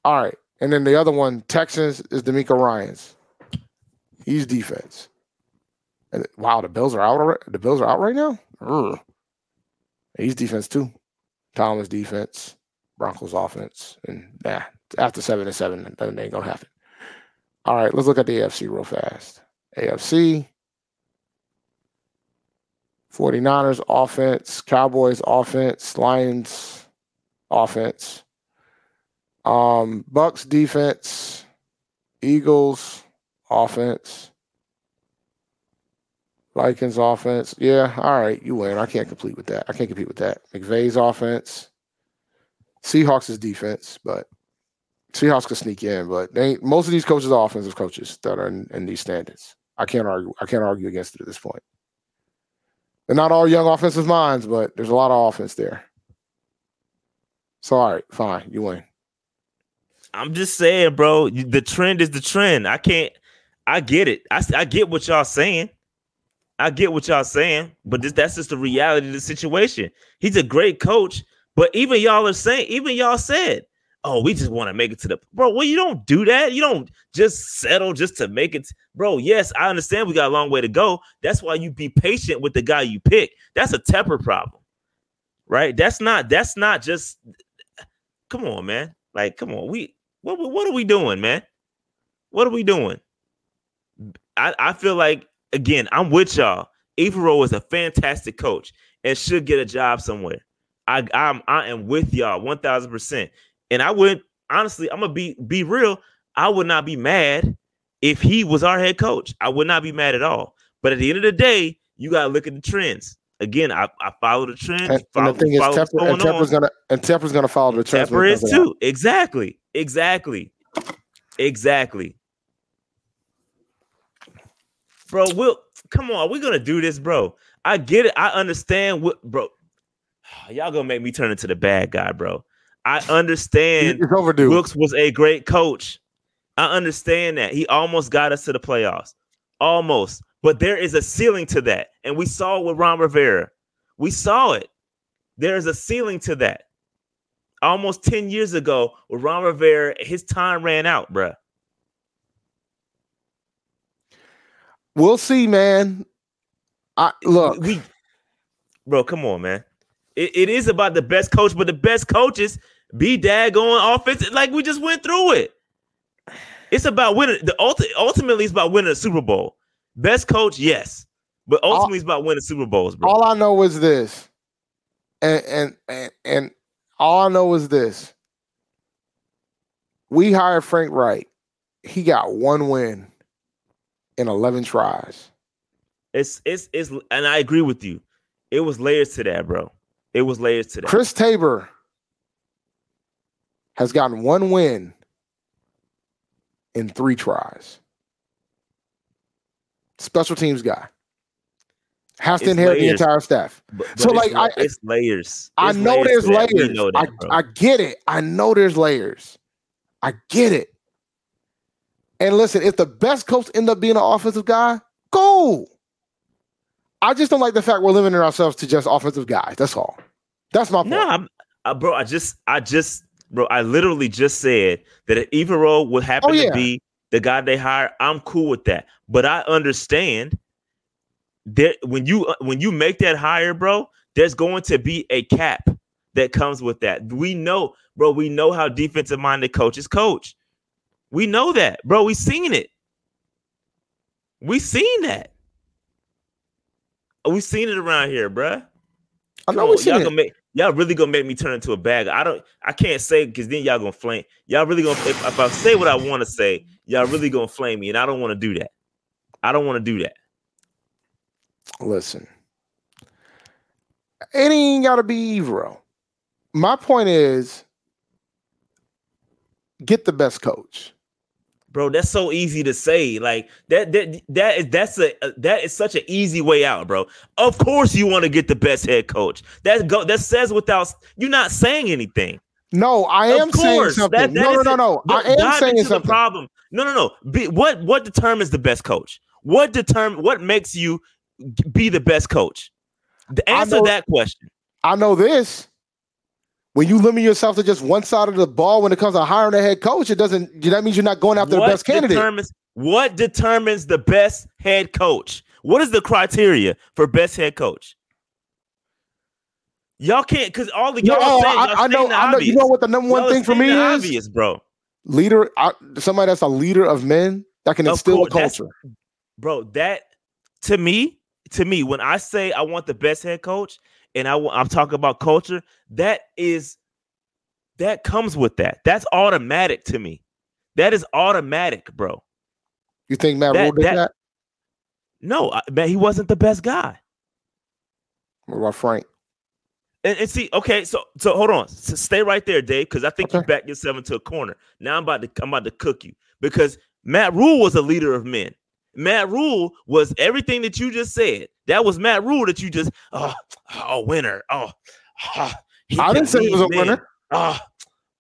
All right. And then the other one, Texans, is DeMeco Ryans. He's defense. And, wow, the Bills are out already? The Bills are out right now? Ugh. He's defense too. Thomas defense, Broncos offense, and nah, after seven and seven, that ain't gonna happen. All right, let's look at the A F C real fast. A F C, forty-niners offense, Cowboys offense, Lions offense, um, Bucks defense, Eagles offense. Vikings offense. Yeah, all right, you win. I can't compete with that. I can't compete with that. McVay's offense. Seahawks is defense, but Seahawks could sneak in, but they most of these coaches are offensive coaches that are in, in these standards. I can't argue. I can't argue against it at this point. They're not all young offensive minds, but there's a lot of offense there. So, all right, fine. You win. I'm just saying, bro, the trend is the trend. I can't – I get it. I, I get what y'all saying. I get what y'all saying, but this, that's just the reality of the situation. He's a great coach, but even y'all are saying, even y'all said, oh, we just want to make it to the – bro, well, you don't do that. You don't just settle just to make it. Bro, yes, I understand we got a long way to go. That's why you be patient with the guy you pick. That's a temper problem, right? That's not That's not just – come on, man. Like, come on. We what, what are we doing, man? What are we doing? I, I feel like – again, I'm with y'all. Evero is a fantastic coach and should get a job somewhere. I I'm, I am with y'all one thousand percent. And I would, honestly, I'm going to be be real. I would not be mad if he was our head coach. I would not be mad at all. But at the end of the day, you got to look at the trends. Again, I, I follow the trends. And, follow, and the thing follow is, Tepper, and Tepper's gonna and Tepper's gonna follow the trends. Tepper is too. Out. Exactly. Exactly. Exactly. Bro, we'll come on. We're gonna do this, bro. I get it. I understand what, bro. Y'all gonna make me turn into the bad guy, bro. I understand it's overdue. Brooks was a great coach. I understand that. He almost got us to the playoffs. Almost. But there is a ceiling to that. And we saw it with Ron Rivera. We saw it. There is a ceiling to that. Almost ten years ago with Ron Rivera, his time ran out, bro. We'll see, man. I look. We, bro, come on, man. It, it is about the best coach, but the best coaches be daggone offensive. Like we just went through it. It's about winning. The ulti- ultimately, it's about winning a Super Bowl. Best coach, yes, but ultimately all, it's about winning Super Bowls, bro. All I know is this, and and and, and all I know is this. We hired Frank Reich. He got one win in eleven tries. It's it's it's, and I agree with you. It was layers to that, bro. It was layers to that. Chris Tabor has gotten one win in three tries. Special teams guy has to it's inherit layers. The entire staff. But, but so, like, I, it's layers. I it's know layers there's layers. Know that, I, I get it. I know there's layers. I get it. And listen, if the best coach end up being an offensive guy, go. I just don't like the fact we're limiting ourselves to just offensive guys. That's all. That's my point. No, I'm, uh, bro, I just, I just, bro, I literally just said that if Evero would happen oh, yeah. to be the guy they hire, I'm cool with that. But I understand that when you when you make that hire, bro, there's going to be a cap that comes with that. We know, bro, we know how defensive-minded coaches coach. We know that, bro. We seen it. We seen that. We've seen it around here, bruh. I know we seen y'all it. Gonna make, y'all really gonna make me turn into a bag. I don't. I can't say because then y'all gonna flame. Y'all really gonna. If, if I say what I want to say, y'all really gonna flame me, and I don't want to do that. I don't want to do that. Listen, it ain't gotta be Evero. My point is, get the best coach. Bro, that's so easy to say. Like that, that, that is that's a that is such an easy way out, bro. Of course, you want to get the best head coach. That go that says without you're not saying anything. No, I am saying something. No, no, no, no. I am saying something. Problem. No, no, no. Be, what what determines the best coach? What determine what makes you be the best coach? The answer that question. I know this. When you limit yourself to just one side of the ball when it comes to hiring a head coach, it doesn't. That means you're not going after what the best candidate. Determines, what determines the best head coach? What is the criteria for best head coach? Y'all can't because all the y'all. No, saying, y'all I, I know. I know. You know what the number one y'all thing for me is? Obvious, bro. Leader, I, somebody that's a leader of men that can instill course, a culture. Bro, that to me, to me, when I say I want the best head coach. And I, I'm talking about culture. That is, that comes with that. That's automatic to me. That is automatic, bro. You think Matt Rule did that, that? No, I, man, he wasn't the best guy. What about Frank? And, and see, okay, so so hold on, so stay right there, Dave, because I think okay. you backed yourself into a corner. Now I'm about to I'm about to cook you because Matt Rule was a leader of men. Matt Rule was everything that you just said. That was Matt Rule that you just, oh, oh winner. Oh, oh I didn't say he was a man. Winner. Oh,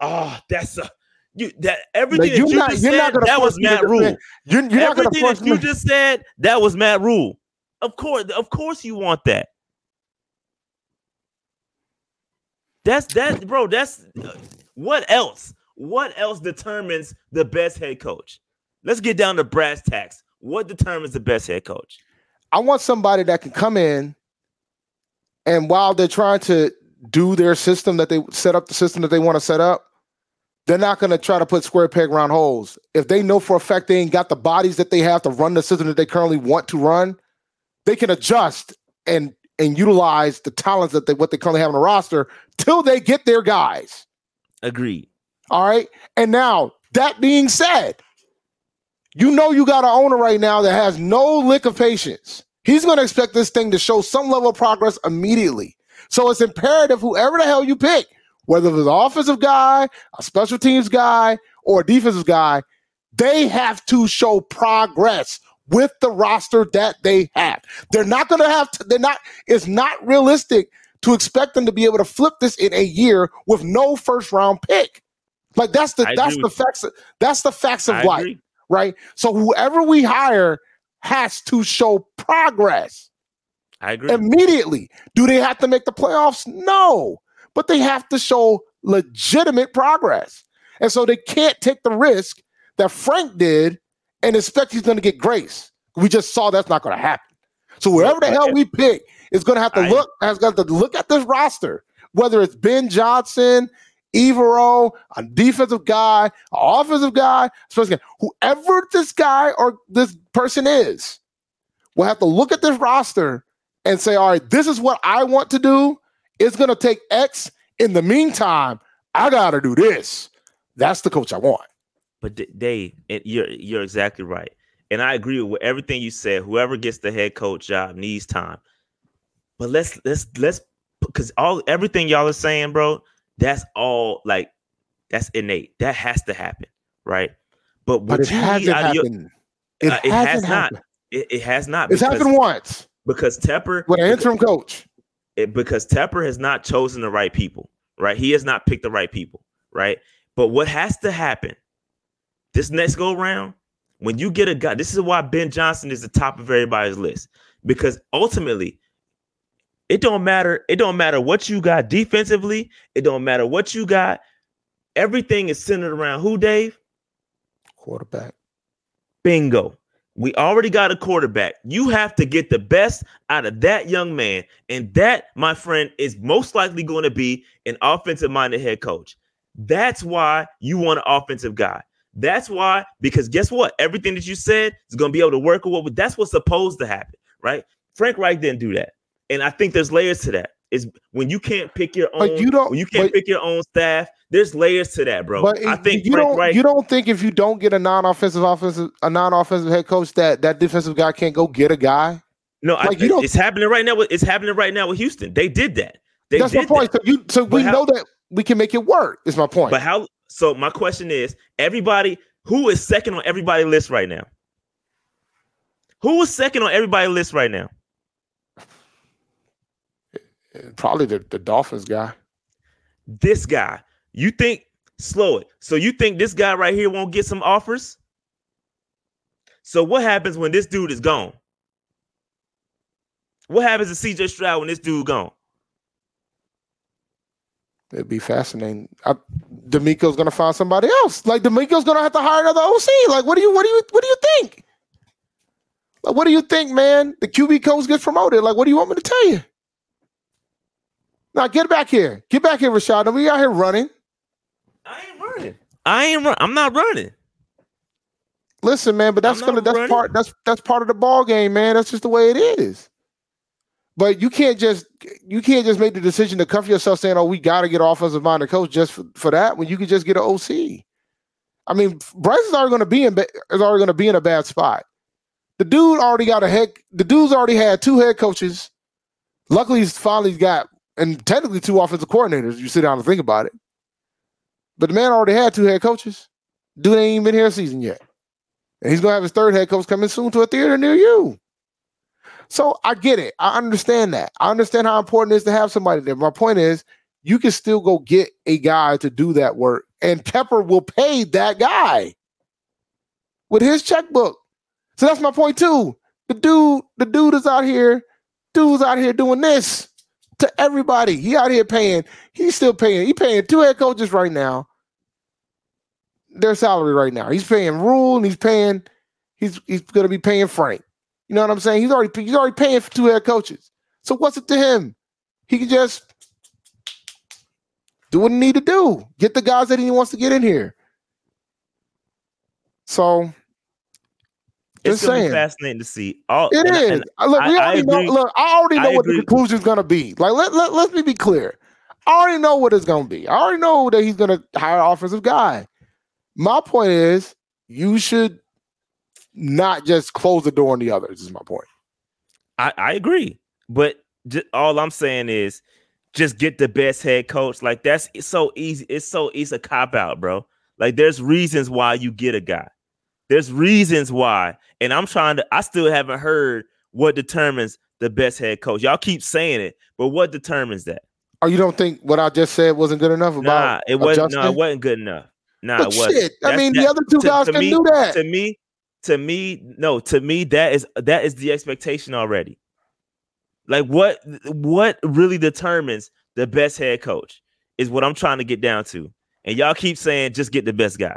oh, that's a, you, that everything that you not, just said, that was Matt Rule. You're, you're everything that me. You just said, that was Matt Rule. Of course, of course you want that. That's, that, bro, that's, what else? What else determines the best head coach? Let's get down to brass tacks. What determines the best head coach? I want somebody that can come in and while they're trying to do their system that they set up, the system that they want to set up, they're not going to try to put square peg round holes. If they know for a fact they ain't got the bodies that they have to run the system that they currently want to run, they can adjust and and utilize the talents that they what they currently have on the roster till they get their guys. Agreed. All right. And now that being said, you know you got an owner right now that has no lick of patience. He's going to expect this thing to show some level of progress immediately. So it's imperative whoever the hell you pick, whether it's an offensive guy, a special teams guy, or a defensive guy, they have to show progress with the roster that they have. They're not going to have to, they're not, it's not realistic to expect them to be able to flip this in a year with no first round pick. Like that's the, I that's the facts. That's the facts of I life. Agree. Right. So whoever we hire has to show progress. I agree. Immediately. Do they have to make the playoffs? No, but they have to show legitimate progress. And so they can't take the risk that Frank did and expect he's going to get grace. We just saw that's not going to happen. So whoever the hell we pick is going to have to I, look has got to look at this roster, whether it's Ben Johnson, Evero, a defensive guy, an offensive guy, special guy, whoever this guy or this person is, will have to look at this roster and say, all right, this is what I want to do. It's going to take X. In the meantime, I got to do this. That's the coach I want. But Dave, you're you're exactly right, and I agree with everything you said. Whoever gets the head coach job needs time. But let's let's let's because all everything y'all are saying, bro, that's all like that's innate. That has to happen, right? But what but it, you hasn't your, it, uh, it hasn't has happened. Not, it, it has not. It has not. It's happened once because Tepper with an interim because, coach. It, because Tepper has not chosen the right people, right? He has not picked the right people, right? But what has to happen? This next go round, when you get a guy, this is why Ben Johnson is the top of everybody's list, because ultimately it don't matter. It don't matter what you got defensively. It don't matter what you got. Everything is centered around who, Dave? Quarterback. Bingo. We already got a quarterback. You have to get the best out of that young man. And that, my friend, is most likely going to be an offensive-minded head coach. That's why you want an offensive guy. That's why, because guess what? Everything that you said is going to be able to work with what that's what's supposed to happen, right? Frank Reich didn't do that. And I think there's layers to that. It's when you can't pick your own, but you don't, when you can't but, pick your own staff. There's layers to that, bro. But I think you Frank don't, Reich, you don't think if you don't get a non-offensive offensive, a non-offensive head coach that that defensive guy can't go get a guy? No, like, I, you don't, it's happening right now. With, it's happening right now with Houston. They did that. They that's did my point. That. So, you, so we how, know that we can make it work. Is my point. But how? So my question is, everybody, who is second on everybody's list right now? Who is second on everybody's list right now? Probably the, the Dolphins guy. This guy. You think, slow it. So you think this guy right here won't get some offers? So what happens when this dude is gone? What happens to C J Stroud when this dude gone? It'd be fascinating. I, D'Amico's gonna find somebody else. Like D'Amico's gonna have to hire another O C. Like, what do you, what do you, what do you think? Like, what do you think, man? The Q B coach gets promoted. Like, what do you want me to tell you? Now get back here, get back here, Rashad. Don't be out here running. I ain't running. I ain't run. I'm not running. Listen, man, but that's gonna that's running. part that's that's part of the ball game, man. That's just the way it is. But you can't just you can't just make the decision to cuff yourself saying, oh, we got to get an offensive-minded coach just for, for that when you can just get an O C. I mean, Bryce is already going to be in ba- is already going to be in a bad spot. The dude already got a head the dude's already had two head coaches. Luckily, he's finally got and technically two offensive coordinators. You sit down and think about it. But the man already had two head coaches. Dude ain't even been here a season yet. And he's going to have his third head coach coming soon to a theater near you. So I get it. I understand that. I understand how important it is to have somebody there. My point is, you can still go get a guy to do that work, and Tepper will pay that guy with his checkbook. So that's my point too. The dude, the dude is out here, dude's out here doing this to everybody. He out here paying. He's still paying. He paying two head coaches right now. Their salary right now. He's paying Rule, and he's paying. He's he's gonna be paying Frank. You know what I'm saying? He's already he's already paying for two head coaches. So what's it to him? He can just do what he need to do. Get the guys that he wants to get in here. So it's gonna saying. be fascinating to see. All, it is. I, look, we I, already I know, look, I already know I what agree. the conclusion is gonna be. Like let let let me be clear. I already know what it's gonna be. I already know that he's gonna hire an offensive guy. My point is, you should not just close the door on the others, is my point. I, I agree. But just, all I'm saying is just get the best head coach. Like, that's it's so easy. It's so easy a cop-out, bro. Like, there's reasons why you get a guy. There's reasons why. And I'm trying to – I still haven't heard what determines the best head coach. Y'all keep saying it, but what determines that? Oh, you don't think what I just said wasn't good enough about nah, it wasn't. No, nah, it wasn't good enough. Nah, but it wasn't. Shit, I mean, that, the other two to, guys to can me, do that. To me, to me, no, to me, that is that is the expectation already. Like, what what really determines the best head coach is what I'm trying to get down to. And y'all keep saying, just get the best guy.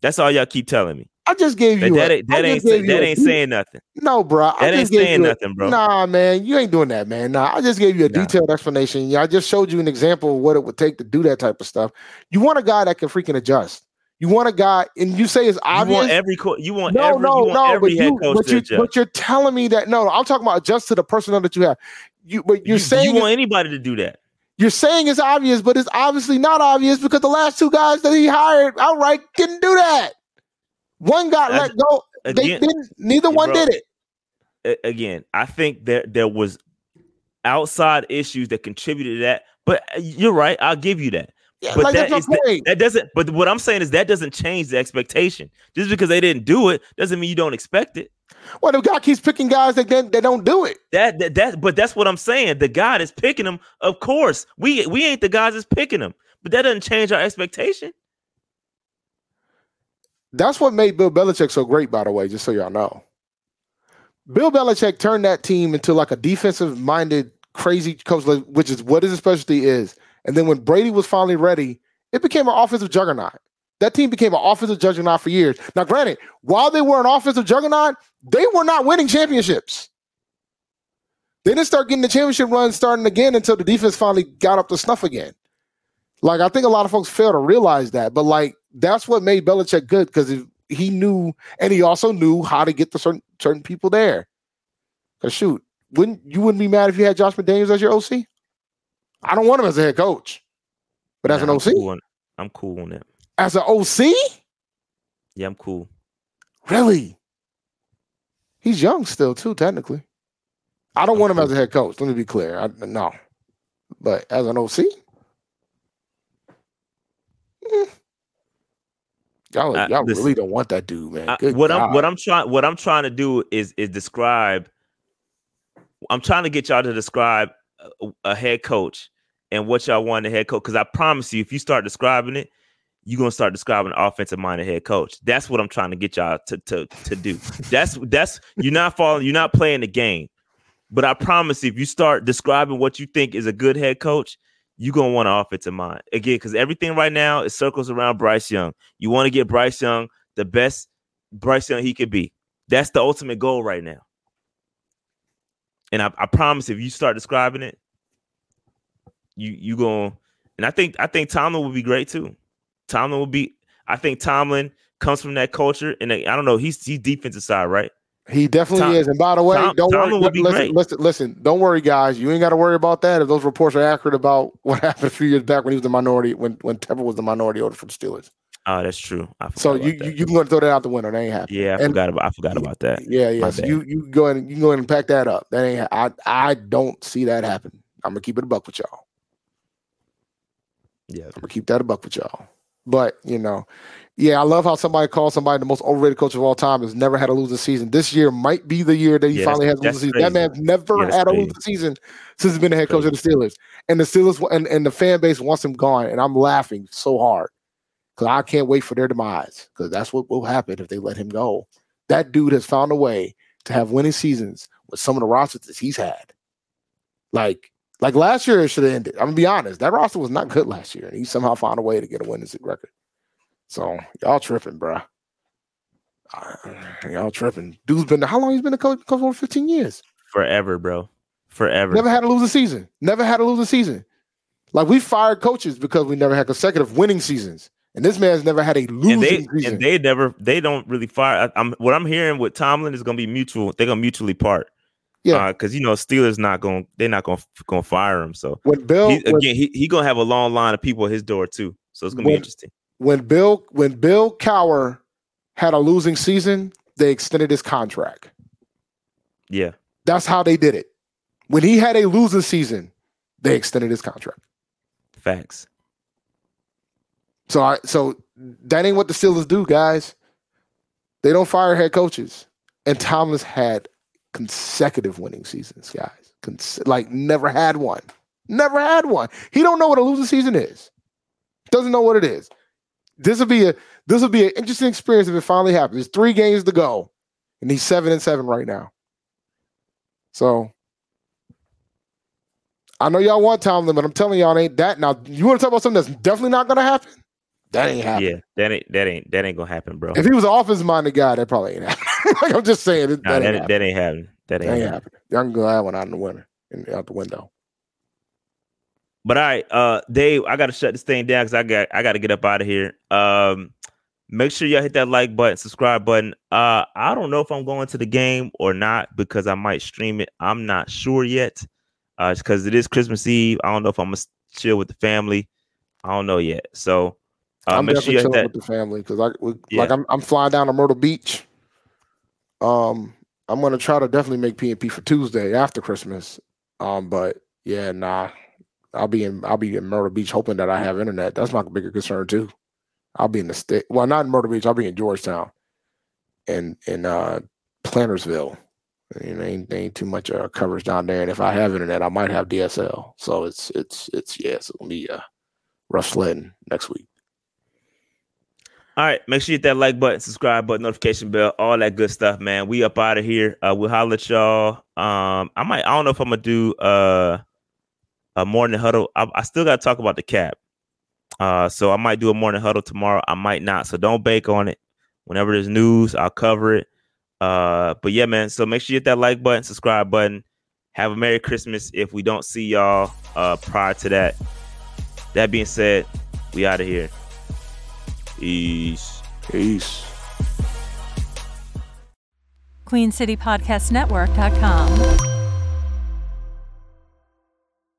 That's all y'all keep telling me. I just gave you that. That, a, that ain't say, that ain't saying nothing. No, bro. I that just ain't gave saying you a, nothing, bro. Nah, man, you ain't doing that, man. Nah, I just gave you a nah. detailed explanation. I just showed you an example of what it would take to do that type of stuff. You want a guy that can freaking adjust. You want a guy, and you say it's obvious. You want every co- you want no, every, no, you want no, every head you, coach but to you, adjust. But you're telling me that no, no, I'm talking about adjust to the personnel that you have. You, but you're you, saying you want anybody to do that. You're saying it's obvious, but it's obviously not obvious because the last two guys that he hired outright didn't do that. One got I, let go. Again, they didn't, neither one bro, did it. Again, I think there there was outside issues that contributed to that. But you're right. I'll give you that. Yeah, but like that, is, that, that doesn't. But what I'm saying is that doesn't change the expectation. Just because they didn't do it doesn't mean you don't expect it. Well, the guy keeps picking guys that then they don't do it. That, that that. But that's what I'm saying. The guy that's picking them, of course. We we ain't the guys that's picking them. But that doesn't change our expectation. That's what made Bill Belichick so great, by the way. Just so y'all know, Bill Belichick turned that team into like a defensive-minded, crazy coach, which is what his specialty is. And then when Brady was finally ready, it became an offensive juggernaut. That team became an offensive juggernaut for years. Now, granted, while they were an offensive juggernaut, they were not winning championships. They didn't start getting the championship run starting again until the defense finally got up to snuff again. Like, I think a lot of folks fail to realize that, but like, that's what made Belichick good because he knew, and he also knew how to get the certain certain people there. Because shoot, wouldn't you wouldn't be mad if you had Josh McDaniels as your O C? I don't want him as a head coach, but as nah, an O C, I'm cool, on, I'm cool on that. As an O C, yeah, I'm cool. Really? He's young still, too. Technically, I don't I'm want him cool. as a head coach. Let me be clear. I, no, but as an O C. Y'all, y'all uh, listen, really don't want that dude, man. Good I, what God. I'm what I'm trying what I'm trying to do is is describe. I'm trying to get y'all to describe a, a head coach and what y'all want a head coach. Because I promise you, if you start describing it, you're gonna start describing an offensive minded head coach. That's what I'm trying to get y'all to to to do. that's that's you're not following, you're not playing the game. But I promise you, if you start describing what you think is a good head coach, you're going to want an offensive mind. Again, because everything right now, it circles around Bryce Young. You want to get Bryce Young the best Bryce Young he could be. That's the ultimate goal right now. And I, I promise if you start describing it, you you going to – and I think I think Tomlin would be great too. Tomlin would be – I think Tomlin comes from that culture. And I don't know, he's, he's defensive side, right? He definitely Tom, is. And by the way, Tom, don't Tomlin worry. Listen, listen, listen, don't worry, guys. You ain't got to worry about that if those reports are accurate about what happened a few years back when he was the minority, when when Tepper was the minority owner for the Steelers. Oh, that's true. I so you, you you can go and throw that out the window. That ain't happening. Yeah, I and, forgot about I forgot about that. Yeah, yeah. So you you go and you can go ahead and pack that up. That ain't I I don't see that happen. I'm gonna keep it a buck with y'all. Yeah, I'm gonna keep that a buck with y'all. But, you know, yeah, I love how somebody calls somebody the most overrated coach of all time has never had a losing season. This year might be the year that he yeah, finally has a losing crazy. season. That man's never yeah, had crazy. a losing season since he's been the head coach crazy. of the Steelers. And the Steelers and, and the fan base wants him gone. And I'm laughing so hard because I can't wait for their demise because that's what will happen if they let him go. That dude has found a way to have winning seasons with some of the rosters that he's had. Like, Like last year, it should have ended. I'm gonna be honest. That roster was not good last year, and he somehow found a way to get a winning record. So y'all tripping, bro. Y'all tripping. Dude's been how long? He's been a coach for fifteen years. Forever, bro. Forever. Never had to lose a season. Never had to lose a season. Like we fired coaches because we never had consecutive winning seasons, and this man's never had a losing and they, season. And they never. They don't really fire. I, I'm what I'm hearing with Tomlin is gonna be mutual. They're gonna mutually part. Yeah, because uh, you know Steelers not going, they're not going to fire him. So when Bill he, again, when, he he gonna have a long line of people at his door too. So it's gonna when, be interesting. When Bill when Bill Cowher had a losing season, they extended his contract. Yeah, That's how they did it. When he had a losing season, they extended his contract. Facts. So, I, so that ain't what the Steelers do, guys. They don't fire head coaches. And Tomlin's had consecutive winning seasons, guys. Cons- like, never had one. Never had one. He don't know what a losing season is. Doesn't know what it is. This would be a this would be an interesting experience if it finally happens. There's three games to go, and he's seven and seven right now. So I know y'all want Tomlin, but I'm telling y'all it ain't that. Now you want to talk about something that's definitely not gonna happen? That ain't happening. Yeah, that ain't that ain't that ain't gonna happen, bro. If he was an offense minded guy, that probably ain't happening. Like I'm just saying, it, nah, that, ain't that, ain't happening. That ain't happening. That ain't, that ain't happening. Y'all can go that one out in the winter and out the window. But all right, uh, Dave, I gotta shut this thing down because I got I gotta get up out of here. Um, make sure y'all hit that like button, subscribe button. Uh, I don't know if I'm going to the game or not because I might stream it. I'm not sure yet. Uh, because it is Christmas Eve. I don't know if I'm gonna chill with the family. I don't know yet. So uh, I'm make definitely sure you hit that with the family because I we, yeah. like I'm I'm flying down to Myrtle Beach. Um, I'm gonna try to definitely make P N P for Tuesday after Christmas. Um, but yeah, nah. I'll be in I'll be in Myrtle Beach hoping that I have internet. That's my bigger concern too. I'll be in the state. Well, not in Myrtle Beach. I'll be in Georgetown and in uh, Plantersville. You know, ain't, ain't too much uh, coverage down there. And if I have internet, I might have D S L. So it's it's it's yeah, it's gonna be uh, rough sledding next week. All right, make sure you hit that like button, subscribe button, notification bell, all that good stuff, man. We up out of here. Uh, we'll holler at y'all. Um, I might I don't know if I'm gonna do uh. A morning huddle. I, I still got to talk about the cap. Uh, so I might do a morning huddle tomorrow. I might not. So don't bake on it. Whenever there's news, I'll cover it. Uh, but yeah, man. So make sure you hit that like button, subscribe button. Have a Merry Christmas if we don't see y'all uh, prior to that. That being said, we out of here. Peace. Peace. Queen City Podcast Network dot com